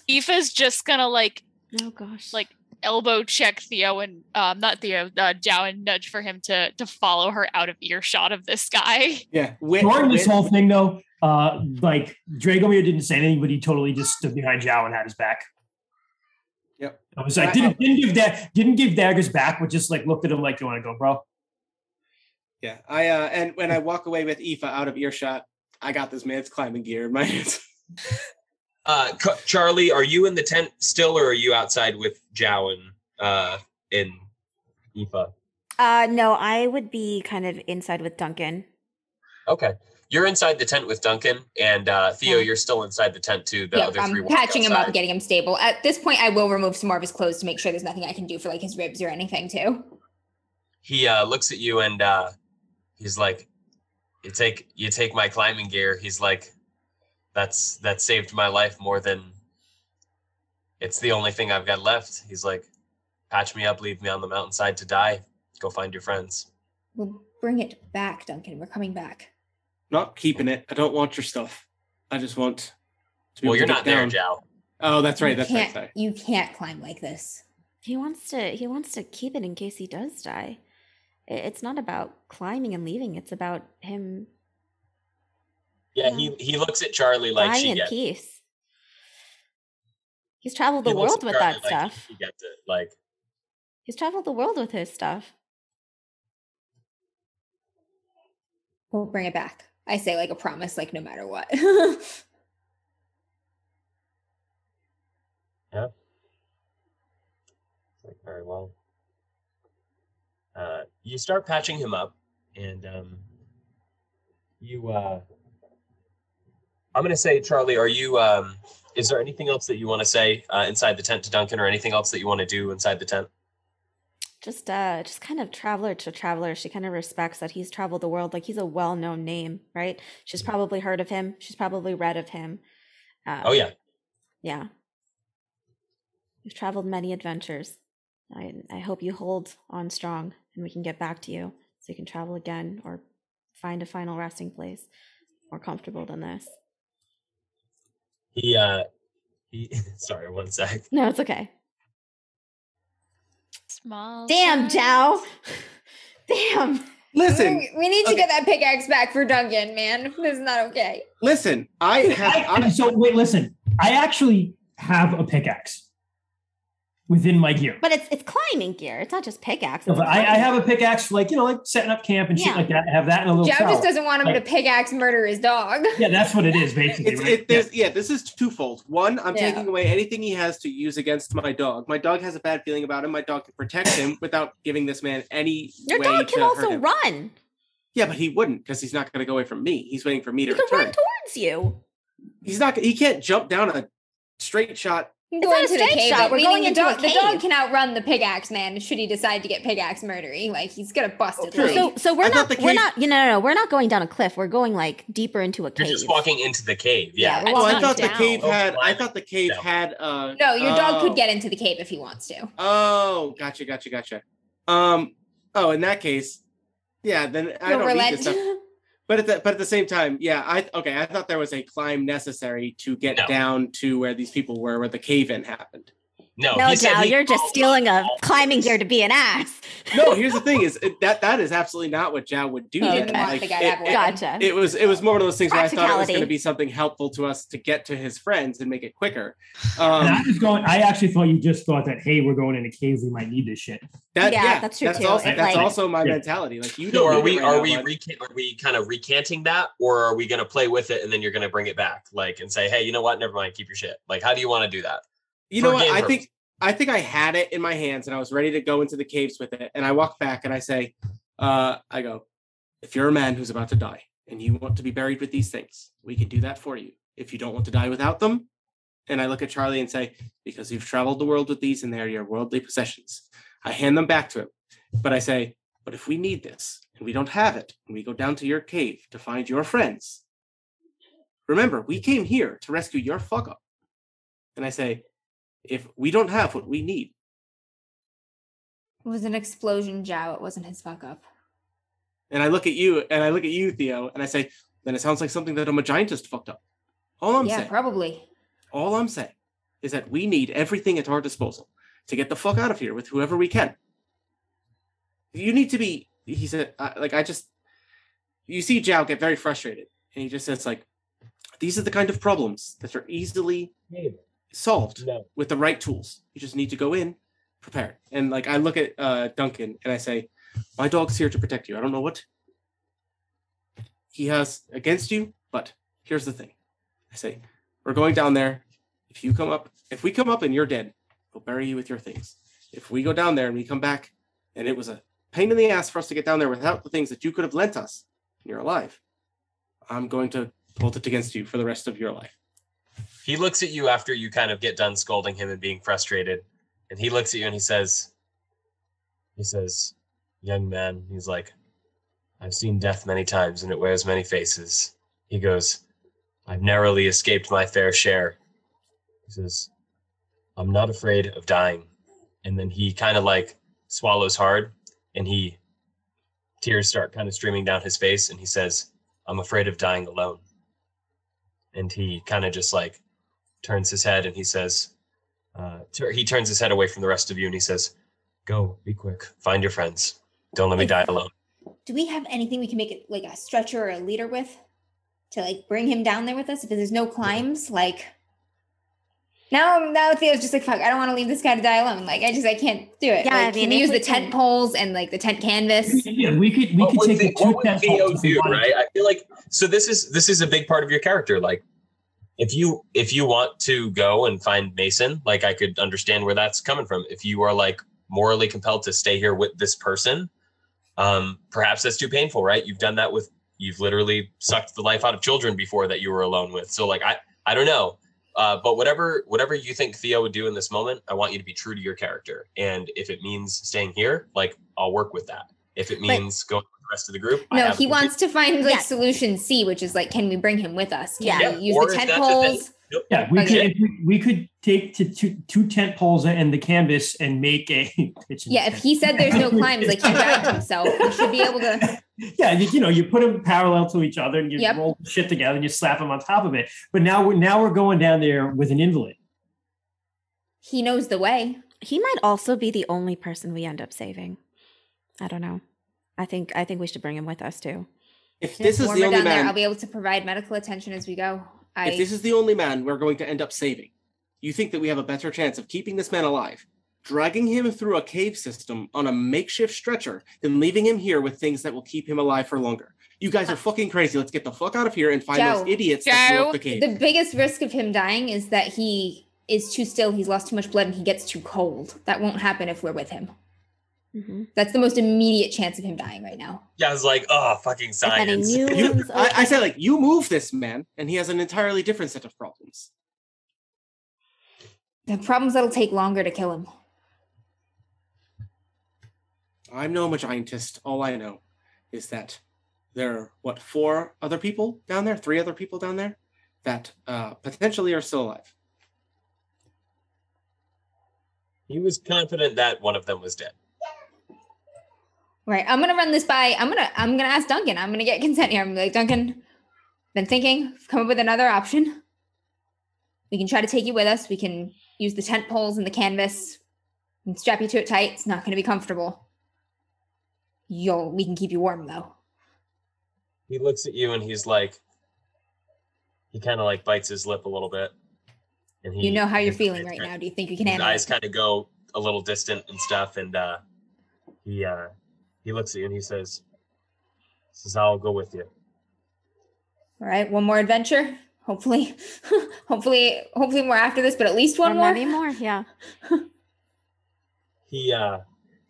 Aoife's just gonna like Oh gosh. Like elbow check Theo and um not Theo, uh Zhao, and nudge for him to to follow her out of earshot of this guy. Yeah. Win, During win. This whole thing though, uh like Dragomir didn't say anything, but he totally just stood behind Zhao and had his back. Yep. I was like, didn't, didn't give that didn't give daggers back, but just like looked at him like, you want to go, bro? Yeah. I uh and when I walk away with Aoife out of earshot, I got this, man. It's climbing gear. My hands. Uh, Charlie, are you in the tent still, or are you outside with Zhao and uh, and Aoife? Uh, no, I would be kind of inside with Duncan. Okay, you're inside the tent with Duncan, and uh, Theo, yeah. You're still inside the tent too. The yeah, other I'm three, patching him up, getting him stable. At this point, I will remove some more of his clothes to make sure there's nothing I can do for like his ribs or anything too. He uh, looks at you and uh, he's like, "You take you take my climbing gear." He's like. That's that saved my life more than it's the only thing I've got left. He's like, patch me up, leave me on the mountainside to die. Go find your friends. We'll bring it back, Duncan. We're coming back. Not keeping it. I don't want your stuff. I just want to be Well, able you're to not there, Zhao. Oh, that's right. You that's right. Sorry. You can't climb like this. He wants to he wants to keep it in case he does die. It's not about climbing and leaving, it's about him. Yeah, he, he looks at Charlie like Dying she gets peace. He's traveled the he world with Charlie that like stuff. He gets it, like he's traveled the world with his stuff. We'll bring it back. I say like a promise, like no matter what. Yeah. Like very well. Uh, you start patching him up, and um, you. Uh, I'm going to say, Charlie, are you, um, is there anything else that you want to say uh, inside the tent to Duncan, or anything else that you want to do inside the tent? Just uh, just kind of traveler to traveler. She kind of respects that he's traveled the world. Like, he's a well-known name, right? She's probably heard of him. She's probably read of him. Um, oh, yeah. Yeah. You've traveled many adventures. I, I hope you hold on strong and we can get back to you so you can travel again or find a final resting place more comfortable than this. He, uh, he, sorry, one sec. No, it's okay. Small. Damn, Zhao. Damn. Listen. We, we need okay. to get that pickaxe back for Duncan, man. This is not okay. Listen, I have. I, I, so, wait, listen. I actually have a pickaxe within my gear. But it's it's climbing gear. It's not just pickaxe. No, but I, I have a pickaxe, like, you know, like setting up camp and yeah. shit like that. I have that in a little Joe just doesn't want him like, to pickaxe murder his dog. Yeah, that's what it is, basically. It's, right? it, yeah. yeah, this is twofold. One, I'm yeah. taking away anything he has to use against my dog. My dog has a bad feeling about him. My dog can protect him without giving this man any Your way dog can to also run. Yeah, but he wouldn't, because he's not going to go away from me. He's waiting for me to he return. He can run towards you. He's not. He can't jump down a straight shot. It's not a straight shot. We're going into a cave. The dog can outrun the pickaxe man should he decide to get pickaxe murdery. Like, he's gonna bust it. Oh, so, so we're I not. We're cave... not. You know, no, no, we're not going down a cliff. We're going like deeper into a cave. You're just walking into the cave. Yeah. yeah well, I thought down. the cave had. I thought the cave no. had. Uh, no, your dog oh. could get into the cave if he wants to. Oh, gotcha, gotcha, gotcha. Um. Oh, in that case, yeah. Then I You'll don't relent. need this stuff. But at, the, but at the same time, yeah, I okay, I thought there was a climb necessary to get no. down to where these people were, where the cave-in happened. No, no, Zhao, you're just stealing a climbing gear to be an ass. No, here's the thing, is it, that that is absolutely not what Zhao would do. Okay. Like, it, it, gotcha. It, it, was, it was more one of those things where I thought it was going to be something helpful to us to get to his friends and make it quicker. Um, I, was going, I actually thought you just thought that, hey, we're going in a cave, we might need this shit. That, yeah, yeah, that's true that's too. Also, that's like, also my yeah. mentality. Like, you so don't. Are we right are now, we reca- are we kind of recanting that, or are we going to play with it and then you're going to bring it back, like, and say, hey, you know what? Never mind. Keep your shit. Like, how do you want to do that? You know what? I purpose. think I think I had it in my hands and I was ready to go into the caves with it. And I walk back and I say, uh, I go, if you're a man who's about to die and you want to be buried with these things, we can do that for you. If you don't want to die without them. And I look at Charlie and say, because you've traveled the world with these and they're your worldly possessions. I hand them back to him, but I say, but if we need this and we don't have it, and we go down to your cave to find your friends, remember, we came here to rescue your fuck up. And I say, if we don't have what we need. It was an explosion, Zhao. It wasn't his fuck up. And I look at you, and I look at you, Theo, and I say, then it sounds like something that a Magiantist fucked up. All I'm yeah, saying. Yeah, probably. All I'm saying is that we need everything at our disposal to get the fuck out of here with whoever we can. You need to be, he said, uh, like, I just, you see Zhao get very frustrated. And he just says, like, these are the kind of problems that are easily solved no. with the right tools. You just need to go in, prepare. And, like, I look at uh, Duncan and I say, my dog's here to protect you. I don't know what he has against you, but here's the thing. I say, we're going down there. If you come up, if we come up and you're dead, we'll bury you with your things. If we go down there and we come back, and it was a pain in the ass for us to get down there without the things that you could have lent us, and you're alive, I'm going to hold it against you for the rest of your life. He looks at you after you kind of get done scolding him and being frustrated. And he looks at you and he says, he says, young man, he's like, I've seen death many times and it wears many faces. He goes, I've narrowly escaped my fair share. He says, I'm not afraid of dying. And then he kind of like swallows hard and he, tears start kind of streaming down his face and he says, I'm afraid of dying alone. And he kind of just like turns his head and he says, uh, t- he turns his head away from the rest of you and he says, go, be quick, find your friends. Don't let me die alone. Do we have anything we can make it like a stretcher or a leader with to like bring him down there with us? If there's no climbs, like now, now Theo's just like, fuck, I don't want to leave this guy to die alone. Like, I just, I can't do it. Yeah, like, I mean, can we use the tent poles and like the tent canvas? Yeah, we could, we could take the two tent poles. Right? I feel like, so this is, this is a big part of your character. Like if you, if you want to go and find Mason, like I could understand where that's coming from. If you are like morally compelled to stay here with this person, um, perhaps that's too painful, right? You've done that with, you've literally sucked the life out of children before that you were alone with. So like, I, I don't know. Uh, but whatever whatever you think Theo would do in this moment, I want you to be true to your character. And if it means staying here, like, I'll work with that. If it means but, going with the rest of the group, no, I have he wants to find, like, yeah. solution C, which is, like, can we bring him with us? Can yeah. we use or the tent poles? Nope. Yeah, we okay. could we, we could take to two, two tent poles and the canvas and make a kitchen. Yeah, if he said there's no climbs, like, he grabbed himself. We should be able to... Yeah, you, you know, you put them parallel to each other and you yep. roll shit together and you slap them on top of it. But now we're, now we're going down there with an invalid. He knows the way. He might also be the only person we end up saving. I don't know. I think I think we should bring him with us, too. If this is the only man... There, I'll be able to provide medical attention as we go. I... If this is the only man we're going to end up saving, you think that we have a better chance of keeping this man alive, dragging him through a cave system on a makeshift stretcher than leaving him here with things that will keep him alive for longer. You guys are fucking crazy. Let's get the fuck out of here and find Joe. those idiots Joe. that blew up the cave. The biggest risk of him dying is that he is too still, he's lost too much blood, and he gets too cold. That won't happen if we're with him. Mm-hmm. That's the most immediate chance of him dying right now. Yeah, I was like, oh, fucking science. You, okay. I, I said, like, you move this man, and he has an entirely different set of problems. The problems that'll take longer to kill him. I'm no Magiantist. All I know is that there are, what, four other people down there? Three other people down there that uh, potentially are still alive. He was confident that one of them was dead. Right. I'm going to run this by, I'm going to, I'm going to ask Duncan. I'm going to get consent here. I'm like, Duncan, been thinking, come up with another option. We can try to take you with us. We can use the tent poles and the canvas and strap you to it tight. It's not going to be comfortable. You'll, we can keep you warm though. He looks at you and he's like, he kind of like bites his lip a little bit. And he, you know how you're feeling right now. Do you think you can handle it? His eyes kind of go a little distant and stuff. And uh, he, uh, He looks at you and he says, this is how I'll go with you. All right, one more adventure, hopefully. hopefully, hopefully more after this, but at least one or more. Maybe more, yeah. he, uh,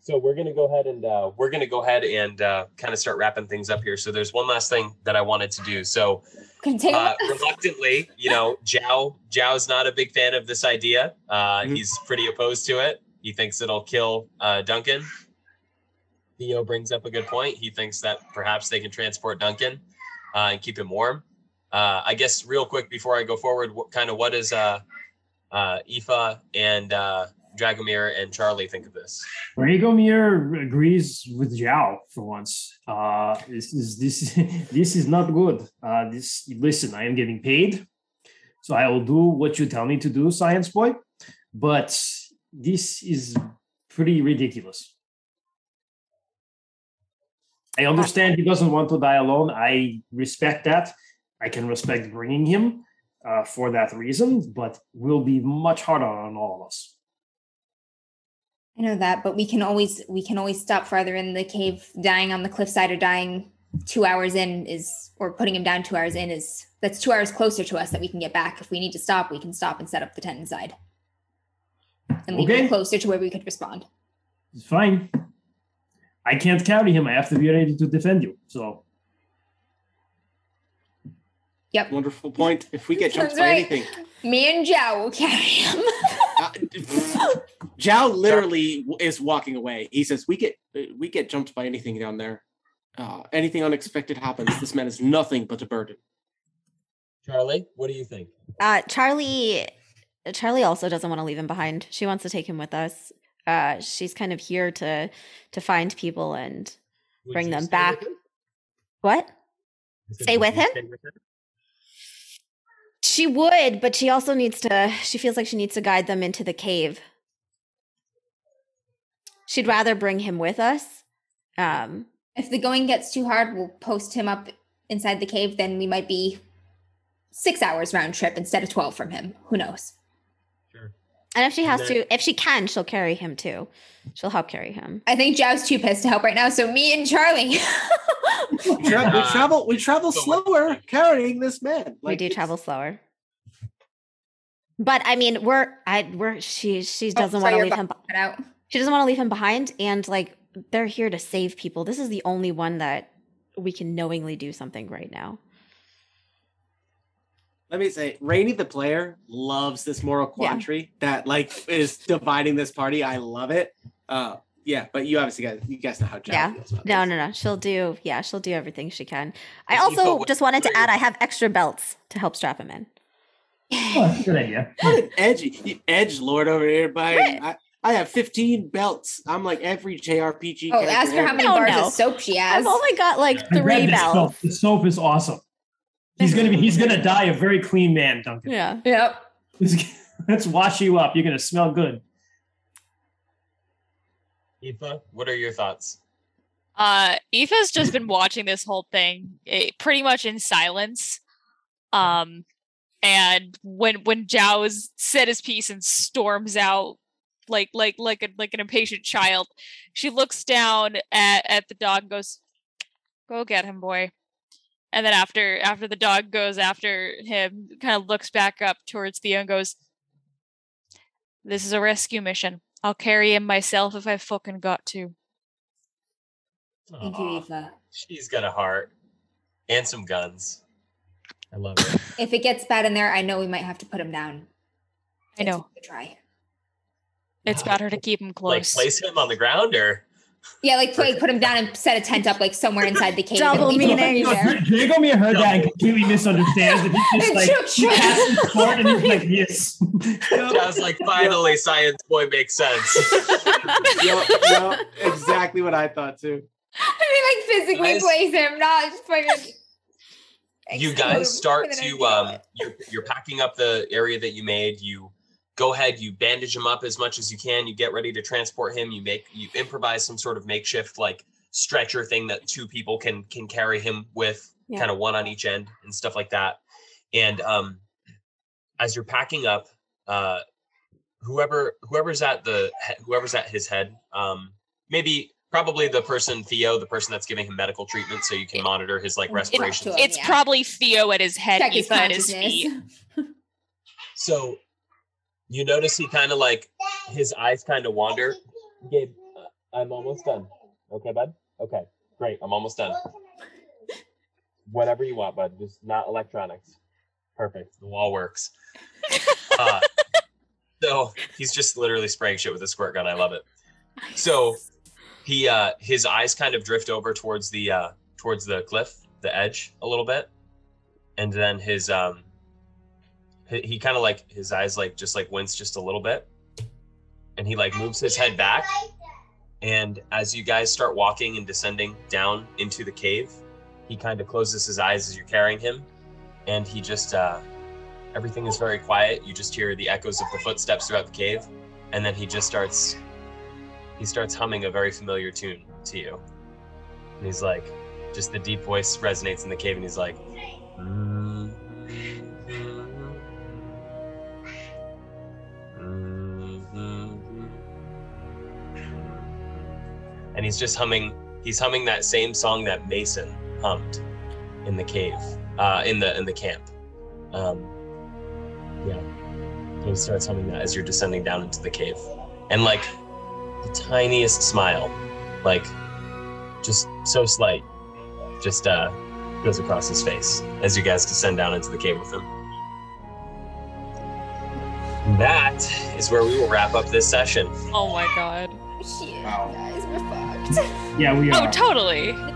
so we're going to go ahead and uh, we're going to go ahead and uh, kind of start wrapping things up here. So there's one last thing that I wanted to do. So uh, reluctantly, you know, Zhao, Zhao's not a big fan of this idea. Uh, mm-hmm. He's pretty opposed to it. He thinks it'll kill uh, Duncan. Theo brings up a good point. He thinks that perhaps they can transport Duncan uh, and keep him warm. Uh, I guess real quick before I go forward, what, kind of what does uh, uh, Aoife and uh, Dragomir and Charlie think of this? Dragomir agrees with Zhao for once. Uh, this is this this is not good. Uh, this listen, I am getting paid So I will do what you tell me to do, science boy. But this is pretty ridiculous. I understand he doesn't want to die alone. I respect that. I can respect bringing him uh, for that reason, but we'll be much harder on all of us. I know that, but we can always we can always stop farther in the cave. Dying on the cliffside or dying two hours in is, or putting him down two hours in is, that's two hours closer to us that we can get back. If we need to stop, we can stop and set up the tent inside. And leave okay. him closer to where we could respond. It's fine. I can't carry him. I have to be ready to defend you. So. Yep. Wonderful point. If we get jumped by right. anything. Me and Zhao will carry him. uh, Zhao literally is walking away. He says, we get we get jumped by anything down there. Uh, anything unexpected happens. This man is nothing but a burden. Charlie, what do you think? Uh, Charlie, Charlie also doesn't want to leave him behind. She wants to take him with us. Uh, she's kind of here to to find people and Would bring them back. With what? Stay with him? Stay with him? She would, but she also needs to, she feels like she needs to guide them into the cave. She'd rather bring him with us. Um, if the going gets too hard, we'll post him up inside the cave. Then we might be six hours round trip instead of twelve from him. Who knows? And if she has then, to, if she can, she'll carry him too. She'll help carry him. I think Jao's too pissed to help right now, so me and Charlie. we, tra- we travel We travel slower carrying this man. Like, we do travel slower. But I mean, we're, I, we're, she, she doesn't oh, want to leave him behind. She doesn't want to leave him behind. And like, they're here to save people. This is the only one that we can knowingly do something right now. Let me say, Rainey the player loves this moral quandary yeah. that like is dividing this party. I love it. Uh, yeah, but you obviously guys, you guys know how John yeah. feels about no, this. No, no, she'll do. Yeah, she'll do everything she can. I also just wanted to add, I have extra belts to help strap him in. Oh, that's a good idea. What an edgy edge lord over here, buddy. Right. I, I have fifteen belts. I'm like every J R P G. Oh, ask her how many bars know. of soap she has. I've only got like three belts. Soap. The soap is awesome. He's gonna be. He's gonna die a very clean man, Duncan. Yeah. Yep. Let's wash you up. You're gonna smell good. Aoife, what are your thoughts? Uh, Aoife's just been watching this whole thing, it, pretty much in silence. Um, and when when Zhao has said his piece and storms out like like like a, like an impatient child, she looks down at at the dog and goes, "Go get him, boy." And then after after the dog goes after him, kind of looks back up towards Theo and goes, "This is a rescue mission. I'll carry him myself if I fucking got to." Thank you, Aoife. She's got a heart. And some guns. I love it. If it gets bad in there, I know we might have to put him down. I know. It's try. It's better to keep him close. Like place him on the ground or... Yeah, like put, put him down and set a tent up like somewhere inside the cave. Double meaning. Dragomir heard that and completely misunderstands it. He's just like, he passes the court and he's like, yes. I was like, finally, science boy makes sense. yep, yep, exactly what I thought too. I mean, like physically guys, place him, not just fucking. You guys start to, um, you're, you're packing up the area that you made, you go ahead, you bandage him up as much as you can, you get ready to transport him, you make you improvise some sort of makeshift like stretcher thing that two people can can carry him with, yeah. kind of one on each end and stuff like that. And um, as you're packing up, uh, whoever whoever's at the whoever's at his head, um, maybe probably the person Theo, the person that's giving him medical treatment, so you can it, monitor his like respiration. It, it's yeah. probably Theo at his head, Aoife at his feet. So you notice he kind of like, his eyes kind of wander. Gabe, I'm almost done. Okay, bud? Okay, great. I'm almost done. Whatever you want, bud. Just not electronics. Perfect. The wall works. uh, so he's just literally spraying shit with a squirt gun. I love it. So he, uh, his eyes kind of drift over towards the uh, towards the cliff, the edge a little bit. And then his... um. He kind of like, his eyes like, just like wince just a little bit. And he like moves his head back. And as you guys start walking and descending down into the cave, he kind of closes his eyes as you're carrying him. And he just, uh, Everything is very quiet. You just hear the echoes of the footsteps throughout the cave, and then he just starts, he starts humming a very familiar tune to you. And he's like, just the deep voice resonates in the cave, and he's like, mm, mm, mm, mm. And he's just humming, he's humming that same song that Mason hummed in the cave, uh, in the in the camp. Um, yeah, he starts humming that as you're descending down into the cave, and like the tiniest smile, like just so slight, just uh, goes across his face as you guys descend down into the cave with him. That is where we will wrap up this session. Oh my god! Shit, wow. Guys, we're fucked. Yeah, we are. Oh, totally.